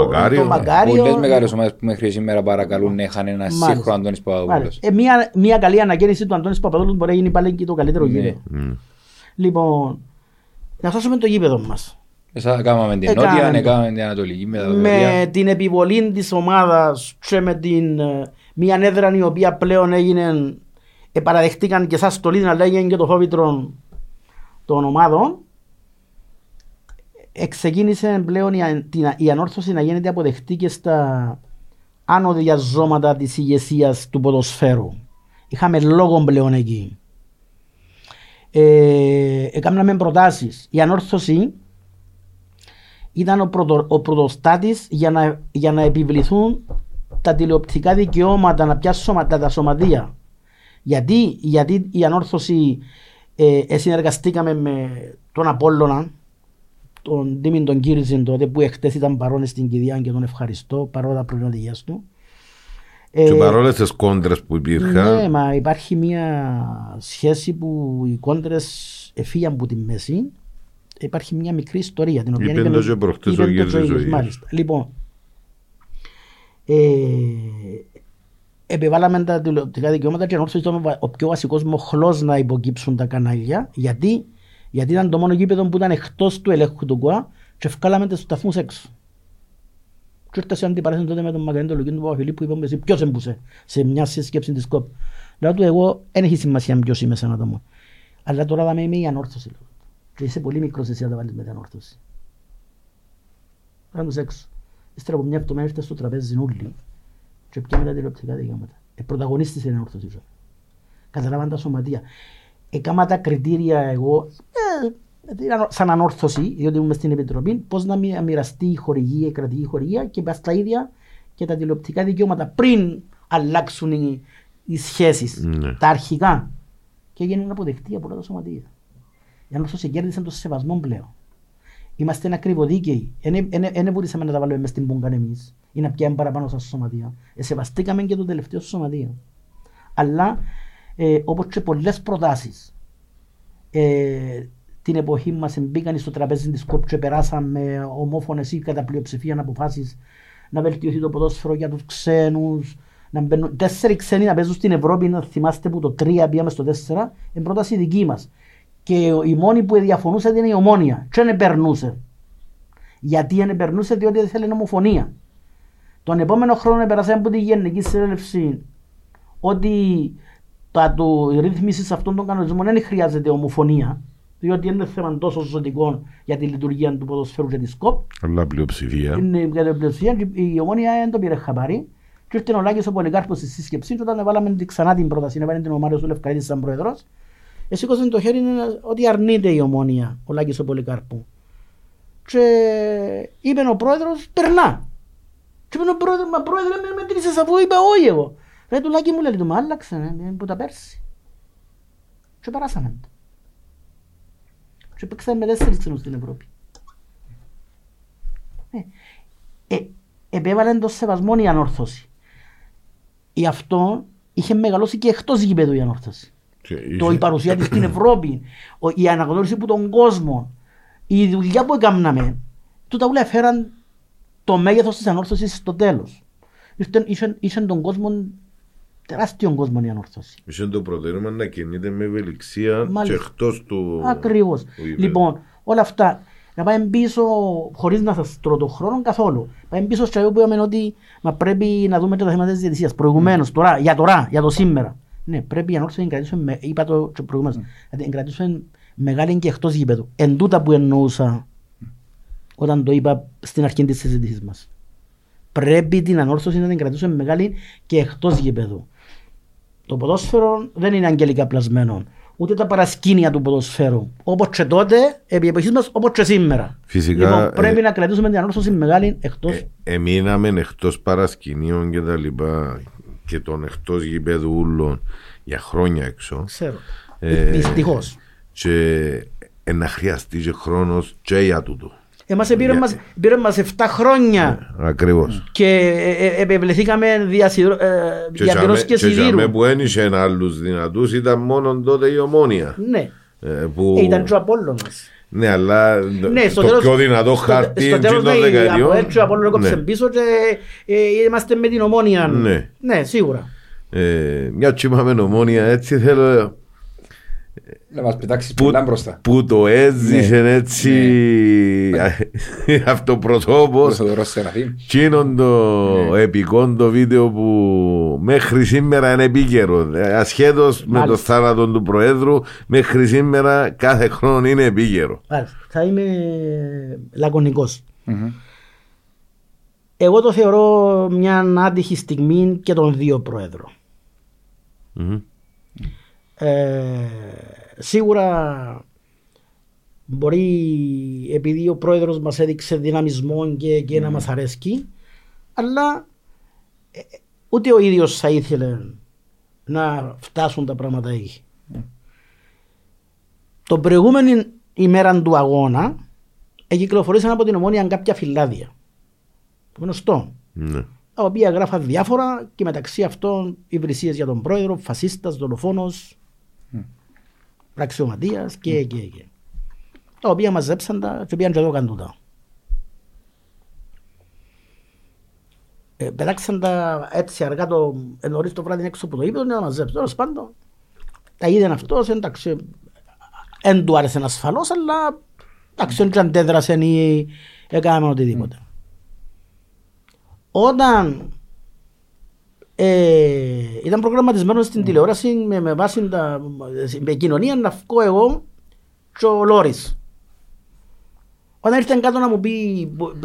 Μακάριο. Πολλές μεγάλες ομάδες που μέχρι σήμερα παρακαλούν να είχαν ένα σύγχρονο Αντώνης Παπαδόπουλος. Μια καλή ανακαίνιση του Αντώνης Παπαδόπουλου μπορεί να γίνει πάλι και το καλύτερο γήπεδο. Λοιπόν, να φτάσουμε το γήπεδο μας. Κάμαμε την Νότια, κάμαμε την Ανατολική. Με την επιβολή της ομάδας και με την Μια έδρα η οποία πλέον έγινε, παραδεχτήκαν και σαν στολή να λέγει και το φόβητρο των ομάδων. Εξεκίνησε πλέον η ανόρθωση να γίνεται αποδεκτή και στα άνω διαζώματα της ηγεσίας του ποδοσφαίρου. Είχαμε λόγο πλέον εκεί. Έκαναμε προτάσεις. Η ανόρθωση ήταν ο πρωτοστάτης για να επιβληθούν τα τηλεοπτικά δικαιώματα, να πιάσουν τα σωματεία. Γιατί η ανόρθωση συνεργαστήκαμε με τον Απόλλωνα, τον Τίμιν τον Κύριζιν τότε, που εχθές ήταν παρόν στην κηδεία και τον ευχαριστώ παρόλα τα προβληματικά του. Και παρόλες τις κόντρες που υπήρχαν. Ναι, μα υπάρχει μια σχέση που οι κόντρες εφύγαν από τη μέση. Υπάρχει μια μικρή ιστορία την οποία είπαν τόσο προχτές ο Κύριζης. Μάλιστα. Λοιπόν, επιβάλαμε τα τηλεοπτικά δικαιώματα και ενόρθω ήταν ο πιο βασικός μοχλός να υποκύψουν τα κανάλια. Γιατί ήταν το μόνο γήπεδο που ήταν εκτός του ελέγχου του ΚΟΑ και ευκάλαμε τους σταθμούς έξω. Και ήρθασε αντιπαράθεση τότε με τον Μακαρέντο Λουκίν του Παπαφιλίππου που είπαμε εσύ ποιος εμπούσε σε μια συσκέψη της ΚΟΠ. Λέω του εγώ δεν έχει σημασία ποιος είμαι σαν άτομο. Αλλά τώρα δάμε είμαι η ανόρθωση. Και είσαι πολύ μικρός εσύ να τα βάλεις με την ανόρθωση. Πάνε τους έξω. Ύστερα από μια εβδομάδα ήρθε στο τραπέζι νούλη και πιάμε τα τηλεοπτικά δικαιώματα. Πρωταγωνίστησε η ανόρθωση. Καταλάβαν τα σωματεία. Έκανα τα κριτήρια εγώ, σαν ανόρθωση, διότι ήμουν στην Επιτροπή, πώς να μοιραστεί η χορηγία, η κρατική χορηγία και στα ίδια και τα τηλεοπτικά δικαιώματα πριν αλλάξουν οι σχέσεις, ναι, τα αρχικά. Και έγινε αποδεκτή από όλα τα σωματεία. Η ανόρθωση κέρδισε τον σεβασμό πλέον. Είμαστε ένα κρυβοδίκαιοι. Δεν μπορούσαμε να τα βάλουμε στην πούγκα εμείς ή να πιάμε παραπάνω στα σωματεία. Σεβαστήκαμε και το τελευταίο σωματεία. Αλλά όπως και πολλές προτάσεις την εποχή μας μπήκαν στο τραπέζι της ΚΟΠ και περάσαμε ομόφωνες ή κατά πλειοψηφία να αποφάσεις να βελτιωθεί το ποδόσφαιρο για τους ξένους, να μπαίνουν 4 ξένοι να παίζουν στην Ευρώπη, να θυμάστε που το 3 πήγαμε στο 4, είναι πρόταση δική μας. Και η μόνη που διαφωνούσε ήταν η Ομόνοια και δεν περνούσε. Γιατί δεν περνούσε? Διότι δεν θέλει ομοφωνία. Τον επόμενο χρόνο περάσαμε από τη Γενική Συνέλευση ότι η ρύθμιση αυτών των κανονισμών δεν χρειάζεται ομοφωνία, διότι είναι θέμα τόσο ζωτικό για τη λειτουργία του ποδοσφαίρου και τη ΚΟΠ. Αλλά πλειοψηφία. Η Ομόνοια δεν το πήρε χαμπάρι. Και ήρθε ο Λάκης ο Πολυκάρπος στη σύσκεψη, όταν βάλαμε ξανά την πρόταση, να βάλει τον Μάριο Σουλευκαρίδη σαν πρόεδρο, σήκωσε το χέρι ότι αρνείται η Ομόνοια, ο Λάκης ο Πολυκάρπου. Και είπε ο πρόεδρο, περνά. Και είπε ο πρόεδρο, μα πρόεδρε, με μετρήσει αφού είπα όχι εγώ. Ρε του Λάκη μου λέει, του άλλαξε που τα πέρσι. Και περάσαμε. Και παίξαμε 4 ξένους στην Ευρώπη. Επέβαλαν το σεβασμό η ανόρθωση. Γι' αυτό είχε μεγαλώσει και εκτός γηπέδου η ανόρθωση. Η παρουσία της στην Ευρώπη, η αναγνώριση που τον κόσμο, η δουλειά που έκαναμε, τούτα όλα έφεραν το μέγεθος της ανόρθωσης στο τέλος. Ήσαν τον κόσμο, τεράστιον κόσμο η ανόρθωση. Ήσαν το προτείνουμε να κινείται με ευελιξία και εκτός του... Ακριβώς. Λοιπόν, όλα αυτά, να πάμε πίσω, χωρίς να σας τρώω τον χρόνο καθόλου, πάμε πίσω στο που είπαμε ότι μα πρέπει να δούμε τα θέματα της διαιτησίας. Προηγουμένως, τώρα, για το σήμερα. Ναι, πρέπει η ανόρθωση να κρατήσουμε, είπα το προηγουμένως, να κρατήσουμε μεγάλη και εκτός γήπεδου. Εν τούτα που εννοούσα όταν το είπα στην αρχή της συζήτησης μας. Πρέπει την ανόρθωση να την κρατήσουμε μεγάλη και εκτός γηπέδου. Το ποδόσφαιρο δεν είναι αγγελικά πλασμένο. Ούτε τα παρασκήνια του ποδόσφαιρου. Όπως και τότε, επί εποχής μας, όπως και σήμερα. Φυσικά. Λοιπόν, πρέπει να κρατήσουμε την ανόρθωση μεγάλη εκτός. Εμείναμε εκτός παρασκηνίων και τα λοιπά και των εκτός γηπέδου ούλων για χρόνια έξω. Ξέρω. Δυστυχώς. Και να χρειαστεί και χρόνος και για τούτο. Εμάς πήρε μας 7 χρόνια. Ακριβώς. Και επευληθήκαμε διαπυρός και σιδήρου. Και σαμε που ένιξε άλλους δυνατούς ήταν μόνο τότε η Ομόνοια. Ναι. Ήταν και ο Απόλλωνας. Ναι, αλλά το πιο δυνατό χαρτί των δεκαετιών. Έτσι ο Απόλλωνας κόψε πίσω και είμαστε με την Ομόνοια. Ναι, σίγουρα. Μια τσιμαμένη Ομόνοια, έτσι θέλω... Να μας πετάξεις πολλά μπροστά. Που το έζησαν έτσι αυτοπροσώπως. Κείνον το επικό το βίντεο που μέχρι σήμερα είναι επίκαιρο. Ασχέτως με το θάνατο του Προέδρου, μέχρι σήμερα κάθε χρόνο είναι επίκαιρο. Θα είμαι λακωνικός. Εγώ το θεωρώ μια άντυχη στιγμή και των δύο Προέδρων. Σίγουρα μπορεί, επειδή ο πρόεδρος μας έδειξε δυναμισμό και να μας αρέσκει, αλλά ούτε ο ίδιος θα ήθελε να φτάσουν τα πράγματα εκεί. Το προηγούμενη ημέρα του αγώνα κυκλοφορήσαν από την Ομόνοια κάποια φυλάδια, γνωστό, τα οποία γράφαν διάφορα και μεταξύ αυτών υπηρεσίες για τον πρόεδρο, φασίστας, δολοφόνος, πραξιωματίας και τα οποία μαζέψαν τα και πήγαν και εδώ καντούτα. Πετάξαν τα έτσι αργά το νωρίς το βράδυ έξω από το ύπνο να μαζέψουν. Τώρα πάντων τα είδαν αυτός, εντάξει, εν του άρεσε ασφαλώς, αλλά εντάξει, και αντέδρασαν ή έκαναν οτιδήποτε. Όταν ήταν προγραμματισμένο στην τηλεόραση με βάση την επικοινωνία να βγω εγώ και ο Λόρης. Όταν ήρθαν κάτω να μου πει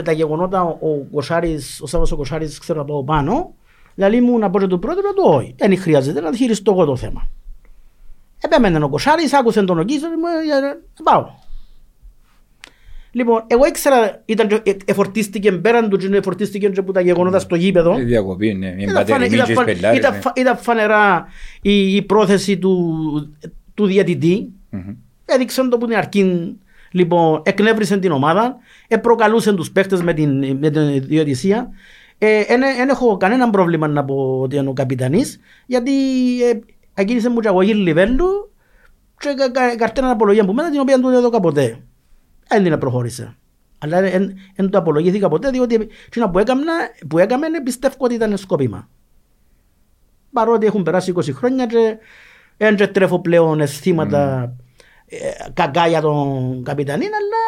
τα γεγονότα ο Σάββας ο Κοσχάρης, ξέρω να πάω πάνω, δηλαδή μου να πω και του πρόεδρου του όχι, δεν χρειάζεται να χειριστώ εγώ το θέμα. Επέμενε ο Κοσχάρης, άκουσε τον Οκίσο, πάω. Λοιπόν, εγώ ήξερα, εφορτίστηκε πέραν του και εφορτίστηκε από τα γεγονότα στο γήπεδο. Η διακοπή, ναι. Ήταν φανερά η πρόθεση του διαιτητή. Έδειξαν το που την αρκή, λοιπόν, εκνεύρισαν την ομάδα, προκαλούσαν τους παίχτες με την διαιτησία. Δεν έχω κανένα πρόβλημα να πω ότι είναι ο καπιτανής, γιατί ακίνησε μου και αγωγή λιβέλου και καρτέναν απολογία από μένα, την οποία δεν έδωκα ποτέ. Δεν την προχώρησα. Αλλά δεν το απολογήθηκα ποτέ, διότι εκείνα που έκαμε πιστεύω ότι ήταν σκόπιμα. Παρότι έχουν περάσει 20 χρόνια και δεν τρέφω πλέον αισθήματα κακά για τον καπιτανή, αλλά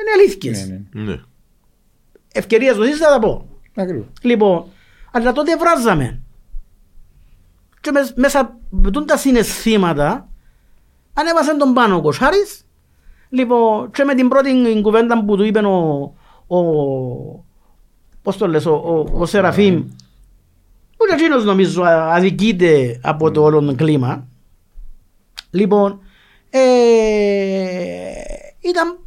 είναι αλήθικες. Ευκαιρία ζωή θα τα πω. Λοιπόν, αλλά τότε βράζαμε. Και μέσα από τα συναισθήματα ανέβασαν τον Πάνο Κοσχάρης. Λοιπόν, και με την πρώτη κουβέντα που του είπε ο Σεραφή, που και εκείνος νομίζω αδικείται από το όλο κλίμα. Λοιπόν, ήταν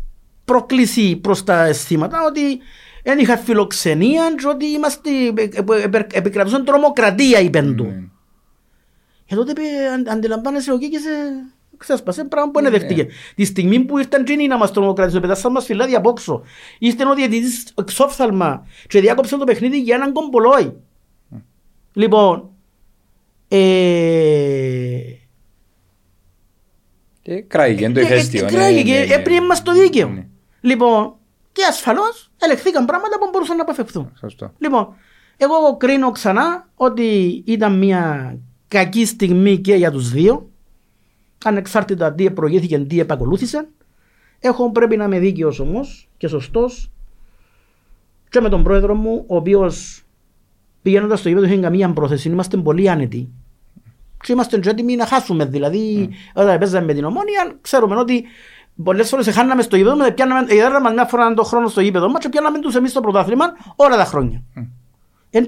πρόκληση προς τα αισθήματα ότι δεν είχα φιλοξενία και ότι επικρατούσαν τρομοκρατία υπέν του. Και τότε αντιλαμβάνεσαι ο Κίκης ξέσπασε, πράγμα που ενεδευτήκε. Τη στιγμή που ήρθαν και να μας τρομοκρατήσουν, πετάσαν μας φυλάδια απ' όξω. Ήρθαν ο διαιτητής εξόφθαλμα και διάκοψαν το παιχνίδι για έναν κομπολόι. Λοιπόν, κράγηκε το ηχαίστειο. Έπρεπε μας το δίκαιο. Λοιπόν, και ασφαλώς ελεχθήκαν πράγματα που μπορούσαν να αποφευθούν. Λοιπόν, εγώ κρίνω ξανά ότι ήταν μια κακή στιγμή και για τους δύο. Ανεξάρτητα τι προηγήθηκε, τι επακολούθησαν. Έχω πρέπει να είμαι δίκαιος όμως και σωστός και με τον πρόεδρο μου, ο οποίος πηγαίνοντας στο γήπεδο είχε καμία πρόθεση. Είμαστε πολύ άνετοι και είμαστε έτοιμοι να χάσουμε. Δηλαδή, όταν παίζαμε με την Ομόνοια, ξέρουμε ότι πολλές φορές χάναμε στο γήπεδο μας, πιάναμε μια φορά τον χρόνο στο γήπεδο μας και πιάναμε τους εμείς στο πρωτάθλημα όλα τα χρόνια. Δεν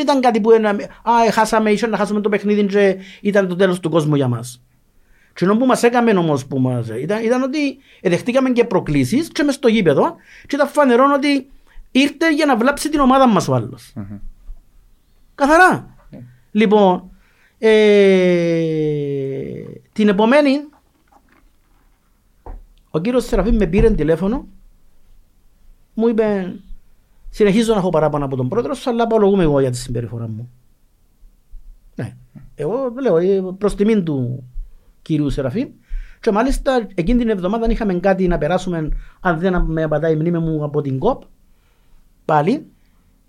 ήταν κάτι που χάσαμε, ίσως να χάσουμε το παιχνίδι και ήταν το τέλος του κόσμου για μας. Και ενώ που μας έκαμε όμως που μας ήταν ότι δεχτήκαμε και προκλήσεις και μες στο γήπεδο και ήταν φανερό ότι ήρθε για να βλάψει την ομάδα μας ο άλλος. Καθαρά. Λοιπόν, την επομένη ο κύριος Σεραφή με πήρε τηλέφωνο, μου είπε: συνεχίζω να έχω παράπονα από τον πρόεδρο, αλλά απολογούμαι εγώ για τη συμπεριφορά μου. Ναι, εγώ λέω προς τιμήν του κυρίου Σεραφή. Και μάλιστα εκείνη την εβδομάδα αν είχαμε κάτι να περάσουμε, αν δεν με απατάει η μνήμη μου, από την ΚΟΠ πάλι,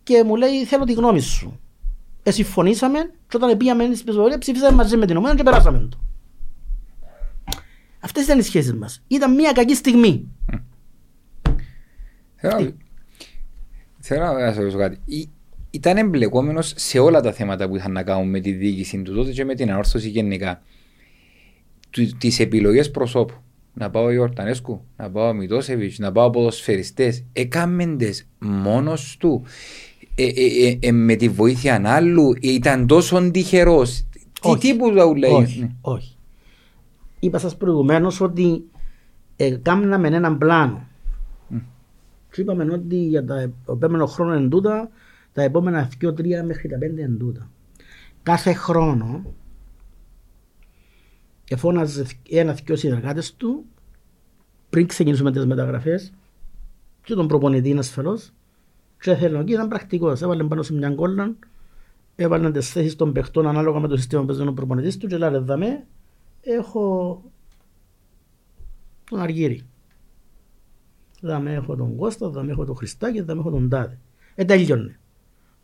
και μου λέει: θέλω τη γνώμη σου. Συμφωνήσαμε, και όταν πήγαμε στην Πεσοβολία, ψήφισαμε μαζί με την ομάδα και περάσαμε το. Αυτές ήταν οι σχέσεις μας. Ήταν μια κακή στιγμή. Θέλω να σας ρωτήσω κάτι. Ήταν εμπλεκόμενος σε όλα τα θέματα που είχαν να κάνουν με τη διοίκηση του τότε και με την Ανόρθωση γενικά. Τις επιλογές προσώπου. Να πάω Ιορτανέσκου, να πάω Μιτόσεβιτς, να πάω ποδοσφαιριστές. Εκάμεντες μόνος του. Με τη βοήθεια άλλου. Ήταν τόσο τυχερός. Τι τύπου θα λέει. Όχι. Είπα σας προηγουμένως ότι κάμναμε έναν πλάνο. Και είπαμε ότι για τα επόμενα χρόνια εντούτα, τα επόμενα 2-3 μέχρι τα 5 εντούτα. Κάθε χρόνο εφώναζε ένα-δυο συνεργάτες του πριν ξεκινήσουμε τις μεταγραφές και τον προπονητή ασφαλώς και θέλω και ήταν πρακτικός. Έβαλε πάνω σε μια κόλλα, έβαλε τις θέσεις των παιχτών ανάλογα με το σύστημα που παίζει ο προπονητής του και λένε δαμέ, έχω τον Αργύρη. Δάμε έχω τον Κώστα, δάμε έχω τον Χριστάκη, δάμε έχω τον Τάδε. Τελειώνε.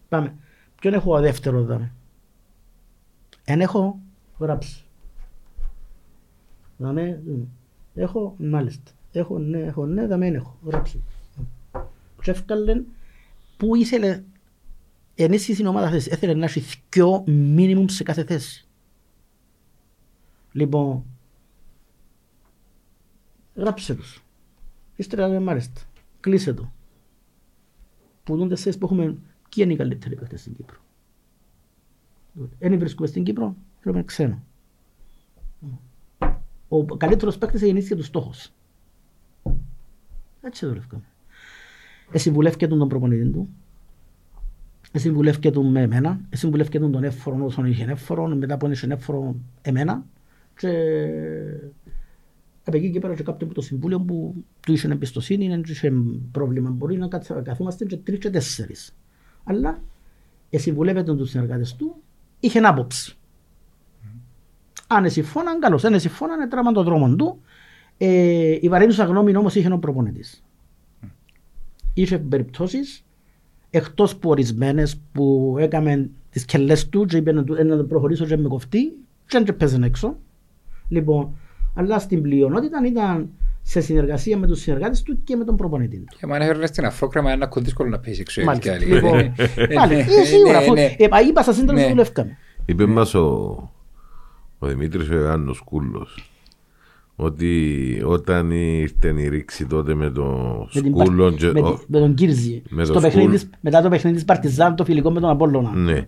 Πάμε. Ποιον έχω δεύτερο δάμε. Εν έχω γράψει. Δάμε, έχω μάλιστα. Έχω ναι, δάμε εν έχω. Γράψει. Ξεφκάλεν, που ήθελε ενίσχυση στην ομάδα θέση. Έθελε να έχει δυο μίνιμουμ σε κάθε θέση. Λοιπόν, γράψε τους. Ύστερα λέμε μάλιστα, κλείσε το. Που δουν τεσσέσεις που έχουμε, ποιοι είναι οι καλύτεροι παίκτες στην Κύπρο. Ένι βρίσκουμε στην Κύπρο, λέμε ξένο. Ο καλύτερος παίκτης γεννήθηκε τους στόχους. Έτσι δουλεύκαμε. Συμβουλεύκε τον προπονητή του. Συμβουλεύκε τον με εμένα. Συμβουλεύκε τον εύφορον όσον είχε εύφορον. Μετά που είχε εύφορον εμένα. Και από εκεί και πέρα και κάποιον από το συμβούλιο που του είχε εμπιστοσύνη, δεν του είχε πρόβλημα. Μπορεί να καθόμαστε και 3 και 4. Αλλά συμβουλεύεται τους συνεργάτες του, είχε άποψη. Αν συμφώναν, καλώς. Αν συμφώναν, τράβαν τον δρόμο του. Η βαρύνουσα γνώμη όμως είχε ο προπονητής. Είχε περιπτώσεις, εκτός που ορισμένες που έκαμε τις κελές του και είπε να το προχωρήσω και με κοφτεί και δεν παίζαν έξω. Λοιπόν, αλλά στην πλειονότητα ήταν σε συνεργασία με τους συνεργάτες του και με τον προπονητή του. Και αν έφερνες την αφρόκρεμα είναι δύσκολο να πεις εξωτερικά. Μάλιστα, λοιπόν, σίγουρα, είπα στα σύντροφα δουλεύκαμε. Είπε μας ο Δημήτρης ο Ιωάννος Κούλος ότι όταν ήρθε η ρήξη τότε με τον Σκούλο με τον Κύρζι, μετά το παιχνίδι της Παρτιζάν, το φιλικό με τον Απόλλωνα. Ναι,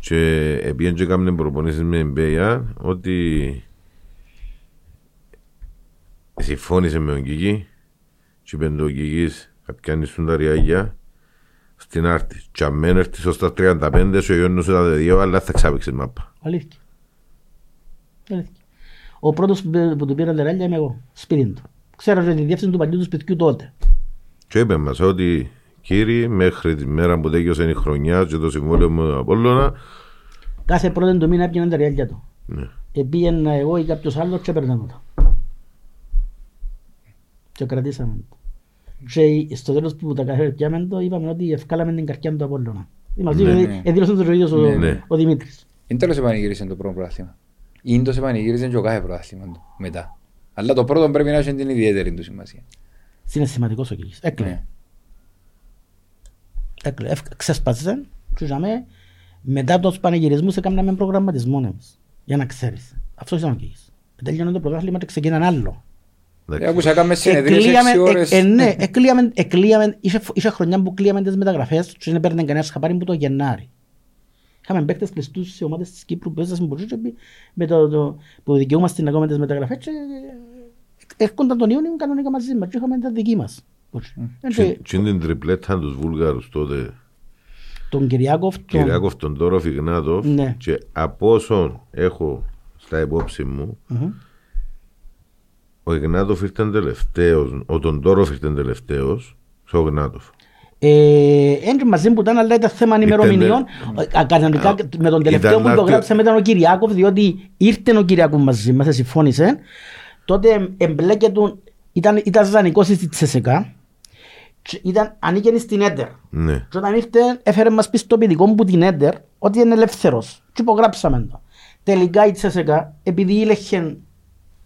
και επειδή και κάμουν προπονήσεις με εμπέια ότι συμφώνησε με τον Κίκη και είπε ο Κίκης καπιάνιστούν τα ριάγια στην Άρτη και αν μένω έρθεις ως τα 35 σου εγιώνουσε τα δύο αλλά θα ξάπαιξε μάπα. Αλήθεια. Ο πρώτος που του πήρα λεράλια είμαι εγώ, σπίτι του. Ξέρω ότι τη διεύθυνση του παλιού του σπιτιού τότε. Και είπε μας ότι κύριοι μέχρι τη μέρα που τέγιωσε η χρονιά και το συμβόλαιο μου Απόλλωνα κάθε πρώτη του μήνα έπιναν τα ριάλια του. Ναι. Επήγαινα εγώ ή κάποιος άλλος και έπαιρναν το. Και κρατήσαμε το. Και στο τέλος που τα καταφέραμε το είπαμε ότι ευκάλαμε την καρκιά του Απόλλωνα. Είμαστε δήλωσαν τους ίδιους ο Δημήτρης. Είναι τέλος επανηγύρισαν το πρώτο πρωτάθλημα. Είναι το επανηγύρισαν και ο κάθε πρωτάθλημα του μετά. Αλλά το πρώτο πρέπει να έχει την ιδιαίτερη του σημασία. Συναισθηματικός ο Κίκης. Έκλαιε. Ξεσπάσε και μετά τους πανηγυρισμούς έκαναμε προγραμματισμό εμείς. Για να ξέρεις. Αυτός ήταν ο Κίκης. Τελειώνε το πρωτάθλημα και ξεκίναν άλλο. Είχε χρονιά που κλείαμε τις μεταγραφές και δεν έπαιρνε κανένας χαπάρι που το Γενάρη. Είχαμε παίκτες κλειστούς σε ομάδες της Κύπρου που έζασαν πολύ που δικαιούμαστε να κάνουμε τις μεταγραφές και έρχονταν τον Ιούνιο κανονικά μαζί μας και είχαμε τα δική μας. Τι είναι την τριπλέτα τους Βούλγαρους τότε. Τον Κυριακόφ, τον Τόρο Φιγνάτοφ και από όσον έχω στα υπόψη μου ο Γνάτοφ ήρθαν τελευταίος, ο τον Τόροφ ήρθαν τελευταίος, ο Γνάτοφ. Έντσι μαζί που ήταν, αλλά ήταν θέμα ημερομηνιών, κανονικά με τον τελευταίο που το γράψαμε ήταν ο Κυριακόφ, διότι ήρθε ο Κυριακόφ μαζί μας, συμφώνησε. Τότε εμπλέκεται, ήταν ζανικός στη Τσεσεκά, ανήκαινε στην Έντερ. Και όταν ήρθε, έφερε μας πιστοποιητικό που την Έντερ, ότι είναι ελεύθερος. Και υπογράψαμε το. Τελικά η Τσεσεκά, επειδή ήλεχε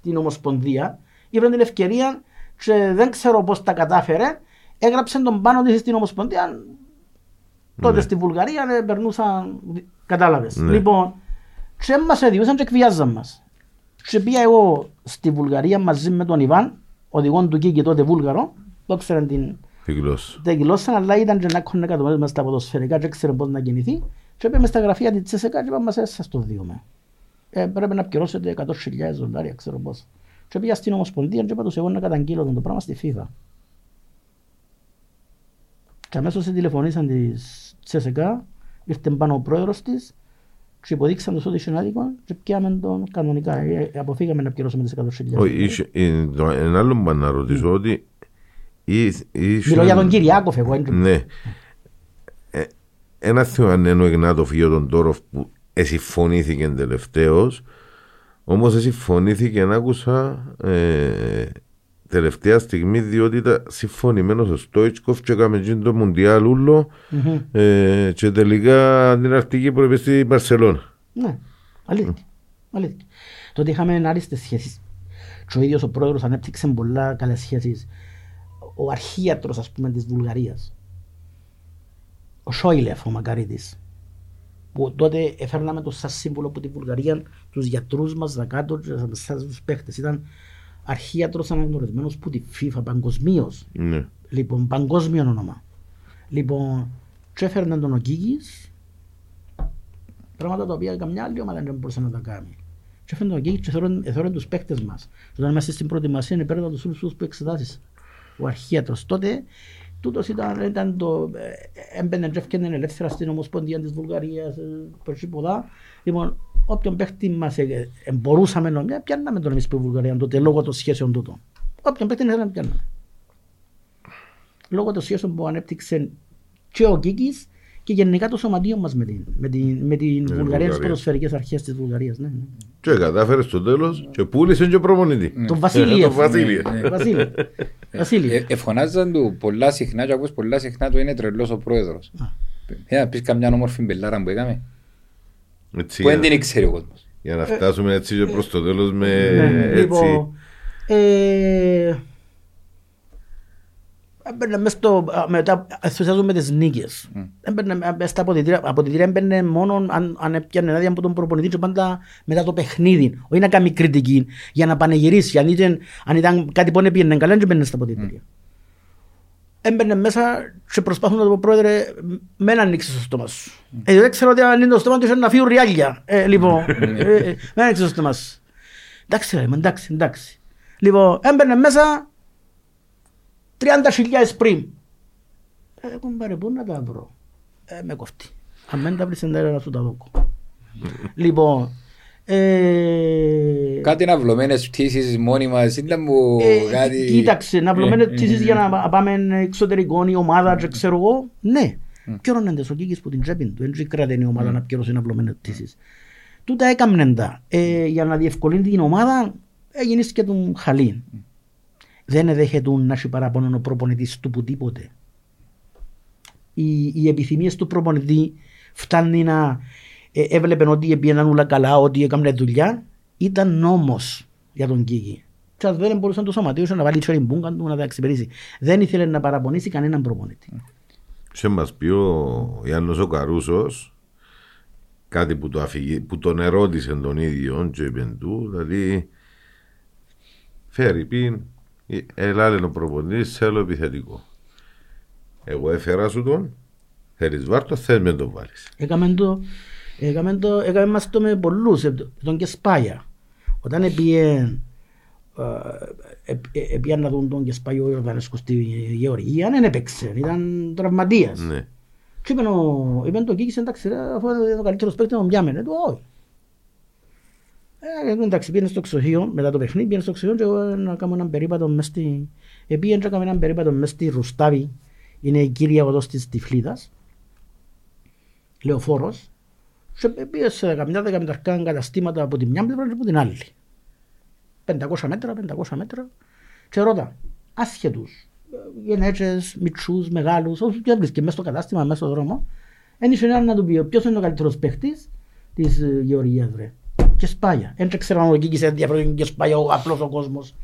την Ομοσπονδία, έπαιρνε την ευκαιρία και δεν ξέρω πώς τα κατάφερε, έγραψε τον Πάνο της στην Ομοσπονδία. Mm. Τότε στη Βουλγαρία περνούσαν, κατάλαβες. Mm. Λοιπόν, και μας εδιούσαν και εκβιάζαν μας. Και πήγα εγώ στη Βουλγαρία μαζί με τον Ιβάν, οδηγόν του Κίκη τότε Βούλγαρο, το ξέραν την γλώσσα, αλλά ήταν και να κονεκατομέρες μέσα στα ποδοσφαιρικά και ξέραν πώς να κινηθεί. Και πήγαμε στα γραφεία της ΤΣΣΚΑ και πάμε σας το δίωμα. Πρέπει να πληρώσετε 100.000 δολάρια, ξέρω πώς. Και πήγα στην Ομοσπονδία και είπα τους εγώ να καταγγείλω το πράγμα στη FIFA. Και αμέσως τηλεφωνήσαν της ΤΣΣΚΑ, ήρθε πάνω ο πρόεδρος της και υποδείξαν τους ότι είχε άδικο και πιάμε τον κανονικά. Αποφύγαμε να πληρώσουμε τις 100.000. Ένα άλλο που να ρωτήσω ότι... Μιλώ για τον Κυριακόφ εγώ. Ναι. Ένα θέμα είναι ο Γνάτοφ για τον Τόροφ που εσυμφωνήθηκε τελευταίος, όμως εσυμφωνήθηκε να άκουσα τελευταία στιγμή διότι ήταν συμφωνημένος ο Στόιτσκοφ και έκαμε γίνει το Μουντιάλ ούλο και τελικά την αρτική προεπεί στη Μπαρσελόνα. Ναι, αλήθεια. Τότε είχαμε άριστες σχέσεις και ο ίδιος ο πρόεδρος ανέπτυξε πολλά καλές σχέσεις. Ο αρχίατρος ας πούμε της Βουλγαρίας, ο Σόιλεφ, ο Μακαρίτης, που τότε έφερναμε το σαν σύμβολο από τη Βουλγαρία, τους γιατρούς μας, δακάτω, τους παίχτες. Ήταν αρχίατρος αναγνωρισμένος που τη FIFA παγκοσμίως. Ναι. Λοιπόν, παγκόσμιο όνομα. Λοιπόν, και έφερνε τον ο Κίκης, πράγματα τα οποία καμιά άλλη ομάδα δεν μπορούσε να τα κάνει. Και έφερνε τον ο Κίκης και έφερνε τους παίχτες μας. Όταν είμαστε στην προετοιμασία, έπαιρναν τους όλους που εξετάσεις. Ο αρχίατρος τότε. Τούτος ήταν το έμπαινε και έφτιανε ελεύθερα στην Ομοσπονδία της Βουλγαρίας, προσίποδα. Λοιπόν, όποιον παίχτη μας μπορούσαμε να πιάνναμε τον εμείς που η Βουλγαρία τότε λόγω των σχέσεων τούτων. Όποιον παίχτη να πιάνναμε. Λόγω των σχέσεων που ανέπτυξε και ο Κίκης και γενικά το σωματείο μας με την Βουλγαρία, τις ποδοσφαιρικές αρχές της Βουλγαρίας. Ναι. Και κατάφερε στο τέλος και πούλησε και προπονητή. Τον Βασίλειο. Εφωνάζαν του πολλά συχνά και ακούς πολλά συχνά του είναι τρελός ο πρόεδρος. Να πεις καμιά όμορφη μπελάρα που έκαμε. Που δεν την ξέρει ο κόσμος. Για να φτάσουμε έτσι και προς το τέλος με έτσι. Μετά ενθουσιάζομαι τις νίκες. Στα αποδητήρια έμπαινε μόνο αν έπιανε άδεια από τον προπονητή και πάντα μετά το παιχνίδι. Όχι να κάνει κριτική για να πανεγυρίσει. Αν ήταν κάτι που έπιανε καλά και έμπαινε στα αποδητήρια. Έμπαινε μέσα και προσπαθούν να το πω πρόεδρε με να ανοίξεις το στόμα σου. Δεν ξέρω ότι αν είναι το στόμα του ήσαν να φύγουν ριάλια. Λοιπόν, με να ανοίξεις το στόμα σου. Εντάξει. Λοιπόν, έμπαινε μέσα 30.000 πριν. Κομπάρε, πού να τα βρω. Με κοφτεί. Αν δεν τα βρεις εντέρα να σου τα δώκω. Λοιπόν... Κάτι να βλωμένες πτήσεις μόνιμα. Κοίταξε, να βλωμένες πτήσεις για να πάμε εξωτερικό η ομάδα και ξέρω εγώ. Ναι. Ποιο ρώνεται ο Κίκης που την τσέπιν του. Έτσι κράτηνε η ομάδα να πιέρωσε να βλωμένες πτήσεις. Τούτα έκαμνεν τα. Για να διευκολύνει την ομάδα έγινε και τον Χαλήν. Δεν δέχεται να έχει παραπονών ο προπονητής του που τίποτε. Οι επιθυμίες του προπονητή φτάνει να έβλεπαν ότι έπιεναν όλα καλά, ότι έκαναν δουλειά. Ήταν νόμος για τον Κίκη. Και δεν μπορούσαν το σωματείο να βάλει την μπούγκα του να τα εξυπηρήσει. Δεν ήθελε να παραπονήσει κανέναν προπονητή. Σε μας πει ο Ιάννος ο Καρούσος κάτι που τον ερώτησε τον ίδιο και είπε του, δηλαδή φέρει πει Ελάλεν ο προπονητής, θέλω επιθετικό. Εγώ έφερα σου τον, θέλεις βάρτο, θες με τον βάλεις. Έκαμε μας το με πολλούς, τον Κεσπάγια. Όταν έπιε να δουν τον Κεσπάγιο ο Ιορδανέσκος στη Γεωργία, δεν έπαιξε, ήταν τραυματίας. Και είπαν το Κίκης, εντάξει, αφού ο καλύτερος παίκτης τον πιάμενε, του όχι. Εντάξει, πήγαινε στο ξοχείο, μετά το παιχνίδι πήγαινε στο ξοχείο και εγώ να κάνω έναν περίπατο μες στη... Πήγαινε και έκαμε έναν περίπατο μες στη Ρουστάβη, είναι η κύρια οδός της Τυφλίδας, λεωφόρος, και πήγαινε σε 15-15 καταστήματα από τη μια πλευρά και από την άλλη. 500 μέτρα, και ρώτα, άσχετους, γενέτσες, μητσούς, μεγάλους, όσους και βρίσκε μέσα στο κατάστημα, μέσα στο δρόμο, ένιξε να του πει ποιος είναι ο καλύτερος παίχτης της Γεωργίας, βρε. Κεσπάγια. Δεν ξέρω αν ο Κίκης ενδιαφέρει τον Κεσπάγια, ο απλός ο κόσμος.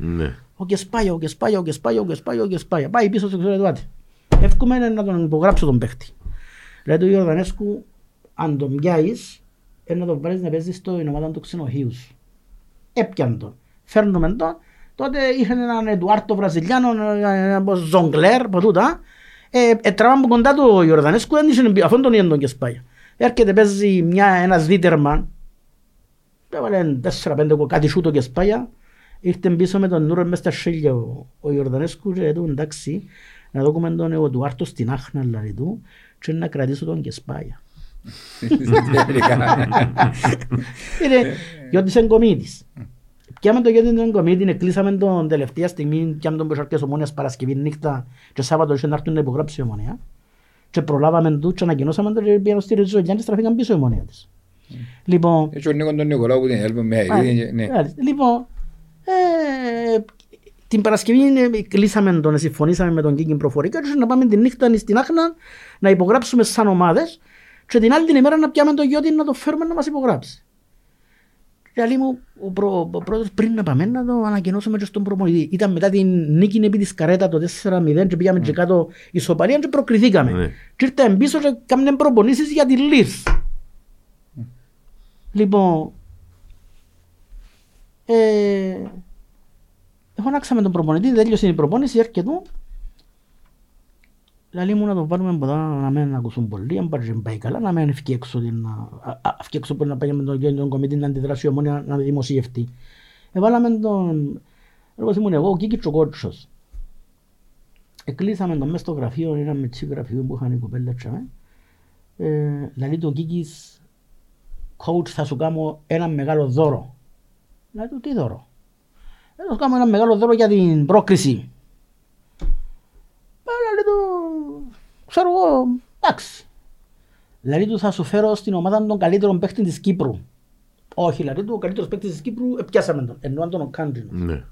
Ο Κεσπάγια, ο Κεσπάγια. Πάει πίσω στο ξέρω του. Εύχομαι να τον υπογράψω τον παίχτη. Λέει του Ιορδανέσκου, αν τον πιάσεις, να τον πάρεις να παίζεις στο ομάδα του ξενοδοχείου. Έπιαν τον. Φέρνουμε τον. Τότε είχαν έναν Εντουάρτο Βραζιλιάνο, έναν Ζογκλέρ, ποτούτα. Τραβάμε κοντά του ο Ιορδανέσκου, αφού τον είδαν τον Κεσπάγια. Έρχεται, παίζει ένας Βίτερμαν. Έβαλε 4-5 κάτι σούτο και σπάγια. Ήρθε πίσω με τον Νούρον μες στα σίλια ο Ιορδανέσκου και του εντάξει να δώκουμε τον εγώ του Άρτο στην άχνα λαρή του και να κρατήσω τον και σπάγια. Είναι Γιώτης Εγκομίτης. Πιάμε τον Γιώτη Εγκομίτη, κλείσαμε τον τελευταία στιγμή, πιάμε τον προσαρκές ομόνιας Παρασκευή νύχτα και Σάββατο ήρθαν να έρθουν να υπογράψει η ομόνια και προλάβαμε του και ανακοινώσαμε τον και πήγαν στη Ρεζόγια και στραφήκαν πίσω η ομόνια της. Λοιπόν, την Παρασκευή κλείσαμε τον, συμφωνήσαμε με τον Κίκη προφορικά και να πάμε την νύχτα στην Άχνα να υπογράψουμε σαν ομάδες και την άλλη την ημέρα να πιάμε τον Γιώτη να το φέρουμε να μας υπογράψει. Δηλαδή μου, ο πρώτος πριν να πάμε να το ανακοινώσουμε και στον προπονητή. Ήταν μετά την νίκη επί της Καρέτα το 4-0 και πήγαμε και κάτω ισοπαλία και προκριθήκαμε. Και ήρθαμε πίσω και κάναμε προπονήσεις για τη Λιθ. Λοιπόν, φωνάξαμε τον προπονητή, τέλειωσε η προπόνηση, έρχεται του. Λαλή μου να τον πάρουμε από εδώ, να μην ακούσουν πολύ, αν πάει καλά, να μην φύγει έξω, μπορεί να πάει με τον κομιτή να αντιδράσει ομόνια, να δημοσιευτεί. Εβάλαμε τον, εγώ ήμουν εγώ, ο Κίκης ο Κότσος. Εκλείσαμε τον μέσα στο γραφείο, ένα μητσί γραφείο που είχαν οι κοπέλες τσάμε. Λαλή του ο Κίκης, coach, θα σου κάνω ένα μεγάλο δώρο. Λέει του, τι δώρο? Θα σου κάνω ένα μεγάλο δώρο για την πρόκριση. Λέει του, ξέρω εγώ, εντάξει. Λέει του, θα σου φέρω στην ομάδα των καλύτερων παίκτην της Κύπρου. Όχι, λέει του, ο καλύτερος παίκτης της Κύπρου, πιάσαμε τον, εννοώ τον ο Κάντρινος. Ναι.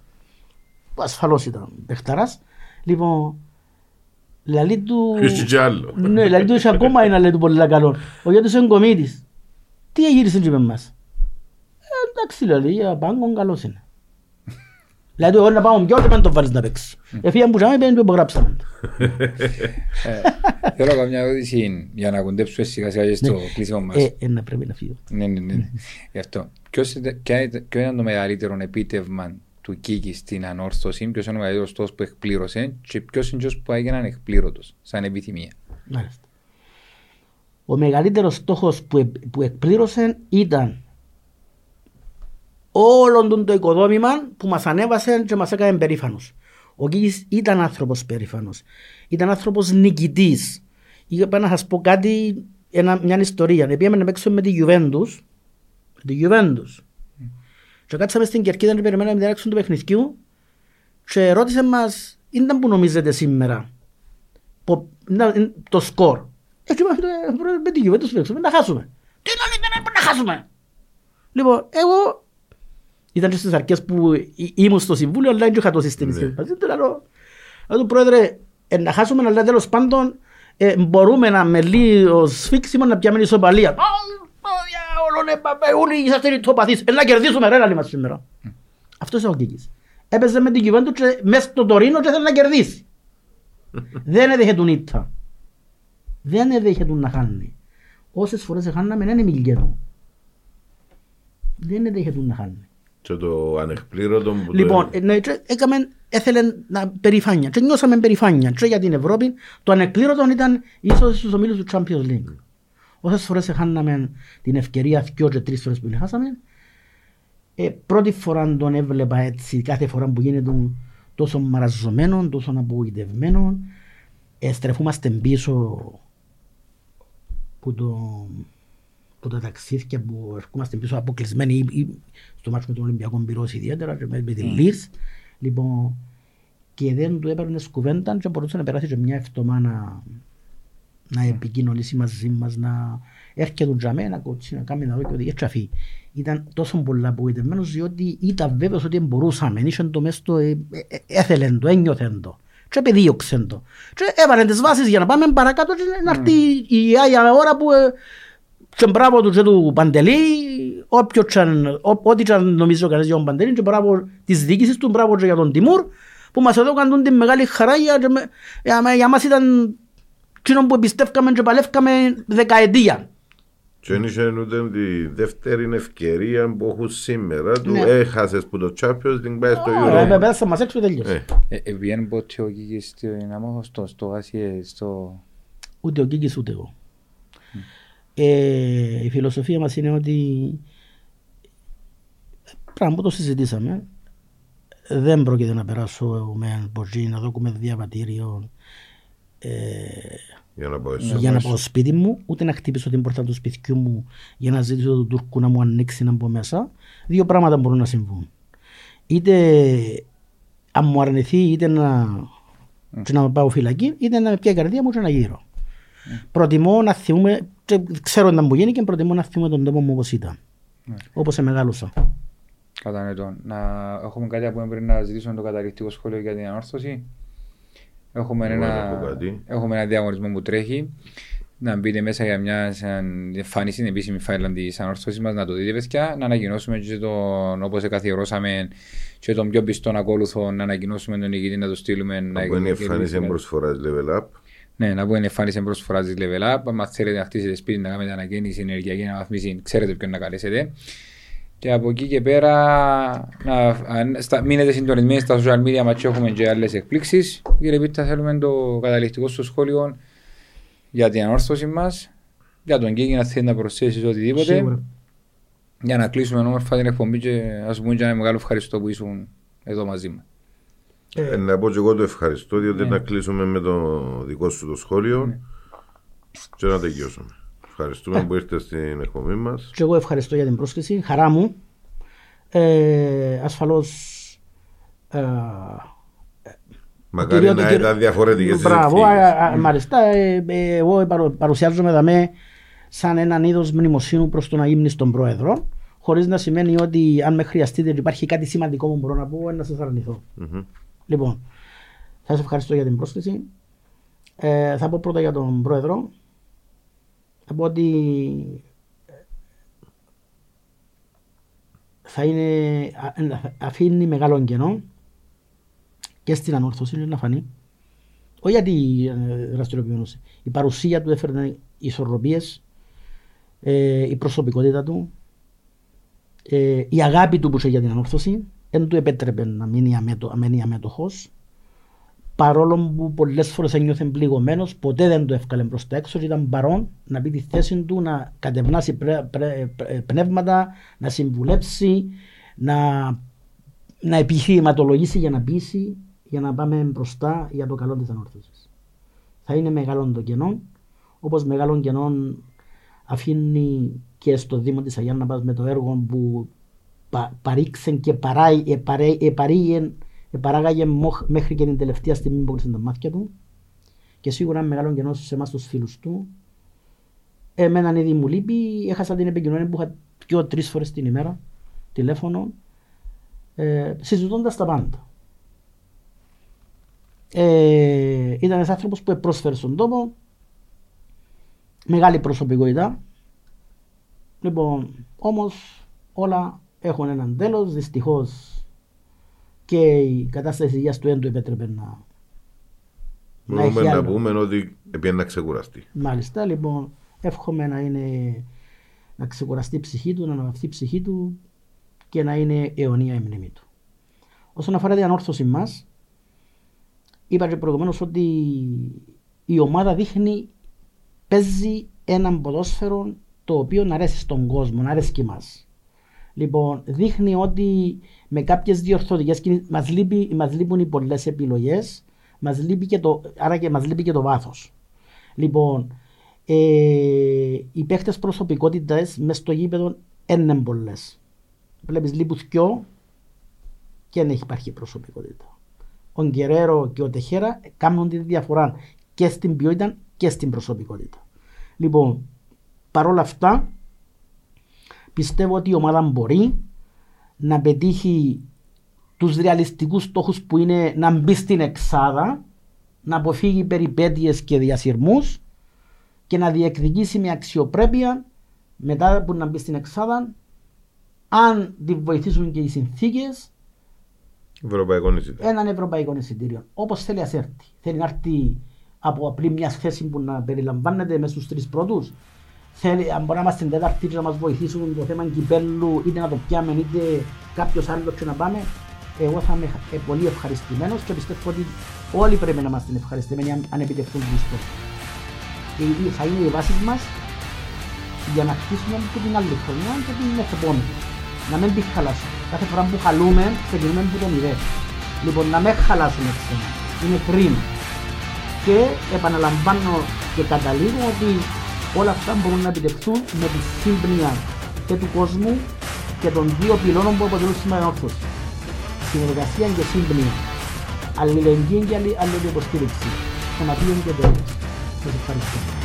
Ασφαλώς ήταν παιχταράς. Λοιπόν, λέει του... Ναι, λέει του, είσαι ακόμα ένα, λέει του, πολύ καλό. Ο Γιώτης Εγκομίτης. Τι γύρισαν και με εμάς. Εντάξει, λέει, για πάγκον καλός είναι. Δηλαδή, εγώ να πάω πιο, δεν πάνε το βάλεις να παίξει. Εφίγαν που σάμε, πέραν το υπογράψαμε. Θέλω καμιά ερώτηση για να κοντέψουμε σιγά σιγά στο κλείσιμο μας. Να πρέπει να φύγω. Ναι. Γι' αυτό. Ποιο είναι το μεγαλύτερο επίτευγμα του Κίκη στην Ανόρθωση, ποιος είναι ο μεγαλύτερος τόσος που εκπλήρωσε και ποιος είναι τόσος που έγινε ανεκπλήρωτος, σαν επιθυμία. Μάλιστα. Ο μεγαλύτερος στόχος που εκπλήρωσε ήταν όλον το οικοδόμημα που μας ανέβασε και μας έκανε περήφανος. Ο Κίκης ήταν άνθρωπος περήφανος, ήταν άνθρωπος νικητής. Είπα να σας πω κάτι, μια ιστορία. Πήγαμε να παίξουμε με τη Γιουβέντους, και κάτσαμε στην κερκίδα και περιμέναμε την έραξη του παιχνιδιού και ρώτησε μας, ήταν που νομίζετε σήμερα το σκορ? Έτσι με την Γιουβέντους παίξουμε να χάσουμε. Τι είναι να χάσουμε? Λοιπόν, εγώ ήταν και στις αρχές που ήμουν στο Συμβούλιο, αλλά δεν είχα το συστημιστή. Λέω, πρόεδρε, να χάσουμε, αλλά τέλος πάντων μπορούμε να με λίγο σφίξιμο να πιάμε ισοπαλία. Όλοι είσαστε ρητοπαθείς, να κερδίσουμε ρε άλλη μας σήμερα. Αυτός είναι ο Κίκης. Έπαιζε με την Γιουβέντους μέσα στο Τωρίνο και θέλει να κερδίσει. Δεν έδειχε του νύχτα. Δεν έδειχε του να χάνει. Όσες φορές χάναμε, δεν είναι μιλγένο. Δεν έδειχε του να χάνει. Και το ανεκπλήρωτο... Λοιπόν, έθελε περηφάνεια. Και νιώσαμε περηφάνεια. Και για την Ευρώπη, το ανεκπλήρωτο ήταν ίσως στους ομίλους του Champions League. Όσες φορές χάναμε την ευκαιρία, 2 και 3 φορές που την χάσαμε, πρώτη φορά τον έβλεπα έτσι, κάθε φορά που γίνεται τόσο μαραζωμένον, τόσο απογοητευμένον. Στρεφούμαστε πίσω που τα ταξίδια που ερχόμαστε πίσω αποκλεισμένοι ή στο μάτσο με τον Ολυμπιακό Πυρός ιδιαίτερα και με την Λίρς. Λοιπόν, και δεν του έπαιρνε κουβέντα και μπορούσε να περάσει και μια εβδομάδα να επικοινωνήσει μαζί μας, να έρχεται του τζαμέ, να κοτσί, να κάνει να δω και ότι είχε τσαφή. Ήταν τόσο πολλά απογοητευμένος διότι ήταν βέβαιος ότι μπορούσαμε, είχαν το μέσα το έθελεν το, ένιωθεν το. Και επεδίωξαν το. Και έβαλαν τις βάσεις για να πάμε παρακάτω και να έρθει η ώρα που Και μπράβο του και του Παντελή, ό,τι νομίζω κανένας για τον Παντελή, και μπράβο της διοίκησης του, μπράβο και για τον Τιμούρ, που μας έδωκαν την μεγάλη χαρά για μας ήταν εκείνο που εμπιστεύκαμε και παλεύκαμε δεκαετία. Και είναι τη δεύτερη ευκαιρία που έχουν σήμερα του έχασες που το Champions την πάει στο Euro. Πέρασαν μας έξω τελείωσε. Βγαίνουν πότε ο Κίκης στην Αμόχωστο, στο Άσιε, στο... Ούτε ο Κίκης ούτε εγώ. Η φιλοσοφία μας είναι ότι πράγμα που το συζητήσαμε, δεν πρόκειται να περάσω με έναν ποτζή, να δω διαβατήριο για να πάω σπίτι μου, ούτε να χτύπησω την πόρτα του σπιτιού μου για να ζητήσω τον Τούρκο να μου ανοίξει να μπω μέσα. Δύο πράγματα μπορούν να συμβούν. Είτε αν μου αρνηθεί, είτε να με πάω φυλακή, είτε να με πιάει η καρδία μου και να γύρω. Προτιμώ να θυμούμε, ξέρω όταν μου γίνει και προτιμώ να θυμούμε τον τόπο μου όπως ήταν, όπως εμεγάλωσα. Κατανοητό. Να έχουμε κάτι που πρέπει να ζητήσουμε το καταρριχτικό σχόλιο για την ανόρθωση. Έχουμε ένα διαγωνισμό που τρέχει. Να μπείτε μέσα για μια εμφάνιση, την επίσημη φάιλα της ανόρθωσης μας, να το δείτε παιδιά. Να ανακοινώσουμε και τον, όπως καθιερώσαμε και τον πιο πιστόν ακόλουθο, να ανακοινώσουμε τον ηγητή, να το στείλουμε. Από είναι εμφάνιση προσφοράς Level Up. Ναι, να πούμε εμφάνιση προσφορά τη Level Up. Αν θέλετε να χτίσετε σπίτι, να κάνετε ανακαίνιση, ενεργειακή αναβαθμίση, ξέρετε ποιον να καλέσετε. Και από εκεί και πέρα, μείνετε συντονισμένοι στα social media μας και έχουμε και άλλες εκπλήξεις. Κύριε Πίττα, θέλουμε το καταληκτικό στο σχόλιο για την ανόρθωση μας. Για τον Κίκη, να θέλει να προσθέσεις οτιδήποτε. Σίγουρα. Για να κλείσουμε όμορφα την εκπομπή και να σου πούμε και ένα μεγάλο ευχαριστώ που ήσουν εδώ μαζί μας. Να πω και εγώ το ευχαριστώ, διότι να κλείσουμε με το δικό σου το σχόλιο και να τελειώσουμε. Ευχαριστούμε που ήρθατε στην εκπομπή μας. Και εγώ ευχαριστώ για την πρόσκληση, χαρά μου. Ασφαλώς... μακάρι να ήταν διαφορετικές τις ευχές. Μπράβο, μάλιστα, εγώ παρουσιάζομαι δαμέ σαν έναν είδος μνημοσύνου προς τον αείμνηστον πρόεδρο, χωρίς να σημαίνει ότι αν με χρειαστείτε και υπάρχει κάτι σημαντικό που μπορώ να πω, να σας αρνηθώ. Λοιπόν, σας ευχαριστώ για την πρόσκληση. Θα πω πρώτα για τον πρόεδρο. Θα πω ότι θα είναι, αφήνει μεγάλο κενό και στην ανόρθωση να φανεί. Όχι γιατί δραστηριοποιούσε. Η παρουσία του έφερνε ισορροπίες, η προσωπικότητα του, η αγάπη του που είχε για την ανόρθωση δεν του επέτρεπε να μείνει αμέτωχος. Παρόλο που πολλές φορές ένιωθε πληγωμένος, ποτέ δεν το έβγαλε προς τα έξω. Ήταν παρόν να πει τη θέση του, να κατευνάσει πνεύματα, να συμβουλέψει, να επιχειρηματολογήσει για να πείσει, για να πάμε μπροστά για το καλό της ανόρθωσης. Θα είναι μεγάλο το κενό, όπως μεγάλο κενό αφήνει και στο Δήμο της Αγιάννης να πας με το έργο που παρήξεν και παράγαγε μέχρι και την τελευταία στιγμή που κλείσαν τα μάτια του και σίγουρα μεγάλο κενό σε εμάς τους φίλους του. Εμένα ήδη μου λείπει, έχασα την επικοινωνία που είχα 2-3 φορές την ημέρα, τηλέφωνο, συζητώντας τα πάντα. Ήταν ένας άνθρωπος που πρόσφερε στον τόπο, μεγάλη προσωπικότητα. Λοιπόν, όμως όλα έχουν έναν τέλος, δυστυχώς. Και η κατάσταση υγείας του δεν του επέτρεπε να. Μπορούμε να πούμε ότι επειδή να ξεκουραστεί. Μάλιστα, λοιπόν, εύχομαι να ξεκουραστεί η ψυχή του, να αναβαυθεί η ψυχή του και να είναι αιωνία η μνήμη του. Όσον αφορά την ανόρθωση μας, είπα και προηγουμένως ότι η ομάδα δείχνει, παίζει έναν ποδόσφαιρο το οποίο να αρέσει στον κόσμο, να αρέσει και εμάς. Λοιπόν, δείχνει ότι με κάποιες διορθωτικές κινήσεις μας λείπουν οι πολλές επιλογές, άρα και μας λείπει και το βάθος. Λοιπόν, οι παίχτες προσωπικότητας μες στο γήπεδο είναι πολλές. Βλέπεις λείπουν δυο και δεν έχει υπάρχει προσωπικότητα. Ο Γκερέρο και ο Τεχέρα κάνουν τη διαφορά και στην ποιότητα και στην προσωπικότητα. Λοιπόν, παρόλα αυτά, πιστεύω ότι η ομάδα μπορεί να πετύχει τους ρεαλιστικούς στόχους που είναι να μπει στην εξάδα, να αποφύγει περιπέτειες και διασυρμούς και να διεκδικήσει με αξιοπρέπεια μετά που να μπει στην εξάδα, αν τη βοηθήσουν και οι συνθήκες, έναν ευρωπαϊκό εισιτήριο. Όπως θέλει ας έρθει. Θέλει να έρθει από απλή μια θέση που να περιλαμβάνεται μέσα στους τρεις πρώτους. Θέλει, αν μπορεί να είμαστε στην τέταρτη να μας βοηθήσουν το θέμα κυπέλλου, είτε να το πιάμε είτε κάποιος άλλος και να πάμε. Εγώ θα είμαι πολύ ευχαριστημένος και πιστεύω ότι όλοι πρέπει να είμαστε ευχαριστημένοι αν επιτευχθούν τους στόχους. Και θα είναι οι βάσεις μας για να χτίσουμε και την άλλη χρονιά και την επόμενη. Να μην την χαλάσουμε. Κάθε φορά που χαλούμε, ξεκινούμε από το μηδέν. Λοιπόν, να μην χαλάσουμε ξανά. Είναι κρίμα. Και επαναλαμβάνω και καταλήγω ότι όλα αυτά μπορούν να επιτευχθούν με τη σύμπνοια και του κόσμου και των δύο πυλώνων που αποτελούν σήμερα την Ανόρθωση. Συνεργασία και σύμπνοια. Αλληλεγγύη και αλληλεγγύη υποστήριξη. Σωματείων και τέλος. Σας ευχαριστώ.